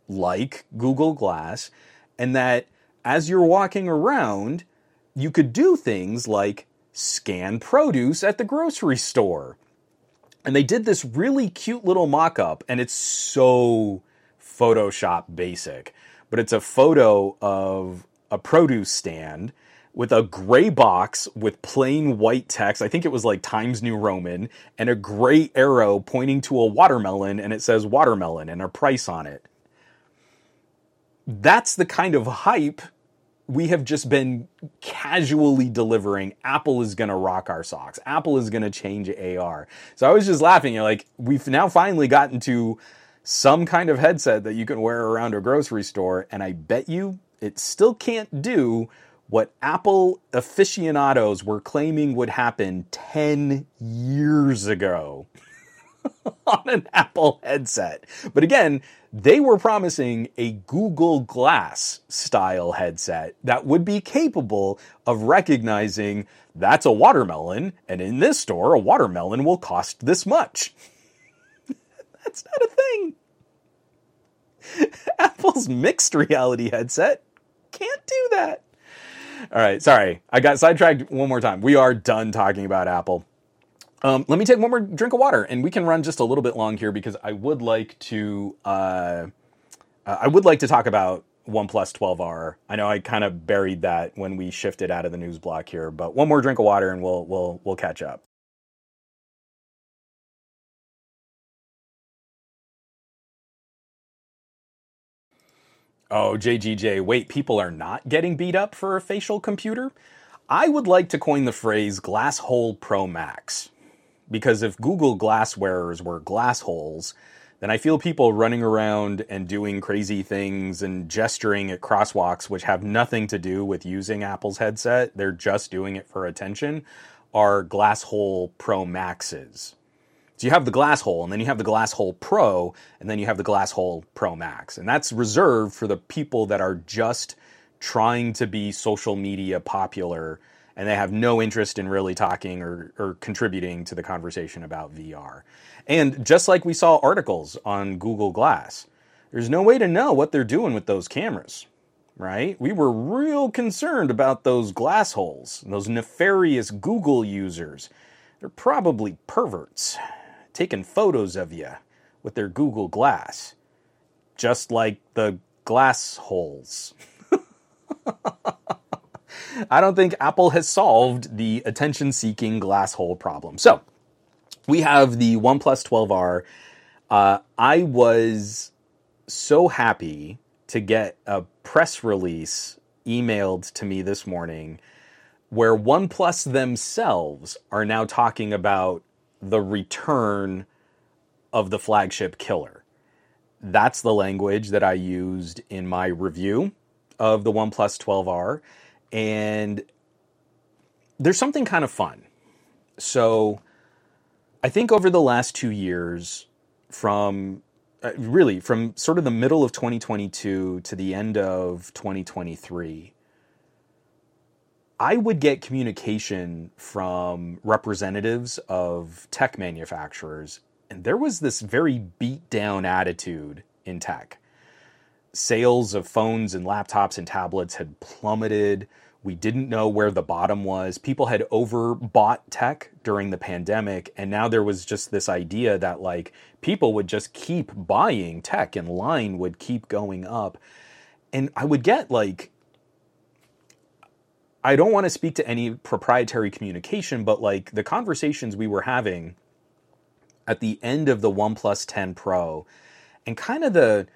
like Google Glass, and that as you're walking around, you could do things like scan produce at the grocery store. And they did this really cute little mock-up, and it's so Photoshop basic. But it's a photo of a produce stand with a gray box with plain white text. I think it was like Times New Roman, and a gray arrow pointing to a watermelon, and it says watermelon and a price on it. That's the kind of hype we have just been casually delivering. Apple is going to rock our socks. Apple is going to change AR. So I was just laughing. You're like, we've now finally gotten to some kind of headset that you can wear around a grocery store. And I bet you it still can't do what Apple aficionados were claiming would happen 10 years ago on an Apple headset. But again, they were promising a Google Glass style headset that would be capable of recognizing that's a watermelon, and in this store, a watermelon will cost this much. That's not a thing. Apple's mixed reality headset can't do that. All right, sorry. I got sidetracked one more time. We are done talking about Apple. Let me take one more drink of water, and we can run just a little bit long here because I would like to talk about OnePlus 12R. I know I kind of buried that when we shifted out of the news block here, but one more drink of water, and we'll catch up. Oh, JGJ, wait, people are not getting beat up for a facial computer? I would like to coin the phrase Glass Hole Pro Max, because if Google Glass wearers were glass holes, then I feel people running around and doing crazy things and gesturing at crosswalks, which have nothing to do with using Apple's headset, they're just doing it for attention, are Glass Hole Pro Maxes. So you have the Glass Hole, and then you have the Glass Hole Pro, and then you have the Glass Hole Pro Max. And that's reserved for the people that are just trying to be social media popular, and they have no interest in really talking or contributing to the conversation about VR. And just like we saw articles on Google Glass, there's no way to know what they're doing with those cameras, right? We were real concerned about those glass holes, those nefarious Google users. They're probably perverts taking photos of you with their Google Glass, just like the glass holes. I don't think Apple has solved the attention-seeking glass hole problem. So, we have the OnePlus 12R. I was so happy to get a press release emailed to me this morning where OnePlus themselves are now talking about the return of the flagship killer. That's the language that I used in my review of the OnePlus 12R, and there's something kind of fun. So I think over the last 2 years, from sort of the middle of 2022 to the end of 2023, I would get communication from representatives of tech manufacturers, and there was this very beat down attitude in tech. sales of phones and laptops and tablets had plummeted. We didn't know where the bottom was. People had overbought tech during the pandemic, and now there was just this idea that, like, people would just keep buying tech and line would keep going up. And I would get, like, I don't want to speak to any proprietary communication, but, like, the conversations we were having at the end of the OnePlus 10 Pro and kind of the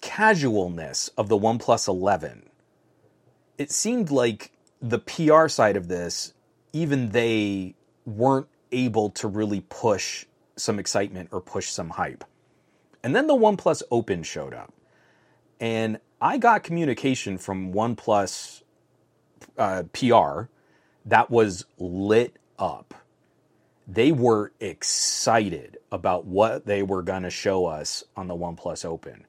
casualness of the OnePlus 11, it seemed like the PR side of this, even they weren't able to really push some excitement or push some hype. And then the OnePlus Open showed up. And I got communication from OnePlus PR that was lit up. They were excited about what they were going to show us on the OnePlus Open.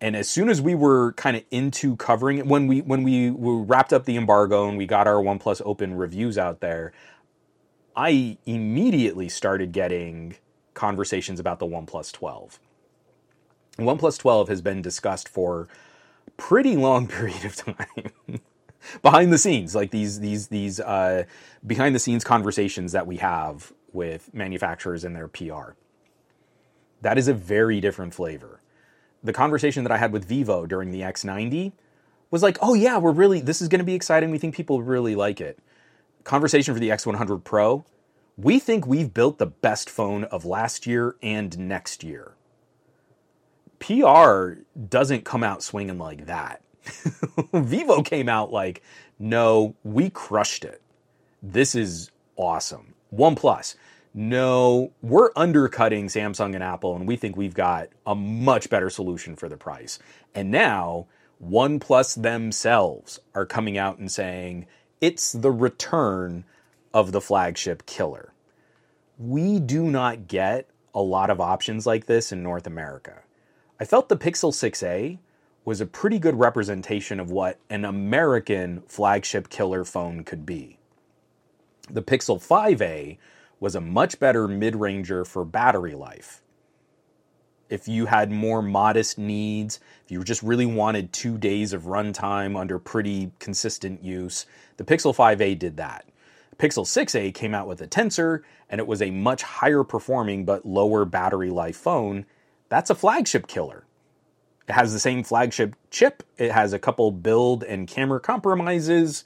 And as soon as we were kind of into covering it, when we wrapped up the embargo and we got our OnePlus Open reviews out there, I immediately started getting conversations about the OnePlus 12. OnePlus 12 has been discussed for a pretty long period of time behind the scenes, like these behind the scenes conversations that we have with manufacturers and their PR. That is a very different flavor. The conversation that I had with Vivo during the X90 was like, oh yeah, this is going to be exciting. We think people really like it. Conversation for the X100 Pro, we think we've built the best phone of last year and next year. PR doesn't come out swinging like that. Vivo came out like, no, we crushed it. This is awesome. OnePlus, no, we're undercutting Samsung and Apple, and we think we've got a much better solution for the price. And now, OnePlus themselves are coming out and saying, it's the return of the flagship killer. We do not get a lot of options like this in North America. I felt the Pixel 6a was a pretty good representation of what an American flagship killer phone could be. The Pixel 5a was a much better mid-ranger for battery life. If you had more modest needs, if you just really wanted 2 days of runtime under pretty consistent use, the Pixel 5a did that. Pixel 6a came out with a Tensor, and it was a much higher performing but lower battery life phone. That's a flagship killer. It has the same flagship chip. It has a couple build and camera compromises.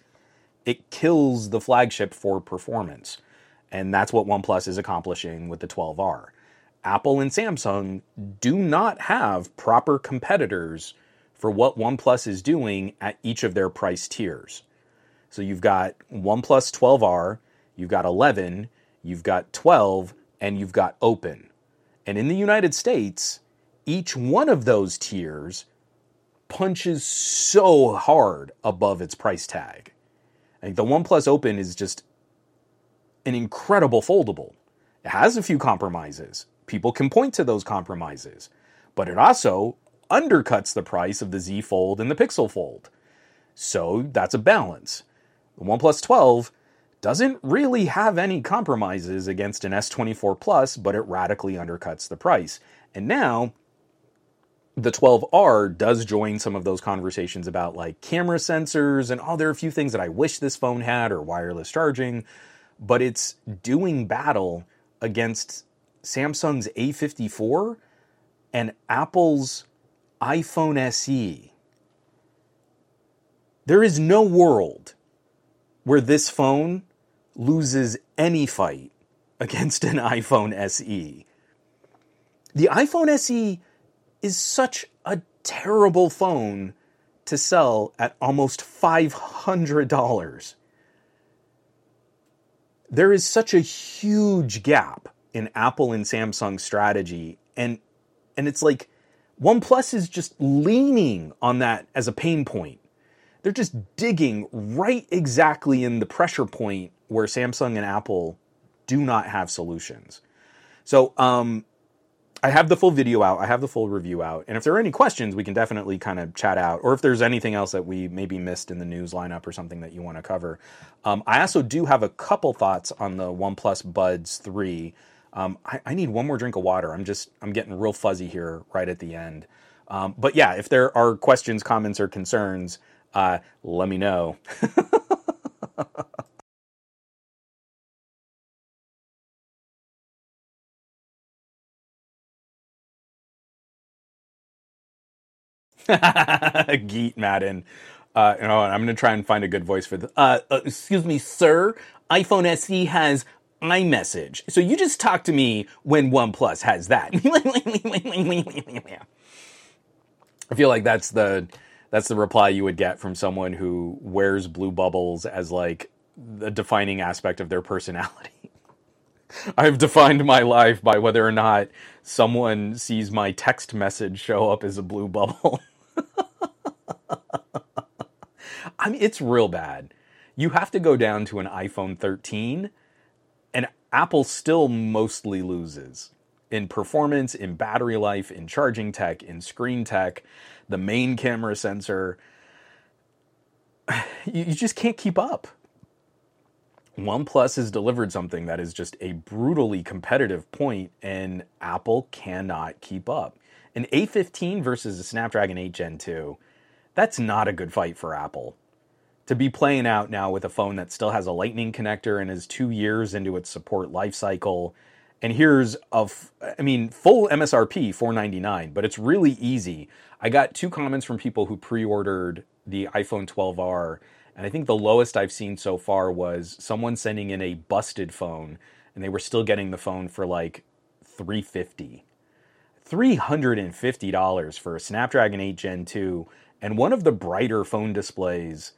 It kills the flagship for performance. And that's what OnePlus is accomplishing with the 12R. Apple and Samsung do not have proper competitors for what OnePlus is doing at each of their price tiers. So you've got OnePlus 12R, you've got 11, you've got 12, and you've got Open. And in the United States, each one of those tiers punches so hard above its price tag. Like the OnePlus Open is just an incredible foldable. It has a few compromises. People can point to those compromises. But it also undercuts the price of the Z Fold and the Pixel Fold. So that's a balance. The OnePlus 12 doesn't really have any compromises against an S24 Plus, but it radically undercuts the price. And now, the 12R does join some of those conversations about like camera sensors and, oh, there are a few things that I wish this phone had, or wireless charging. But it's doing battle against Samsung's A54 and Apple's iPhone SE. There is no world where this phone loses any fight against an iPhone SE. The iPhone SE is such a terrible phone to sell at almost $500. There is such a huge gap in Apple and Samsung's strategy, and it's like OnePlus is just leaning on that as a pain point. They're just digging right exactly in the pressure point where Samsung and Apple do not have solutions. So I have the full video out. I have the full review out. And if there are any questions, we can definitely kind of chat out. Or if there's anything else that we maybe missed in the news lineup or something that you want to cover. I also do have a couple thoughts on the OnePlus Buds 3. I need one more drink of water. I'm getting real fuzzy here right at the end. But yeah, if there are questions, comments, or concerns, let me know. Geet Madden. I'm going to try and find a good voice for this. Excuse me, sir. iPhone SE has iMessage. So you just talk to me when OnePlus has that. I feel like that's the reply you would get from someone who wears blue bubbles as like the defining aspect of their personality. I've defined my life by whether or not someone sees my text message show up as a blue bubble. I mean, it's real bad. You have to go down to an iPhone 13, and Apple still mostly loses in performance, in battery life, in charging tech, in screen tech, the main camera sensor. You just can't keep up. OnePlus has delivered something that is just a brutally competitive point, and Apple cannot keep up. An A15 versus a Snapdragon 8 Gen 2, that's not a good fight for Apple. To be playing out now with a phone that still has a lightning connector and is 2 years into its support lifecycle, and here's full MSRP $499, but it's really easy. I got two comments from people who pre-ordered the iPhone 12R, and I think the lowest I've seen so far was someone sending in a busted phone, and they were still getting the phone for like $350. $350 for a Snapdragon 8 Gen 2 and one of the brighter phone displays.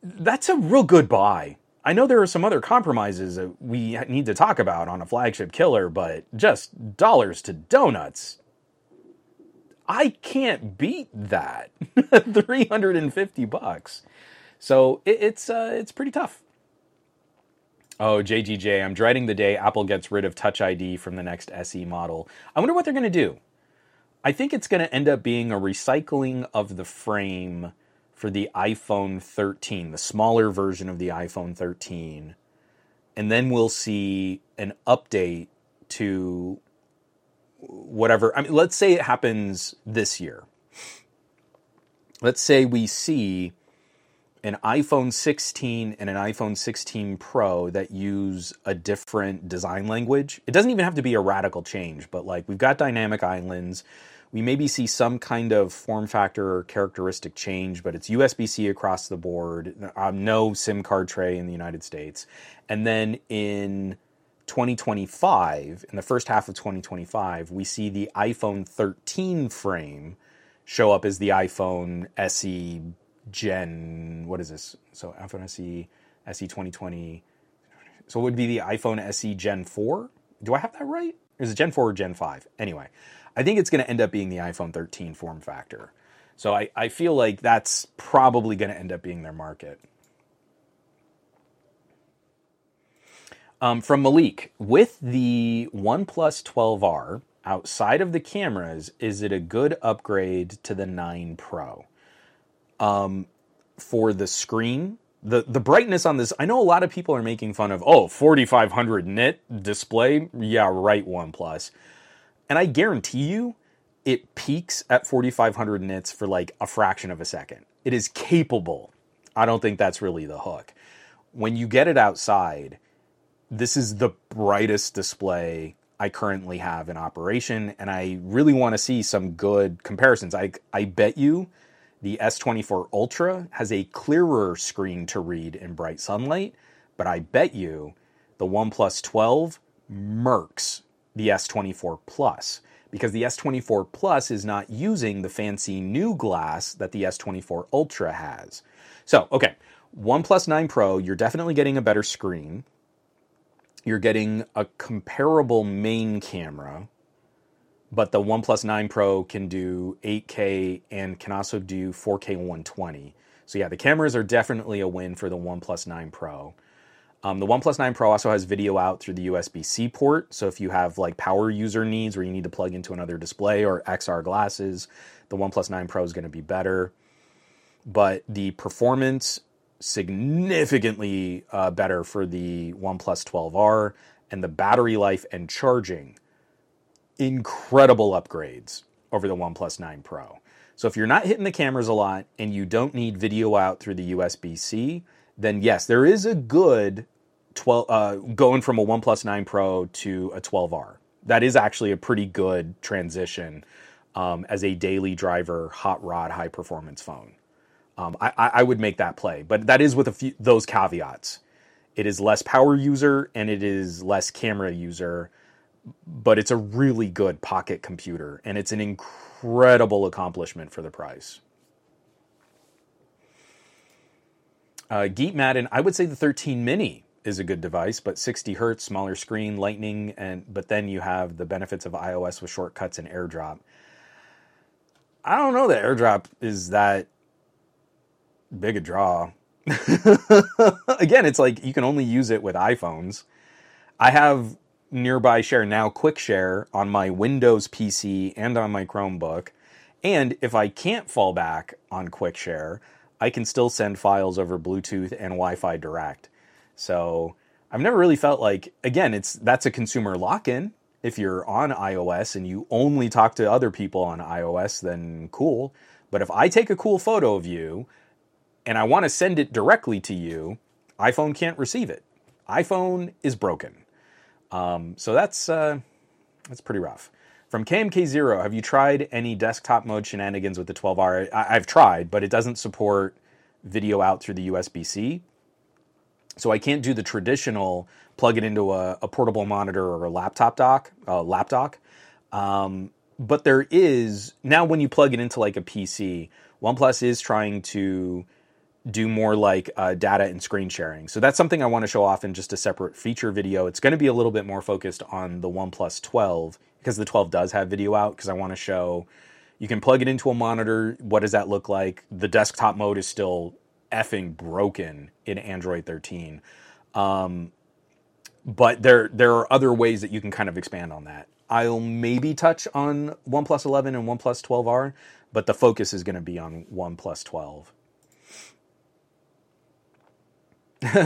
That's a real good buy. I know there are some other compromises that we need to talk about on a flagship killer, but just dollars to donuts, I can't beat that. $350. So it's pretty tough. Oh, JGJ, I'm dreading the day Apple gets rid of Touch ID from the next SE model. I wonder what they're going to do. I think it's going to end up being a recycling of the frame for the iPhone 13, the smaller version of the iPhone 13. And then we'll see an update to whatever. I mean, let's say it happens this year. Let's say we see an iPhone 16 and an iPhone 16 Pro that use a different design language. It doesn't even have to be a radical change, but like we've got dynamic islands. We maybe see some kind of form factor or characteristic change, but it's USB-C across the board. No SIM card tray in the United States. And then in 2025, in the first half of 2025, we see the iPhone 13 frame show up as the iPhone SE Gen, what is this? So iPhone SE, SE 2020. So it would be the iPhone SE Gen 4. Do I have that right? Is it Gen 4 or Gen 5? Anyway, I think it's going to end up being the iPhone 13 form factor. So I feel like that's probably going to end up being their market. From Malik, with the OnePlus 12R, outside of the cameras, is it a good upgrade to the 9 Pro? For the screen, the brightness on this, I know a lot of people are making fun of, 4,500 nit display, yeah, right, OnePlus. And I guarantee you, it peaks at 4,500 nits for like a fraction of a second. It is capable. I don't think that's really the hook. When you get it outside, this is the brightest display I currently have in operation, and I really want to see some good comparisons. I bet you the S24 Ultra has a clearer screen to read in bright sunlight, but I bet you the OnePlus 12 murks the S24 Plus, because the S24 Plus is not using the fancy new glass that the S24 Ultra has. So, okay, OnePlus 9 Pro, you're definitely getting a better screen. You're getting a comparable main camera, but the OnePlus 9 Pro can do 8K and can also do 4K 120. So yeah, the cameras are definitely a win for the OnePlus 9 Pro. The OnePlus 9 Pro also has video out through the USB-C port. So if you have like power user needs where you need to plug into another display or XR glasses, the OnePlus 9 Pro is going to be better. But the performance, significantly better for the OnePlus 12R, and the battery life and charging, incredible upgrades over the OnePlus 9 Pro. So if you're not hitting the cameras a lot and you don't need video out through the USB-C, then yes, there is a good 12 going from a OnePlus 9 Pro to a 12R. That is actually a pretty good transition as a daily driver, hot rod, high-performance phone. I would make that play, but that is with a few those caveats. It is less power user and it is less camera user, but it's a really good pocket computer, and it's an incredible accomplishment for the price. Geet Madden, I would say the 13 mini is a good device, but 60 hertz, smaller screen, lightning, but then you have the benefits of iOS with shortcuts and AirDrop. I don't know that AirDrop is that big a draw. Again, it's like you can only use it with iPhones. I have nearby share now, Quick Share, on my Windows PC and on my Chromebook. And if I can't fall back on Quick Share, I can still send files over Bluetooth and Wi-Fi Direct. So I've never really felt like, again, that's a consumer lock-in. If you're on iOS and you only talk to other people on iOS, then cool. But if I take a cool photo of you and I want to send it directly to you, iPhone can't receive it. iPhone is broken. So that's pretty rough. From KMK0, have you tried any desktop mode shenanigans with the 12R? I've tried, but it doesn't support video out through the USB-C. So I can't do the traditional plug it into a portable monitor or a laptop dock. But there is, now when you plug it into like a PC, OnePlus is trying to do more like data and screen sharing. So that's something I want to show off in just a separate feature video. It's going to be a little bit more focused on the OnePlus 12 because the 12 does have video out, because I want to show you can plug it into a monitor. What does that look like? The desktop mode is still effing broken in Android 13. But there are other ways that you can kind of expand on that. I'll maybe touch on OnePlus 11 and OnePlus 12R, but the focus is going to be on OnePlus 12.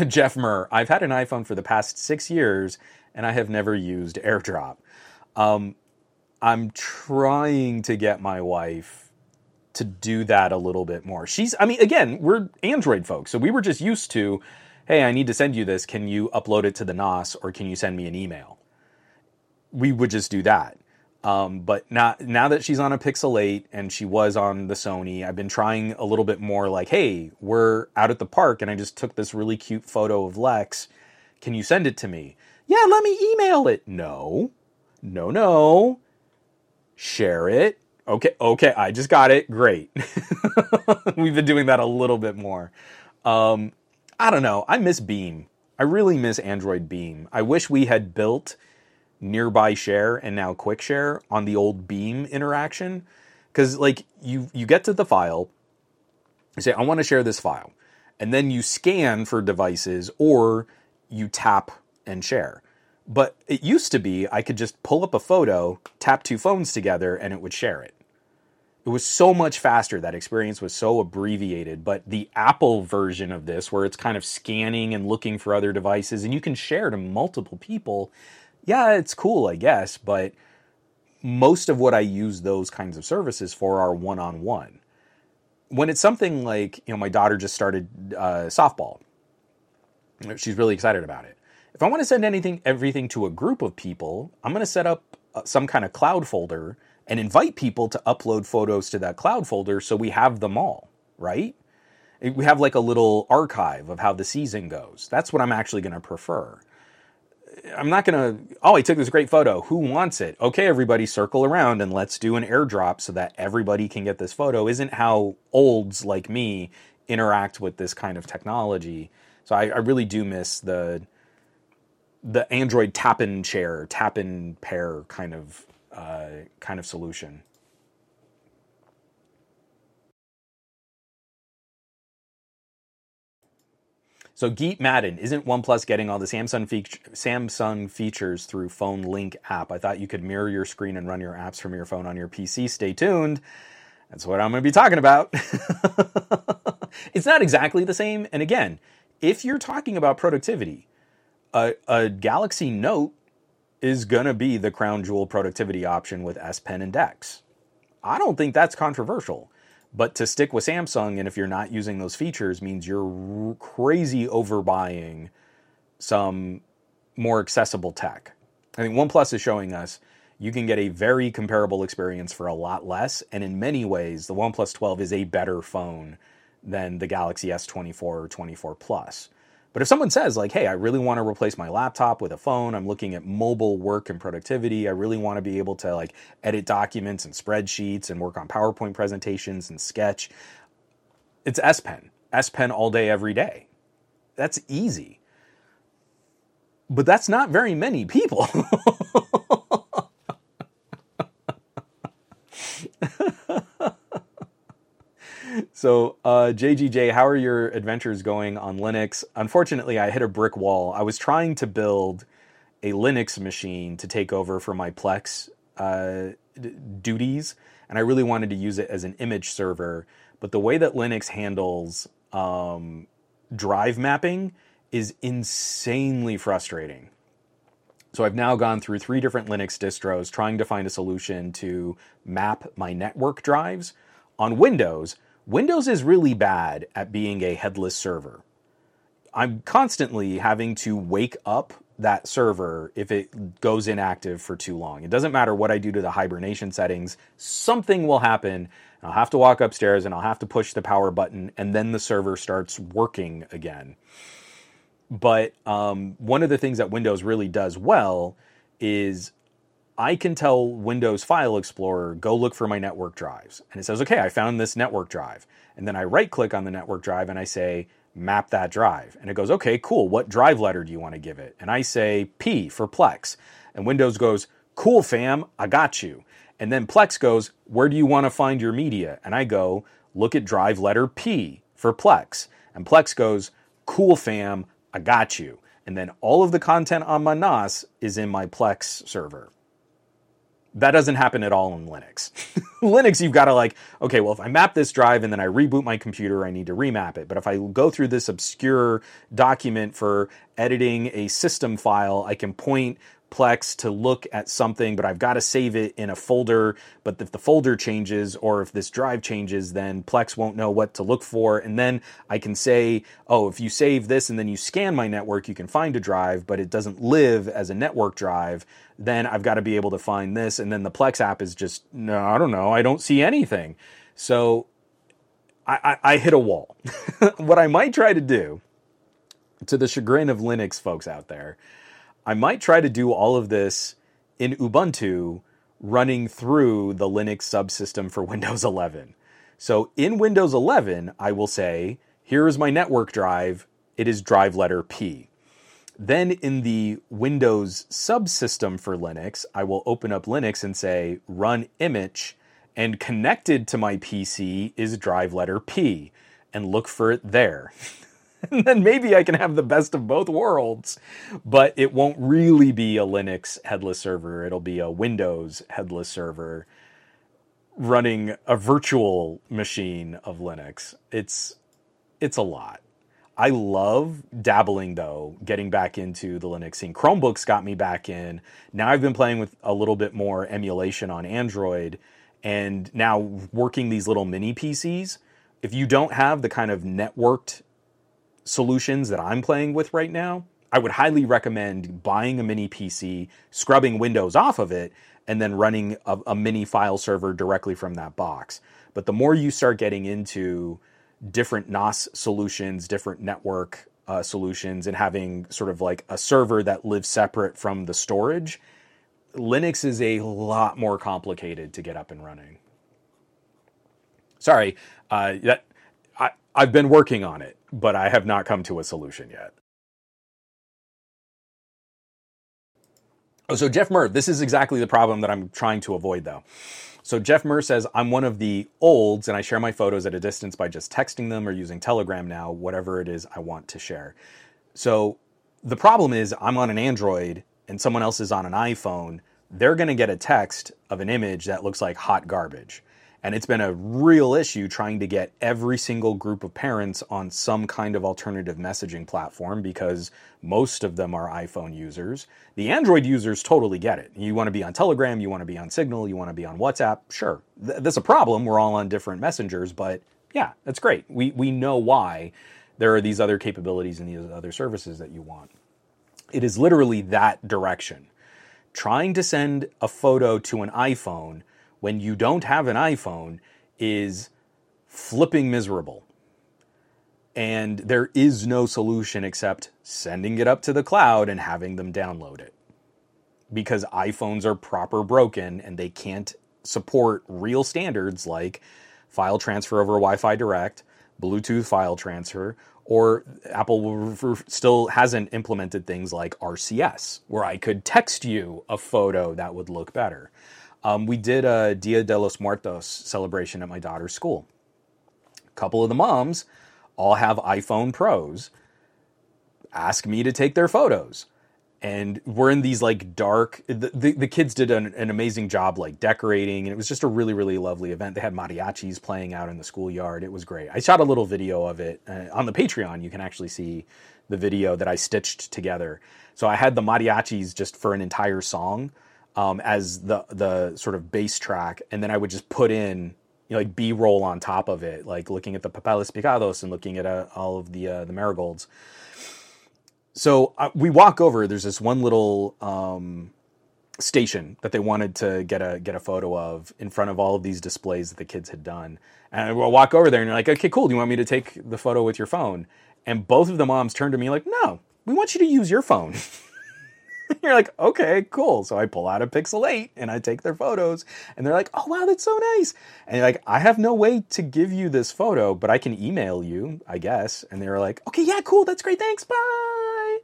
Jeff Murr, I've had an iPhone for the past 6 years, and I have never used AirDrop. I'm trying to get my wife to do that a little bit more. Again, we're Android folks, so we were just used to, hey, I need to send you this. Can you upload it to the NOS, or can you send me an email? We would just do that. But now that she's on a Pixel 8 and she was on the Sony, I've been trying a little bit more like, hey, we're out at the park and I just took this really cute photo of Lex. Can you send it to me? Yeah, let me email it. No. Share it. Okay, I just got it. Great. We've been doing that a little bit more. I don't know. I miss Beam. I really miss Android Beam. I wish we had built Nearby Share and now Quick Share on the old Beam interaction, because like you get to the file, you say I want to share this file, and then you scan for devices or you tap and share. But it used to be I could just pull up a photo, tap two phones together, and it would share it. It was so much faster. That experience was so abbreviated. But the Apple version of this, where it's kind of scanning and looking for other devices and you can share to multiple people, yeah, it's cool, I guess, but most of what I use those kinds of services for are one-on-one. When it's something like, my daughter just started softball. She's really excited about it. If I want to send everything to a group of people, I'm going to set up some kind of cloud folder and invite people to upload photos to that cloud folder so we have them all, right? We have like a little archive of how the season goes. That's what I'm actually going to prefer. I'm not going to, oh, I took this great photo. Who wants it? Okay, everybody circle around and let's do an AirDrop so that everybody can get this photo. Isn't how olds like me interact with this kind of technology. So I really do miss the Android tap and share, tap and pair kind of solution. So Geet Madden, isn't OnePlus getting all the Samsung features through Phone Link app? I thought you could mirror your screen and run your apps from your phone on your PC. Stay tuned. That's what I'm going to be talking about. It's not exactly the same. And again, if you're talking about productivity, a Galaxy Note is going to be the crown jewel productivity option with S Pen and DeX. I don't think that's controversial. But to stick with Samsung, and if you're not using those features, means you're crazy overbuying some more accessible tech. I think OnePlus is showing us you can get a very comparable experience for a lot less, and in many ways, the OnePlus 12 is a better phone than the Galaxy S24 or 24 Plus. But if someone says, like, hey, I really want to replace my laptop with a phone, I'm looking at mobile work and productivity, I really want to be able to, like, edit documents and spreadsheets and work on PowerPoint presentations and Sketch, it's S Pen. S Pen all day, every day. That's easy. But that's not very many people. So, JGJ, how are your adventures going on Linux? Unfortunately, I hit a brick wall. I was trying to build a Linux machine to take over for my Plex duties, and I really wanted to use it as an image server. But the way that Linux handles drive mapping is insanely frustrating. So I've now gone through 3 different Linux distros trying to find a solution to map my network drives. On Windows, Windows is really bad at being a headless server. I'm constantly having to wake up that server if it goes inactive for too long. It doesn't matter what I do to the hibernation settings, something will happen. I'll have to walk upstairs and I'll have to push the power button, and then the server starts working again. But one of the things that Windows really does well is I can tell Windows File Explorer, go look for my network drives. And it says, okay, I found this network drive. And then I right-click on the network drive and I say, map that drive. And it goes, okay, cool, what drive letter do you want to give it? And I say, P for Plex. And Windows goes, cool, fam, I got you. And then Plex goes, where do you want to find your media? And I go, look at drive letter P for Plex. And Plex goes, cool, fam, I got you. And then all of the content on my NAS is in my Plex server. That doesn't happen at all in Linux. Linux, you've got to, like, okay, well, if I map this drive and then I reboot my computer, I need to remap it. But if I go through this obscure document for editing a system file, I can point Plex to look at something, but I've got to save it in a folder. But if the folder changes or if this drive changes, then Plex won't know what to look for. And then I can say, oh, if you save this and then you scan my network, you can find a drive, but it doesn't live as a network drive. Then I've got to be able to find this. And then the Plex app is just, no, I don't know. I don't see anything. So I hit a wall. What I might try to do, to the chagrin of Linux folks out there, I might try to do all of this in Ubuntu running through the Linux subsystem for Windows 11. So in Windows 11, I will say, here is my network drive. It is drive letter P. Then in the Windows subsystem for Linux, I will open up Linux and say, run image, and connected to my PC is drive letter P, and look for it there. And then maybe I can have the best of both worlds, but it won't really be a Linux headless server. It'll be a Windows headless server running a virtual machine of Linux. It's a lot. I love dabbling, though, getting back into the Linux scene. Chromebooks got me back in. Now I've been playing with a little bit more emulation on Android, and now working these little mini PCs. If you don't have the kind of networked solutions that I'm playing with right now, I would highly recommend buying a mini PC, scrubbing Windows off of it, and then running a mini file server directly from that box. But the more you start getting into different NOS solutions, different network solutions, and having sort of like a server that lives separate from the storage, Linux is a lot more complicated to get up and running. Sorry, I've been working on it, but I have not come to a solution yet. Oh, so Jeff Murr, this is exactly the problem that I'm trying to avoid, though. So Jeff Murr says, I'm one of the olds, and I share my photos at a distance by just texting them or using Telegram now, whatever it is I want to share. So the problem is I'm on an Android and someone else is on an iPhone. They're going to get a text of an image that looks like hot garbage. And it's been a real issue trying to get every single group of parents on some kind of alternative messaging platform because most of them are iPhone users. The Android users totally get it. You want to be on Telegram, you want to be on Signal, you want to be on WhatsApp. Sure, that's a problem. We're all on different messengers, but yeah, that's great. We know why there are these other capabilities and these other services that you want. It is literally that direction. Trying to send a photo to an iPhone when you don't have an iPhone is flipping miserable. And there is no solution except sending it up to the cloud and having them download it. Because iPhones are proper broken and they can't support real standards like file transfer over Wi-Fi Direct, Bluetooth file transfer, or Apple still hasn't implemented things like RCS, where I could text you a photo that would look better. We did a Dia de los Muertos celebration at my daughter's school. A couple of the moms all have iPhone Pros. Ask me to take their photos. And we're in these like dark, the kids did an amazing job like decorating, and it was just a really, really lovely event. They had mariachis playing out in the schoolyard. It was great. I shot a little video of it on the Patreon. You can actually see the video that I stitched together. So I had the mariachis just for an entire song. As the sort of bass track, and then I would just put in, you know, like B-roll on top of it, like looking at the papeles picados and looking at all of the marigolds. So we walk over. There's this one little station that they wanted to get a photo of in front of all of these displays that the kids had done. And I walk over there, and they're like, "Okay, cool. Do you want me to take the photo with your phone?" And both of the moms turned to me like, "No, we want you to use your phone." You're like, okay, cool. So I pull out a Pixel 8 and I take their photos, and they're like, oh, wow, that's so nice. And you're like, I have no way to give you this photo, but I can email you, I guess. And they were like, okay, yeah, cool. That's great. Thanks. Bye.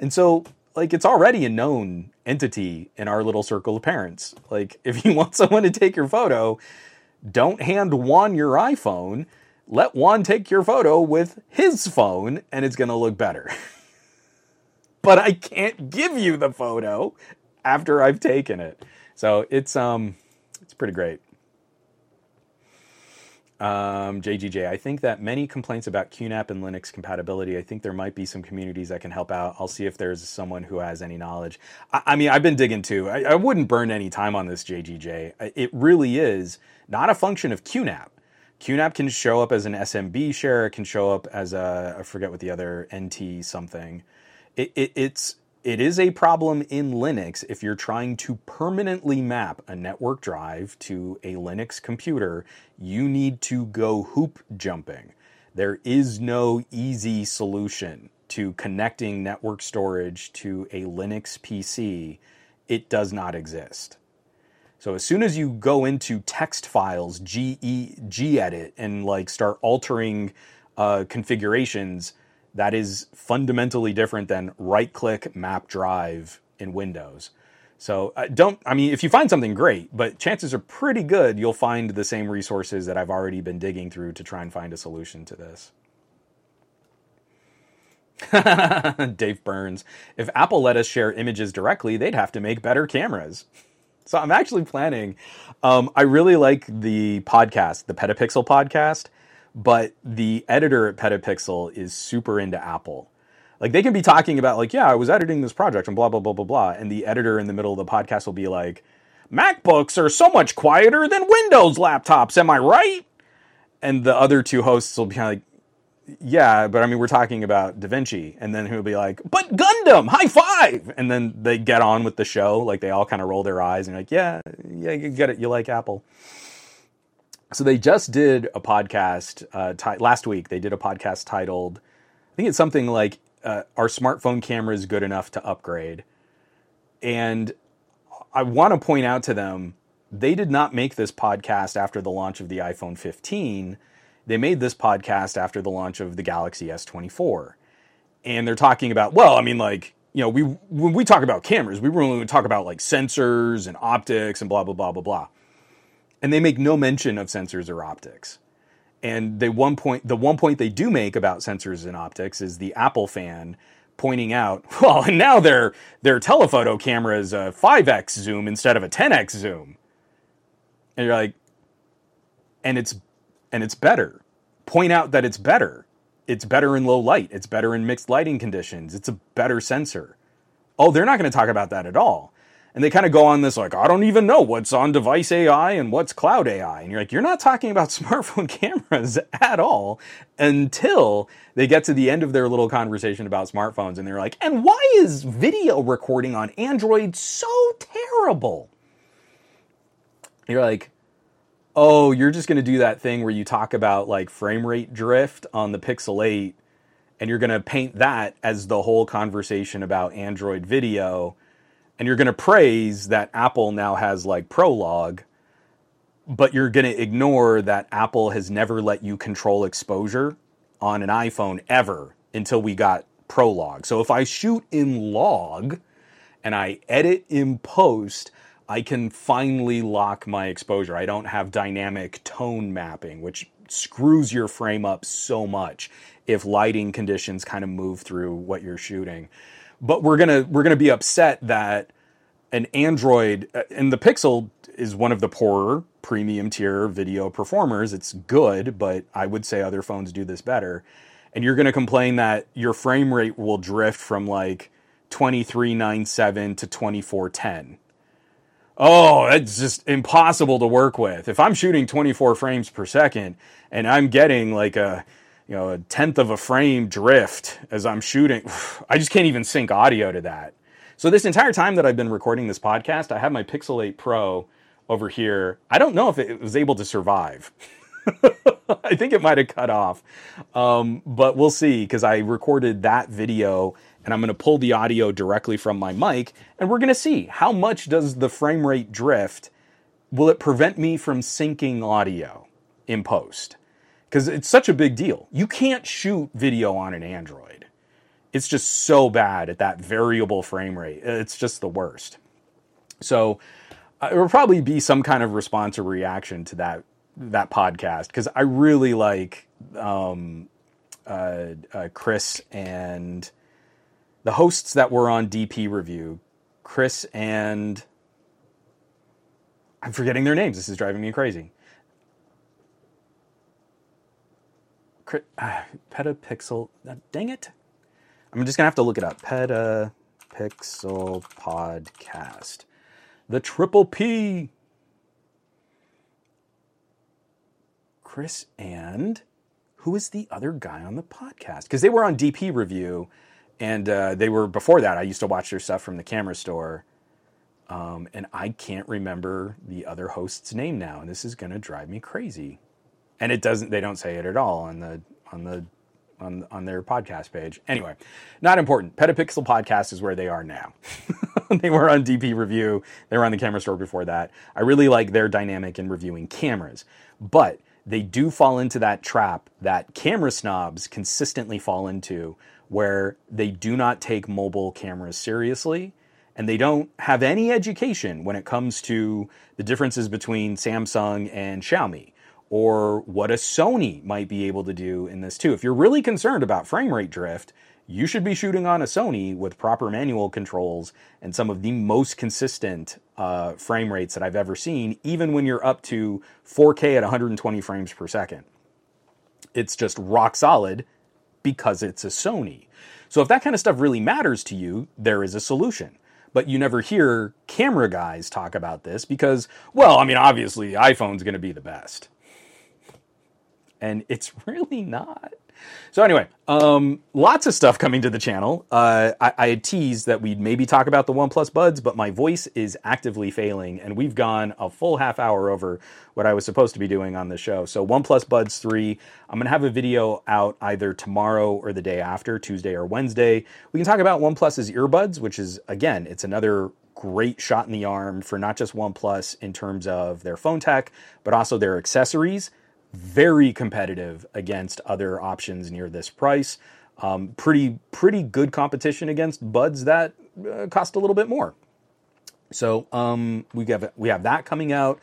And so like, it's already a known entity in our little circle of parents. Like if you want someone to take your photo, don't hand Juan your iPhone. Let Juan take your photo with his phone and it's going to look better. But I can't give you the photo after I've taken it. So it's pretty great. JGJ, I think that many complaints about QNAP and Linux compatibility. I think there might be some communities that can help out. I'll see if there's someone who has any knowledge. I mean, I've been digging too. I wouldn't burn any time on this, JGJ. It really is not a function of QNAP. QNAP can show up as an SMB share. It can show up as I forget what the other NT something. It is a problem in Linux if you're trying to permanently map a network drive to a Linux computer. You need to go hoop jumping. There is no easy solution to connecting network storage to a Linux PC. It does not exist. So as soon as you go into text files, gedit, and like start altering configurations, that is fundamentally different than right-click map drive in Windows. So if you find something great, but chances are pretty good you'll find the same resources that I've already been digging through to try and find a solution to this. Dave Burns, if Apple let us share images directly, they'd have to make better cameras. So I'm actually planning. I really like the podcast, the Petapixel podcast. But the editor at Petapixel is super into Apple. Like they can be talking about like, yeah, I was editing this project and blah, blah, blah, blah, blah. And the editor in the middle of the podcast will be like, MacBooks are so much quieter than Windows laptops. Am I right? And the other two hosts will be like, yeah, but I mean, we're talking about DaVinci. And then he'll be like, but Gundam, high five. And then they get on with the show. Like they all kind of roll their eyes and like, yeah, you get it. You like Apple. So they just did a podcast last week. They did a podcast titled, I think it's something like, Are Smartphone Cameras Good Enough to Upgrade? And I want to point out to them, they did not make this podcast after the launch of the iPhone 15. They made this podcast after the launch of the Galaxy S24. And they're talking about, well, I mean, like, you know, when we talk about cameras, we really talk about like sensors and optics and blah, blah, blah, blah, blah. And they make no mention of sensors or optics. And the one point they do make about sensors and optics is the Apple fan pointing out, well, and now their telephoto camera is a 5x zoom instead of a 10x zoom. And you're like, and it's better. Point out that it's better. It's better in low light. It's better in mixed lighting conditions. It's a better sensor. Oh, they're not going to talk about that at all. And they kind of go on this like, I don't even know what's on-device AI and what's cloud AI. And you're like, you're not talking about smartphone cameras at all until they get to the end of their little conversation about smartphones. And they're like, and why is video recording on Android so terrible? You're like, oh, you're just going to do that thing where you talk about like frame rate drift on the Pixel 8. And you're going to paint that as the whole conversation about Android video. And you're going to praise that Apple now has like Prolog, but you're going to ignore that Apple has never let you control exposure on an iPhone ever until we got Prolog. So if I shoot in log and I edit in post, I can finally lock my exposure. I don't have dynamic tone mapping, which screws your frame up so much if lighting conditions kind of move through what you're shooting. But we're gonna be upset that an Android, and the Pixel is one of the poorer premium tier video performers. It's good, but I would say other phones do this better. And you're gonna complain that your frame rate will drift from like 2397 to 2410. Oh, it's just impossible to work with. If I'm shooting 24 frames per second and I'm getting like a 10th of a frame drift as I'm shooting, I just can't even sync audio to that. So this entire time that I've been recording this podcast, I have my Pixel 8 Pro over here. I don't know if it was able to survive. I think it might have cut off. But we'll see, because I recorded that video and I'm going to pull the audio directly from my mic, and we're going to see how much does the frame rate drift. Will it prevent me from syncing audio in post? Because it's such a big deal. You can't shoot video on an Android. It's just so bad at that variable frame rate. It's just the worst. So it will probably be some kind of response or reaction to that podcast, because I really like Chris and the hosts that were on DP Review. Chris and... I'm forgetting their names. This is driving me crazy. Petapixel, dang it. I'm just going to have to look it up. Petapixel podcast. The triple P. Chris and who is the other guy on the podcast? Because they were on DP Review, and they were before that. I used to watch their stuff from the camera store. And I can't remember the other host's name now, and this is going to drive me crazy. And it doesn't. They don't say it at all on their podcast page. Anyway, not important. Petapixel Podcast is where they are now. They were on DP Review. They were on the camera store before that. I really like their dynamic in reviewing cameras, but they do fall into that trap that camera snobs consistently fall into, where they do not take mobile cameras seriously. And they don't have any education when it comes to the differences between Samsung and Xiaomi, or what a Sony might be able to do in this too. If you're really concerned about frame rate drift, you should be shooting on a Sony with proper manual controls and some of the most consistent frame rates that I've ever seen, even when you're up to 4K at 120 frames per second. It's just rock solid because it's a Sony. So if that kind of stuff really matters to you, there is a solution. But you never hear camera guys talk about this because, well, I mean, obviously the iPhone's going to be the best. And it's really not. So anyway, lots of stuff coming to the channel. I had teased that we'd maybe talk about the OnePlus Buds, but my voice is actively failing, and we've gone a full half hour over what I was supposed to be doing on the show. So OnePlus Buds 3, I'm going to have a video out either tomorrow or the day after, Tuesday or Wednesday. We can talk about OnePlus's earbuds, which is, again, it's another great shot in the arm for not just OnePlus in terms of their phone tech, but also their accessories. Very competitive against other options near this price. Pretty good competition against buds that cost a little bit more. So we have that coming out.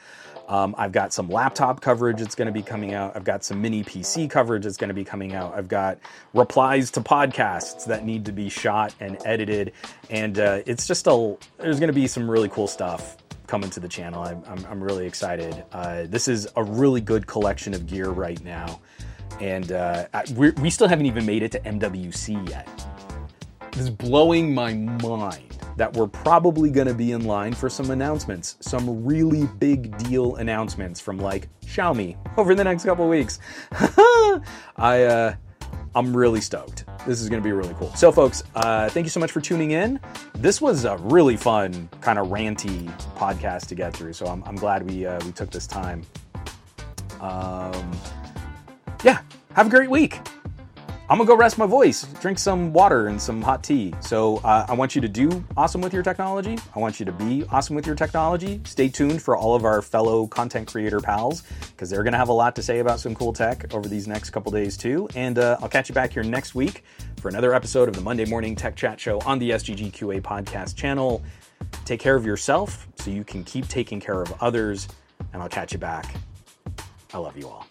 I've got some laptop coverage that's going to be coming out. I've got some mini PC coverage that's going to be coming out. I've got replies to podcasts that need to be shot and edited. And there's going to be some really cool stuff coming to the channel. I'm really excited. This is a really good collection of gear right now. And we still haven't even made it to MWC yet. This is blowing my mind that we're probably gonna be in line for some announcements, some really big deal announcements from like Xiaomi over the next couple weeks. I'm really stoked. This is gonna be really cool. So folks, thank you so much for tuning in. This was a really fun kind of ranty podcast to get through. So I'm glad we took this time. Yeah, have a great week. I'm gonna go rest my voice, drink some water and some hot tea. So I want you to do awesome with your technology. I want you to be awesome with your technology. Stay tuned for all of our fellow content creator pals, because they're gonna have a lot to say about some cool tech over these next couple days too. And I'll catch you back here next week for another episode of the Monday Morning Tech Chat Show on the SGGQA podcast channel. Take care of yourself so you can keep taking care of others. And I'll catch you back. I love you all.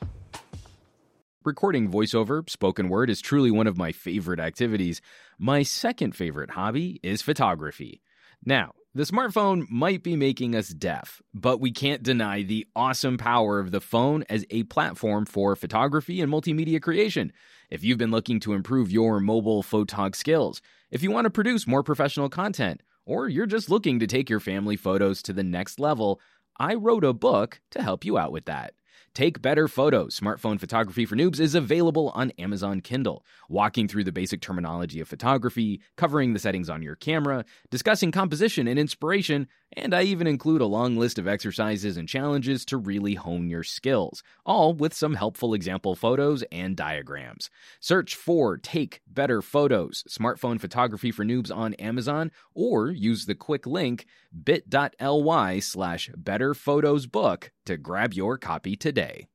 Recording voiceover, spoken word is truly one of my favorite activities. My second favorite hobby is photography. Now, the smartphone might be making us deaf, but we can't deny the awesome power of the phone as a platform for photography and multimedia creation. If you've been looking to improve your mobile photog skills, if you want to produce more professional content, or you're just looking to take your family photos to the next level, I wrote a book to help you out with that. Take Better Photos, Smartphone Photography for Noobs is available on Amazon Kindle, walking through the basic terminology of photography, covering the settings on your camera, discussing composition and inspiration, and I even include a long list of exercises and challenges to really hone your skills, all with some helpful example photos and diagrams. Search for Take Better Photos, Smartphone Photography for Noobs on Amazon, or use the quick link bit.ly/betterphotosbook to grab your copy today.